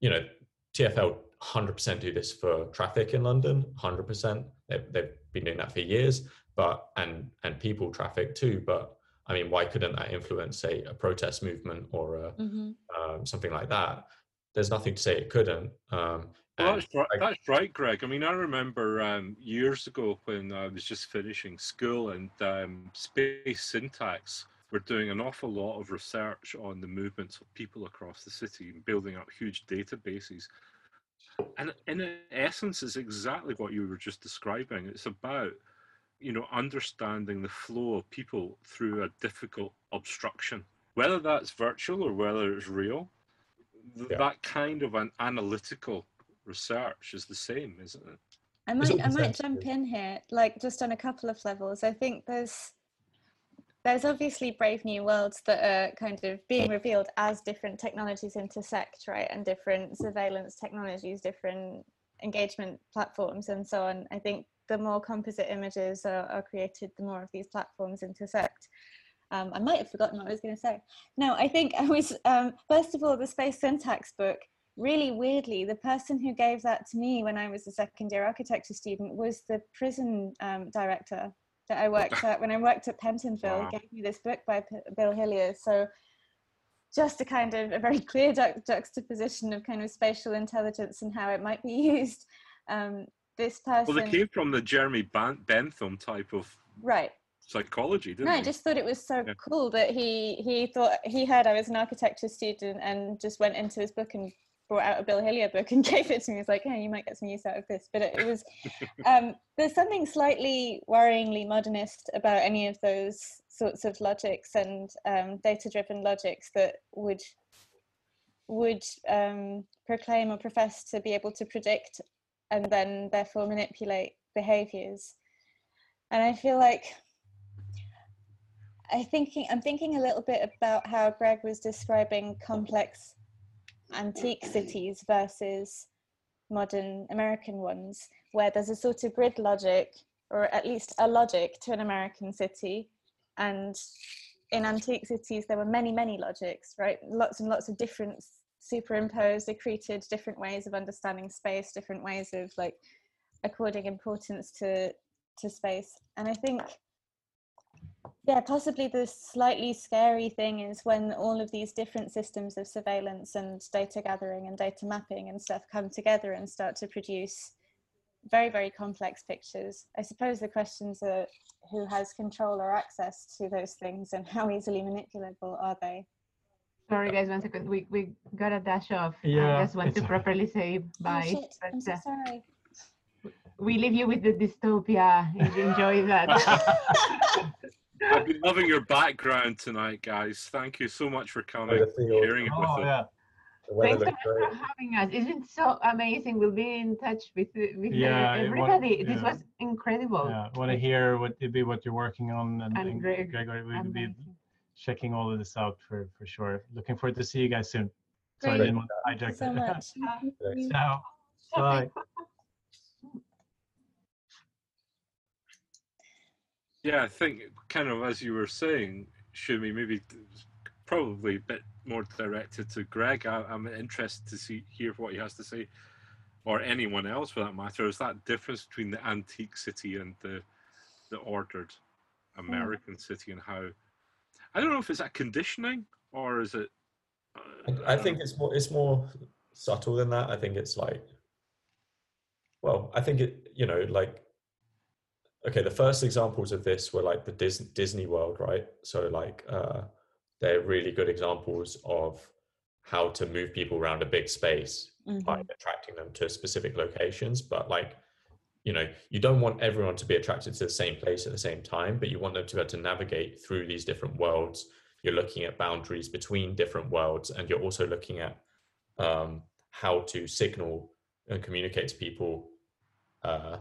you know, T F L one hundred percent do this for traffic in London, one hundred percent. They've, they've been doing that for years, but, and, and people traffic too. But I mean, why couldn't that influence say a protest movement or a, mm-hmm. um, something like that? There's nothing to say it couldn't. Um, Well, that's, right. that's right, Greg. I mean, I remember um, years ago when I was just finishing school and um, Space Syntax were doing an awful lot of research on the movements of people across the city and building up huge databases. And in essence, it's exactly what you were just describing. It's about, you know, understanding the flow of people through a difficult obstruction, whether that's virtual or whether it's real. Th- yeah. That kind of an analytical research is the same, isn't it? I might I might jump in here, like just on a couple of levels. I think there's there's obviously brave new worlds that are kind of being revealed as different technologies intersect, right? And different surveillance technologies, different engagement platforms and so on. I think the more composite images are, are created, the more of these platforms intersect. Um, I might have forgotten what I was going to say. No, I think I was, um, first of all, the space syntax book, really weirdly, the person who gave that to me when I was a second year architecture student was the prison um, director that I worked at when I worked at Pentonville. Wow. Gave me this book by P Bill Hillier. So just a kind of a very clear ju juxtaposition of kind of spatial intelligence and how it might be used. Um, this person... Well, they came from the Jeremy Bentham type of... Right. Psychology, didn't no, he? I just thought it was so yeah. cool that he he thought he heard I was an architecture student and just went into his book and brought out a Bill Hillier book and gave it to me. He was like, hey, you might get some use out of this. But it, it was um there's something slightly worryingly modernist about any of those sorts of logics and um data-driven logics that would would um proclaim or profess to be able to predict and then therefore manipulate behaviors. And I feel like I thinking, I'm thinking a little bit about how Greg was describing complex antique cities versus modern American ones, where there's a sort of grid logic, or at least a logic to an American city. And in antique cities, there were many, many logics, right? Lots and lots of different superimposed, accreted, different ways of understanding space, different ways of like according importance to, to space. And I think... yeah, possibly the slightly scary thing is when all of these different systems of surveillance and data gathering and data mapping and stuff come together and start to produce very, very complex pictures. I suppose the questions are who has control or access to those things and how easily manipulable are they? Sorry guys, one second. We, we got a dash off. Yeah, I just want to right. properly say bye. Oh, shit. I'm so sorry. We leave you with the dystopia. Enjoy that. I've been loving your background tonight, guys. Thank you so much for coming and sharing it with us. Oh, yeah. Thanks so much for having us. It's been so amazing. We'll be in touch with, with yeah, everybody. What, yeah. This was incredible. Yeah, I want to hear what it'd be what you're working on, and, and, and Greg, Gregory, we'll be checking all of this out for for sure. Looking forward to see you guys soon. So I didn't want to hijack so that. Ciao. So, bye. Yeah, I think kind of as you were saying, Shumi, maybe probably a bit more directed to Greg. I, I'm interested to see hear what he has to say, or anyone else for that matter. Is that difference between the antique city and the the ordered American mm. city, and how I don't know if it's that conditioning or is it? Uh, I think it's more it's more subtle than that. I think it's like, well, I think it you know like. Okay, the first examples of this were like the Disney, Disney World, right? So like uh, they're really good examples of how to move people around a big space mm-hmm. by attracting them to specific locations. But like, you know, you don't want everyone to be attracted to the same place at the same time, but you want them to be able to navigate through these different worlds. You're looking at boundaries between different worlds, and you're also looking at um, how to signal and communicate to people uh,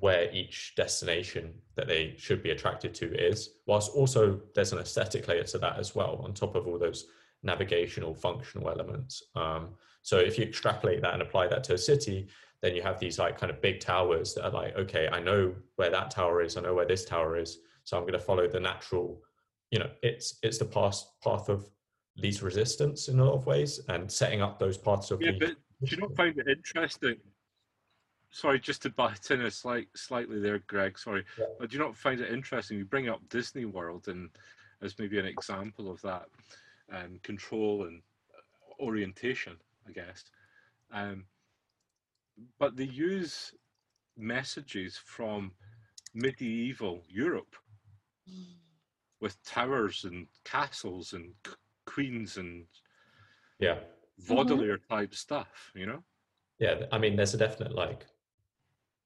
where each destination that they should be attracted to is, whilst also there's an aesthetic layer to that as well, on top of all those navigational functional elements. Um, so if you extrapolate that and apply that to a city, then you have these like kind of big towers that are like, okay, I know where that tower is, I know where this tower is, so I'm going to follow the natural, you know, it's it's the past path of least resistance in a lot of ways, and setting up those paths of... Yeah, but do you not find it interesting? Sorry, just to butt in a slight, slightly there, Greg, sorry. Yeah. But do you not find it interesting? You bring up Disney World and as maybe an example of that, um, control and orientation, I guess. Um, but they use messages from medieval Europe with towers and castles and queens and yeah, Baudelaire type stuff, you know? Yeah, I mean, there's a definite like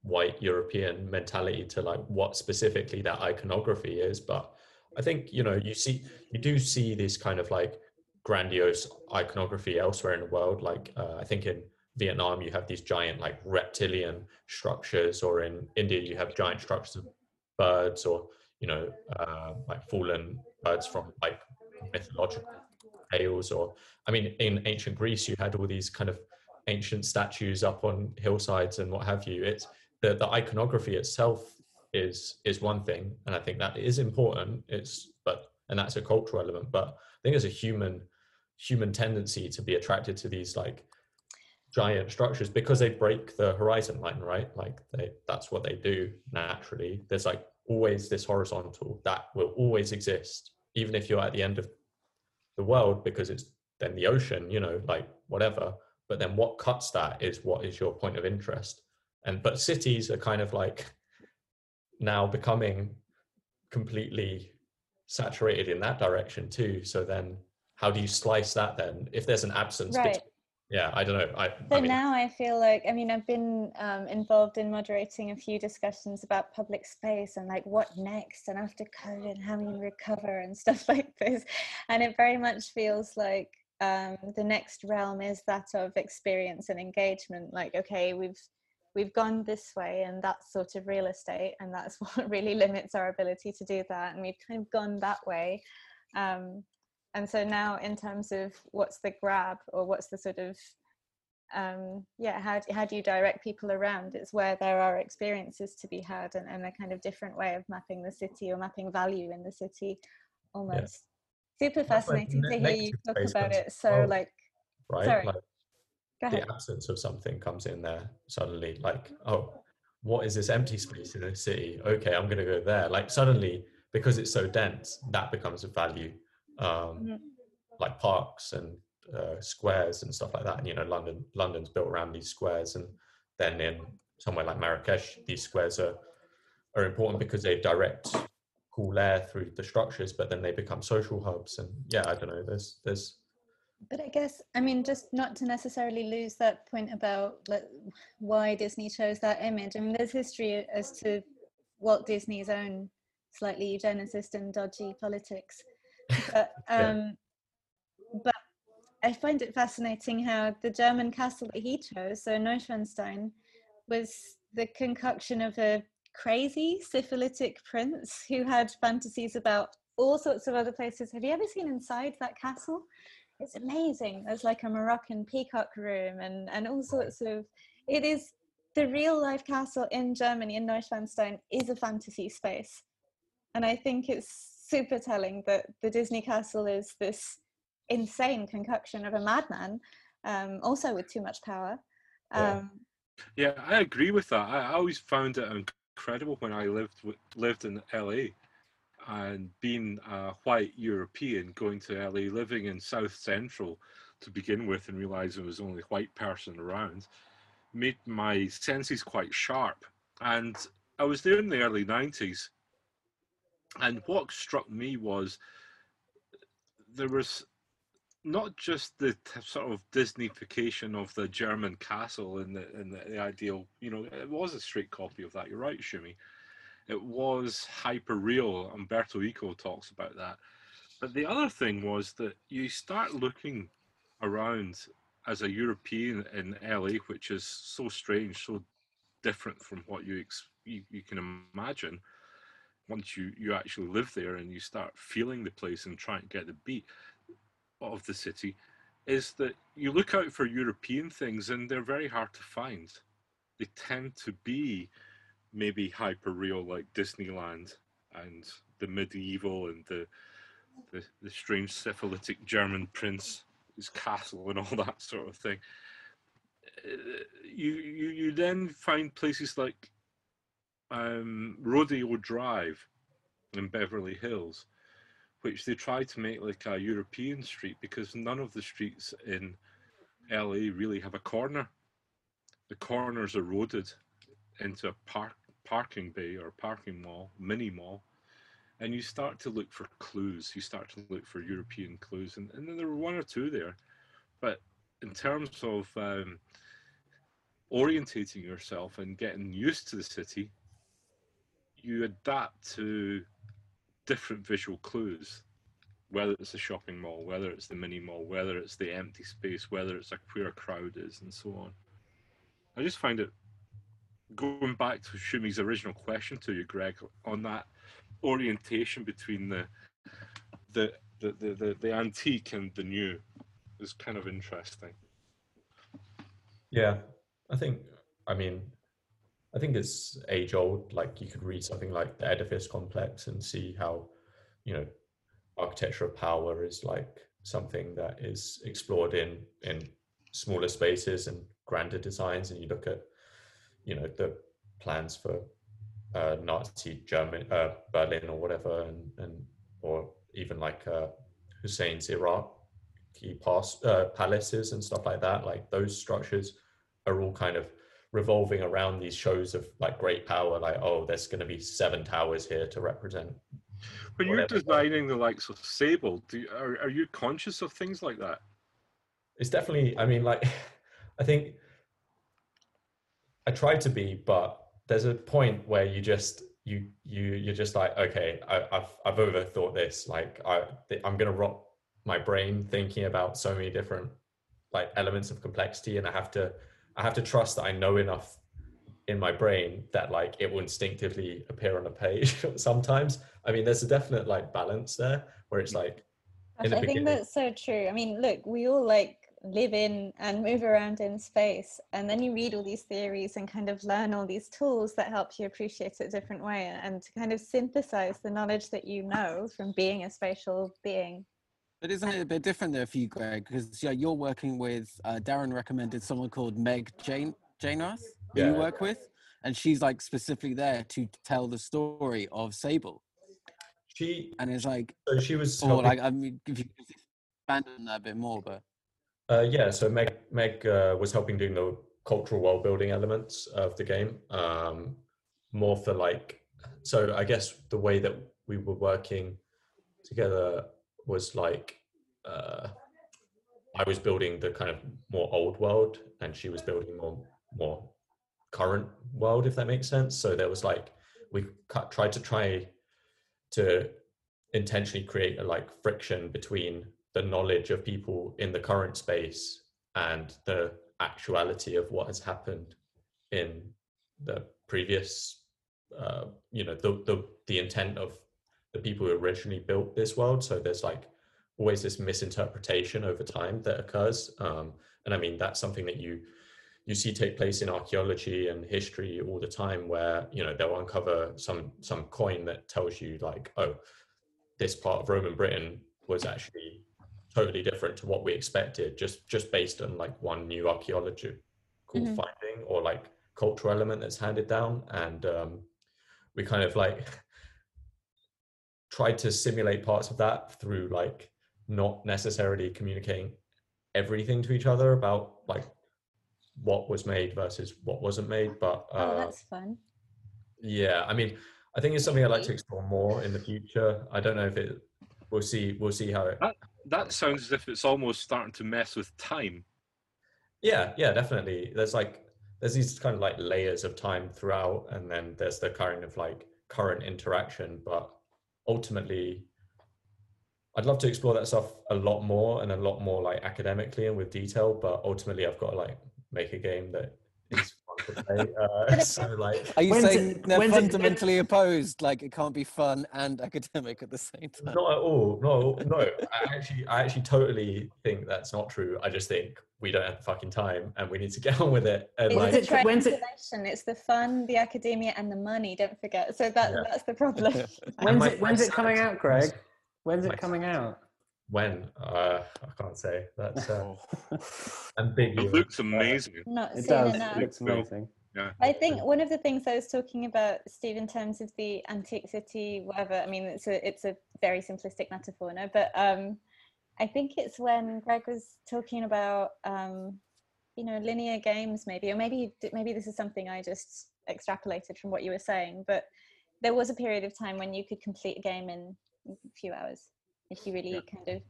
white European mentality to like what specifically that iconography is, but I think, you know, you see you do see this kind of like grandiose iconography elsewhere in the world, like uh, I think in Vietnam you have these giant like reptilian structures, or in India you have giant structures of birds, or you know uh, like fallen birds from like mythological tales, or I mean in ancient Greece you had all these kind of ancient statues up on hillsides and what have you. It's the, the iconography itself is is one thing, and I think that is important. It's but and that's a cultural element, but I think there's a human human tendency to be attracted to these like giant structures because they break the horizon line, right? Like they, that's what they do naturally. There's like always this horizontal that will always exist, even if you're at the end of the world, because it's then the ocean, you know, like whatever. But then what cuts that is what is your point of interest. And but cities are kind of like now becoming completely saturated in that direction too. So then how do you slice that then if there's an absence? Right. Between, yeah, I don't know. I, so I mean, now I feel like, I mean, I've been um, involved in moderating a few discussions about public space and like what next and after COVID, how we recover and stuff like this. And it very much feels like um, the next realm is that of experience and engagement. Like, okay, we've we've gone this way and that's sort of real estate, and that's what really limits our ability to do that. And we've kind of gone that way. Um, And so now in terms of what's the grab or what's the sort of, um, yeah, how do, how do you direct people around? It's where there are experiences to be had and, and a kind of different way of mapping the city or mapping value in the city almost. Yeah. Super fascinating like to hear you talk about it. So like, right? Sorry. Like Go ahead. The absence of something comes in there suddenly, like, oh, what is this empty space in the city? Okay, I'm going to go there. Like suddenly, because it's so dense, that becomes a value. um mm-hmm. Like parks and uh, squares and stuff like that, and you know London London's built around these squares, and then in somewhere like Marrakesh these squares are are important because they direct cool air through the structures, but then they become social hubs. And yeah, I don't know, there's there's but I guess I mean just not to necessarily lose that point about like why Disney chose that image. I mean there's history as to Walt Disney's own slightly eugenicist and dodgy politics. But, um, yeah. but I find it fascinating how the German castle that he chose, so Neuschwanstein, was the concoction of a crazy syphilitic prince who had fantasies about all sorts of other places. Have you ever seen inside that castle? It's amazing. There's like a Moroccan peacock room and, and all sorts of... It is the real life castle in Germany, in Neuschwanstein, is a fantasy space. And I think it's super telling that the Disney castle is this insane concoction of a madman, um, also with too much power. Um, yeah. yeah, I agree with that. I always found it incredible when I lived lived in L A, and being a white European, going to L A, living in South Central to begin with, and realising there was only a white person around, made my senses quite sharp. And I was there in the early nineties. And what struck me was there was not just the t- sort of Disneyfication of the German castle and the, and the, the ideal, you know, it was a straight copy of that. You're right, Shumi. It was hyper real. Umberto Eco talks about that. But the other thing was that you start looking around as a European in L A, which is so strange, so different from what you ex- you, you can imagine. Once you, you actually live there and you start feeling the place and trying to get the beat of the city, is that you look out for European things and they're very hard to find. They tend to be maybe hyper-real like Disneyland and the medieval and the, the, the strange syphilitic German prince, his castle and all that sort of thing. You, you, you then find places like Um, Rodeo Drive in Beverly Hills, which they try to make like a European street because none of the streets in L A really have a corner. The corners are eroded into a park, parking bay or parking mall, mini mall, and you start to look for clues. You start to look for European clues, and, and then there were one or two there. But in terms of um, orientating yourself and getting used to the city, you adapt to different visual clues, whether it's a shopping mall, whether it's the mini mall, whether it's the empty space, whether it's a queer crowd is, and so on. I just find it, going back to Shumi's original question to you, Greg, on that orientation between the the the the, the, the antique and the new, is kind of interesting. Yeah, I think, I mean, I think it's age old. Like you could read something like the Edifice Complex and see how, you know, architecture of power is like something that is explored in in smaller spaces and grander designs. And you look at, you know, the plans for uh, Nazi German uh, Berlin or whatever, and and or even like uh, Hussein's Iraqi past, uh, palaces and stuff like that. Like those structures are all kind of revolving around these shows of like great power, like, oh, there's going to be seven towers here to represent. When you're designing the likes of Sable, do you, are, are you conscious of things like that? It's definitely, I mean, like, I think I try to be, but there's a point where you just, you, you, you're just like, okay, I, I've, I've overthought this. Like I, I'm going to rot my brain thinking about so many different like elements of complexity. And I have to, I have to trust that I know enough in my brain that like it will instinctively appear on a page sometimes. I mean, there's a definite like balance there where it's like, Gosh, in the I beginning. Think that's so true. I mean, look, we all like live in and move around in space, and then you read all these theories and kind of learn all these tools that help you appreciate it a different way and to kind of synthesize the knowledge that you know from being a spatial being. But isn't it a bit different there for you, Greg? Because yeah, you're working with, uh, Darren recommended someone called Meg Jane, Janeras, who yeah. you work with, and she's like specifically there to tell the story of Sable. She and it's like so she was or helping, like I mean, if you could expand on that a bit more, but uh, yeah. So Meg Meg uh, was helping doing the cultural world building elements of the game, um, more for like. So I guess the way that we were working together was like uh I was building the kind of more old world and she was building more more current world, if that makes sense. So there was like we cut, tried to try to intentionally create a like friction between the knowledge of people in the current space and the actuality of what has happened in the previous uh you know the the, the intent of the people who originally built this world. So there's like always this misinterpretation over time that occurs. Um, and I mean, that's something that you you see take place in archaeology and history all the time, where, you know, they'll uncover some some coin that tells you like, oh, this part of Roman Britain was actually totally different to what we expected, just just based on like one new archaeological mm-hmm. finding or like cultural element that's handed down. And um, we kind of like, tried to simulate parts of that through like not necessarily communicating everything to each other about like what was made versus what wasn't made. But uh, oh, that's fun. Yeah, I mean, I think it's something I'd like to explore more in the future. I don't know if it. We'll see. We'll see how it. That, that sounds as if it's almost starting to mess with time. Yeah, yeah, definitely. There's like there's these kind of like layers of time throughout, and then there's the kind of like current interaction, but. Ultimately, I'd love to explore that stuff a lot more and a lot more like academically and with detail, but ultimately I've got to like make a game that is fun to play. Uh, so like, Are you saying it, they're fundamentally it, opposed? Like it can't be fun and academic at the same time? Not at all, no, no. I actually, I actually totally think that's not true. I just think we don't have the fucking time and we need to get on with it. And it's, like, it's, a when's it, it's the fun, the academia and the money, don't forget. So that, yeah. that's the problem. when's my, it, when's it coming out, Greg? When's it coming out? When? Uh, I can't say. That's uh, ambiguous. It looks amazing. Not it does. Enough. It looks amazing. Yeah. I think one of the things I was talking about, Steve, in terms of the antique city, whatever, I mean, it's a, it's a very simplistic metaphor, no? But um, I think it's when Greg was talking about, um, you know, linear games, maybe, or maybe maybe this is something I just extrapolated from what you were saying, but there was a period of time when you could complete a game in a few hours if you really yeah. kind of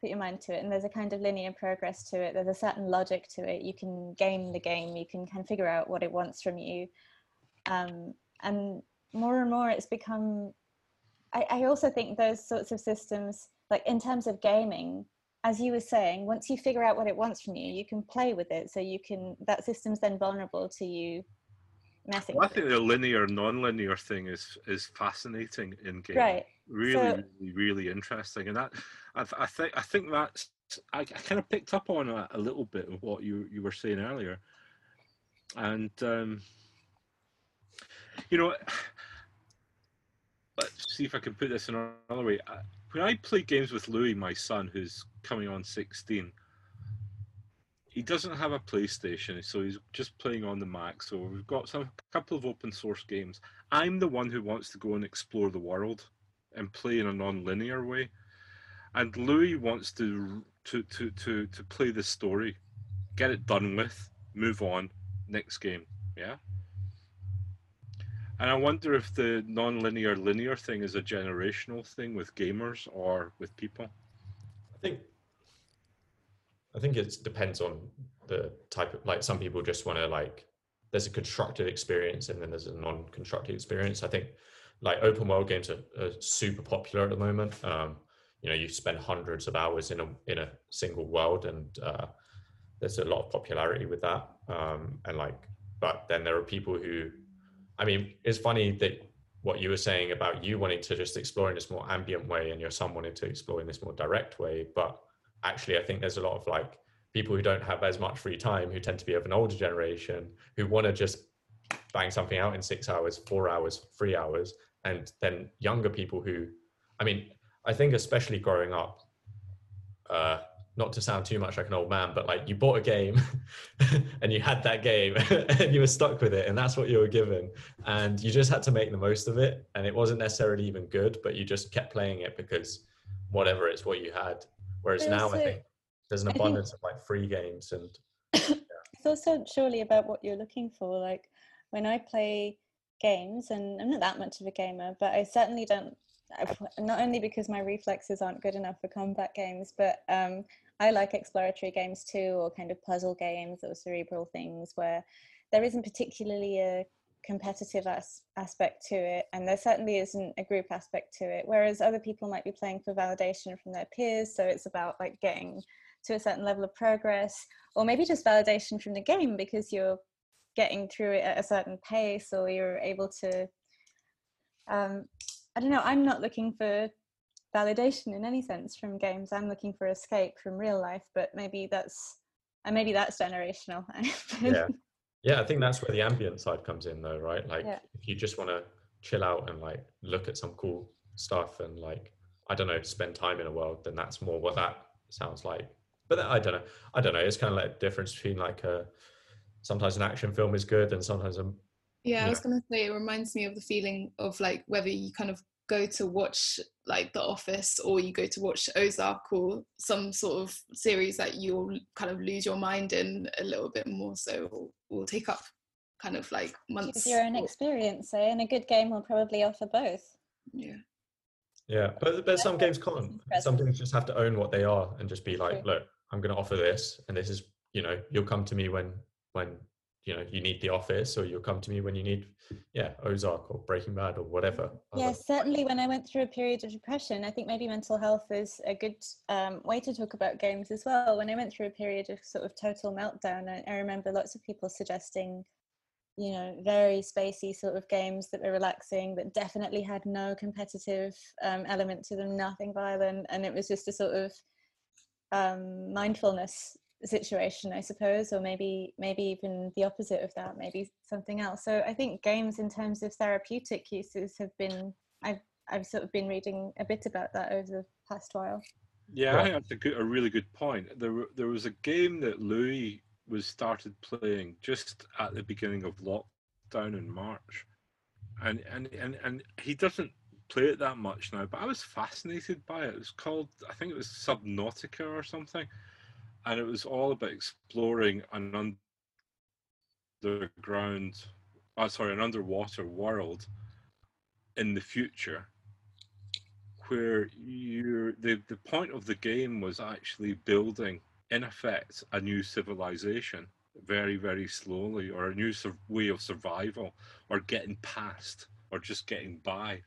put your mind to it. And there's a kind of linear progress to it. There's a certain logic to it. You can game the game. You can kind of figure out what it wants from you. Um, and more and more it's become... I, I also think those sorts of systems... Like in terms of gaming, as you were saying, once you figure out what it wants from you, you can play with it. So you can, that system's then vulnerable to you messing well, with it. I think the linear, non-linear thing is is fascinating in gaming. Right. Really, so, really, really interesting. And that, I've, I think, I think that's, I, I kind of picked up on a, a little bit of what you you were saying earlier. And um, you know, let's see if I can put this in another way. When I play games with Louis, my son, who's coming on sixteen, he doesn't have a PlayStation, so he's just playing on the Mac. So we've got some a couple of open source games. I'm the one who wants to go and explore the world and play in a non-linear way, and Louis wants to to to to to play the story, get it done with, move on, next game, yeah. And I wonder if the non-linear linear thing is a generational thing with gamers or with people. I think I think it depends on the type of, like, some people just want to, like, there's a constructive experience and then there's a non-constructive experience. I think, like, open world games are, are super popular at the moment. Um, you know, you spend hundreds of hours in a in a single world, and uh, there's a lot of popularity with that. Um, and like, but then there are people who, I mean, it's funny that what you were saying about you wanting to just explore in this more ambient way and your son wanted to explore in this more direct way. But actually, I think there's a lot of, like, people who don't have as much free time, who tend to be of an older generation, who want to just bang something out in six hours, four hours, three hours. And then younger people who, I mean, I think especially growing up, uh, not to sound too much like an old man, but like you bought a game and you had that game and you were stuck with it, and that's what you were given, and you just had to make the most of it. And it wasn't necessarily even good, but you just kept playing it because whatever, it's what you had. Whereas also, now I think there's an abundance think, of like free games, and yeah. It's also surely about what you're looking for. Like when I play games, and I'm not that much of a gamer, but I certainly don't, not only because my reflexes aren't good enough for combat games, but um, I like exploratory games too, or kind of puzzle games or cerebral things where there isn't particularly a competitive as- aspect to it, and there certainly isn't a group aspect to it, whereas other people might be playing for validation from their peers, so it's about like getting to a certain level of progress, or maybe just validation from the game because you're getting through it at a certain pace, or you're able to, um, I don't know, I'm not looking for validation in any sense from games. I'm looking for escape from real life, but maybe that's and maybe that's generational. yeah yeah I think that's where the ambient side comes in though, right? Like yeah. If you just want to chill out and like look at some cool stuff and like I don't know, spend time in a world, then that's more what that sounds like. But that, I don't know I don't know it's kind of like the difference between like a sometimes an action film is good and sometimes a yeah I was know. gonna say it reminds me of the feeling of like whether you kind of go to watch like The Office or you go to watch Ozark or some sort of series that you'll kind of lose your mind in a little bit more, so will take up kind of like months. It's your own experience, eh? And a good game will probably offer both. Yeah. Yeah, but, but some games can't. Some games just have to own what they are and just be like, look, I'm going to offer this, and this is, you know, you'll come to me when, when you know, you need The Office, or you'll come to me when you need, yeah, Ozark or Breaking Bad or whatever. Yeah, certainly when I went through a period of depression, I think maybe mental health is a good um, way to talk about games as well. When I went through a period of sort of total meltdown, I, I remember lots of people suggesting, you know, very spacey sort of games that were relaxing, that definitely had no competitive um, element to them, nothing violent. And it was just a sort of um, mindfulness situation, I suppose, or maybe maybe even the opposite of that, maybe something else. So I think games in terms of therapeutic uses have been, I've I've sort of been reading a bit about that over the past while. Yeah, yeah. I think that's a, good, a really good point. There there was a game that Louis was started playing just at the beginning of lockdown in March, and and and, and he doesn't play it that much now, but I was fascinated by it. It was called, I think it was Subnautica or something. And it was all about exploring an underground, oh, sorry, an underwater world in the future, where you're, the, the point of the game was actually building, in effect, a new civilization very, very slowly, or a new sur- way of survival, or getting past, or just getting by.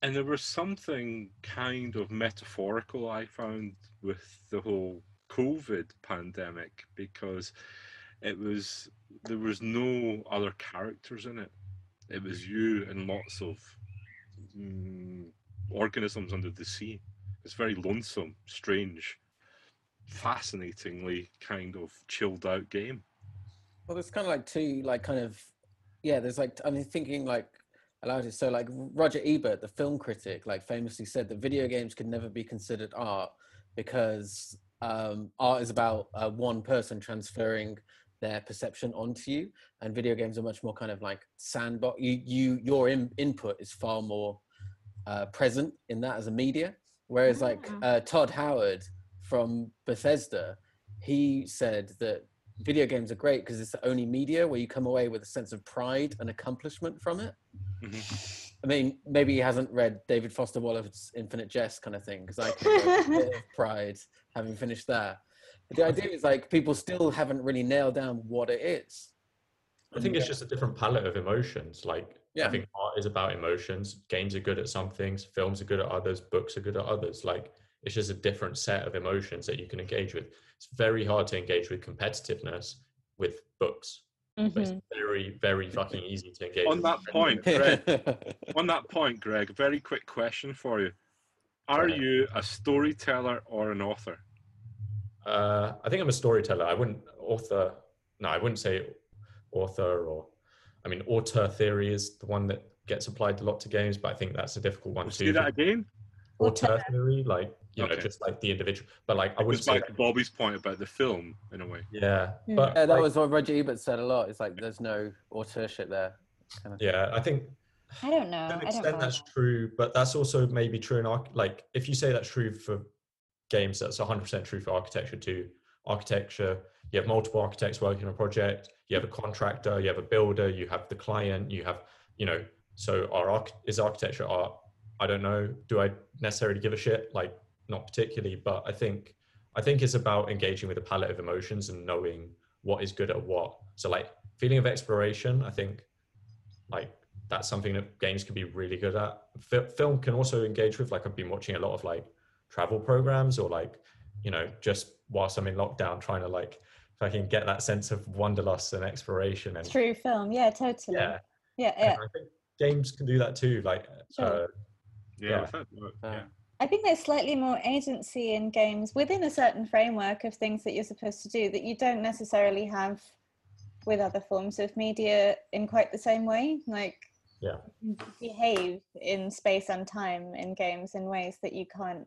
And there was something kind of metaphorical I found with the whole COVID pandemic, because it was, there was no other characters in it. It was you and lots of mm, organisms under the sea. It's very lonesome, strange, fascinatingly kind of chilled out game. Well, there's kind of like two, like kind of, yeah, there's like, I'm thinking like allowed it. So like Roger Ebert, the film critic, like famously said that video games could never be considered art because um, art is about uh, one person transferring their perception onto you, and video games are much more kind of like sandbox. You, you, your in, input is far more uh, present in that as a media. Whereas yeah. like uh, Todd Howard from Bethesda, he said that video games are great because it's the only media where you come away with a sense of pride and accomplishment from it. Mm-hmm. I mean, maybe he hasn't read David Foster Wallace's Infinite Jest kind of thing, because I can feel a bit of pride having finished that. But the idea is like people still haven't really nailed down what it is. I think it's just a different palette of emotions. Like yeah. I think art is about emotions. Games are good at some things. Films are good at others. Books are good at others. Like it's just a different set of emotions that you can engage with. It's very hard to engage with competitiveness with books. Mm-hmm. But it's very, very fucking easy to engage. On that point, Greg, on that point, Greg, very quick question for you. Are yeah. you a storyteller or an author? Uh, I think I'm a storyteller. I wouldn't author. No, I wouldn't say author or, I mean, auteur theory is the one that gets applied a lot to games, but I think that's a difficult one too. Do that again? Auteur theory, like, you okay. know, just like the individual, but like, I wouldn't say like that. Bobby's point about the film in a way. Yeah. yeah. But yeah, that like, was what Roger Ebert said a lot. It's like, there's no authorship there. Kind of. Yeah. I think, I don't know. To an extent I don't know. That's true, but that's also maybe true in arch- like, if you say that's true for games, that's one hundred percent true for architecture too. Architecture, you have multiple architects working on a project, you have a contractor, you have a builder, you have the client, you have, you know, so our is architecture art? I don't know. Do I necessarily give a shit? Like, not particularly, but I think, I think it's about engaging with a palette of emotions and knowing what is good at what. So like feeling of exploration, I think like that's something that games can be really good at. F- film can also engage with, like I've been watching a lot of like travel programs or like, you know, just whilst I'm in lockdown, trying to like, if I can get that sense of wanderlust and exploration. And true film. Yeah, totally. Yeah. Yeah. yeah. I think games can do that too. Like, sure. uh, yeah, yeah. yeah. I think there's slightly more agency in games within a certain framework of things that you're supposed to do that you don't necessarily have with other forms of media in quite the same way. Like, yeah, you can behave in space and time in games in ways that you can't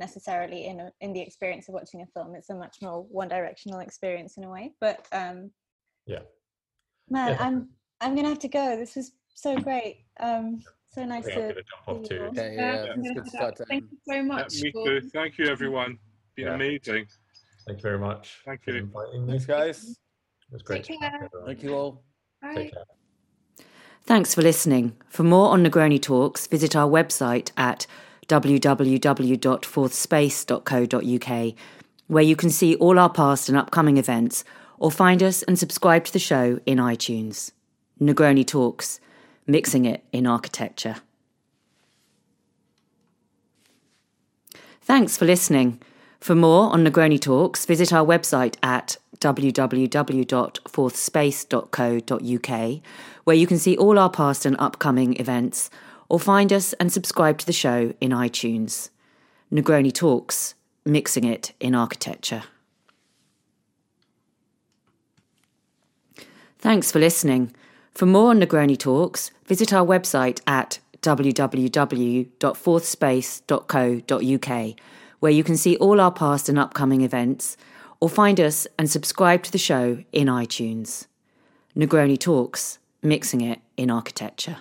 necessarily in a, in the experience of watching a film. It's a much more one-directional experience in a way. But um, yeah, man, yeah. I'm I'm gonna have to go. This was so great. Um, So nice to jump off too. Yeah, yeah, yeah. It's good start. Thank you so much. Yeah, me too. Thank you, everyone. It's been yeah. amazing. Thank you very much. Thank you. Thanks, guys. It was great. Take care. Thank you all. Bye. Take care. Thanks for listening. For more on Negroni Talks, visit our website at w w w dot fourth space dot co dot u k, where you can see all our past and upcoming events, or find us and subscribe to the show in iTunes. Negroni Talks. Mixing it in architecture. Thanks for listening. For more on Negroni Talks, visit our website at w w w dot fourth space dot co dot u k, where you can see all our past and upcoming events, or find us and subscribe to the show in iTunes. Negroni Talks, mixing it in architecture. Thanks for listening. For more on Negroni Talks, visit our website at w w w dot fourth space dot co dot u k, where you can see all our past and upcoming events, or find us and subscribe to the show in iTunes. Negroni Talks, mixing it in architecture.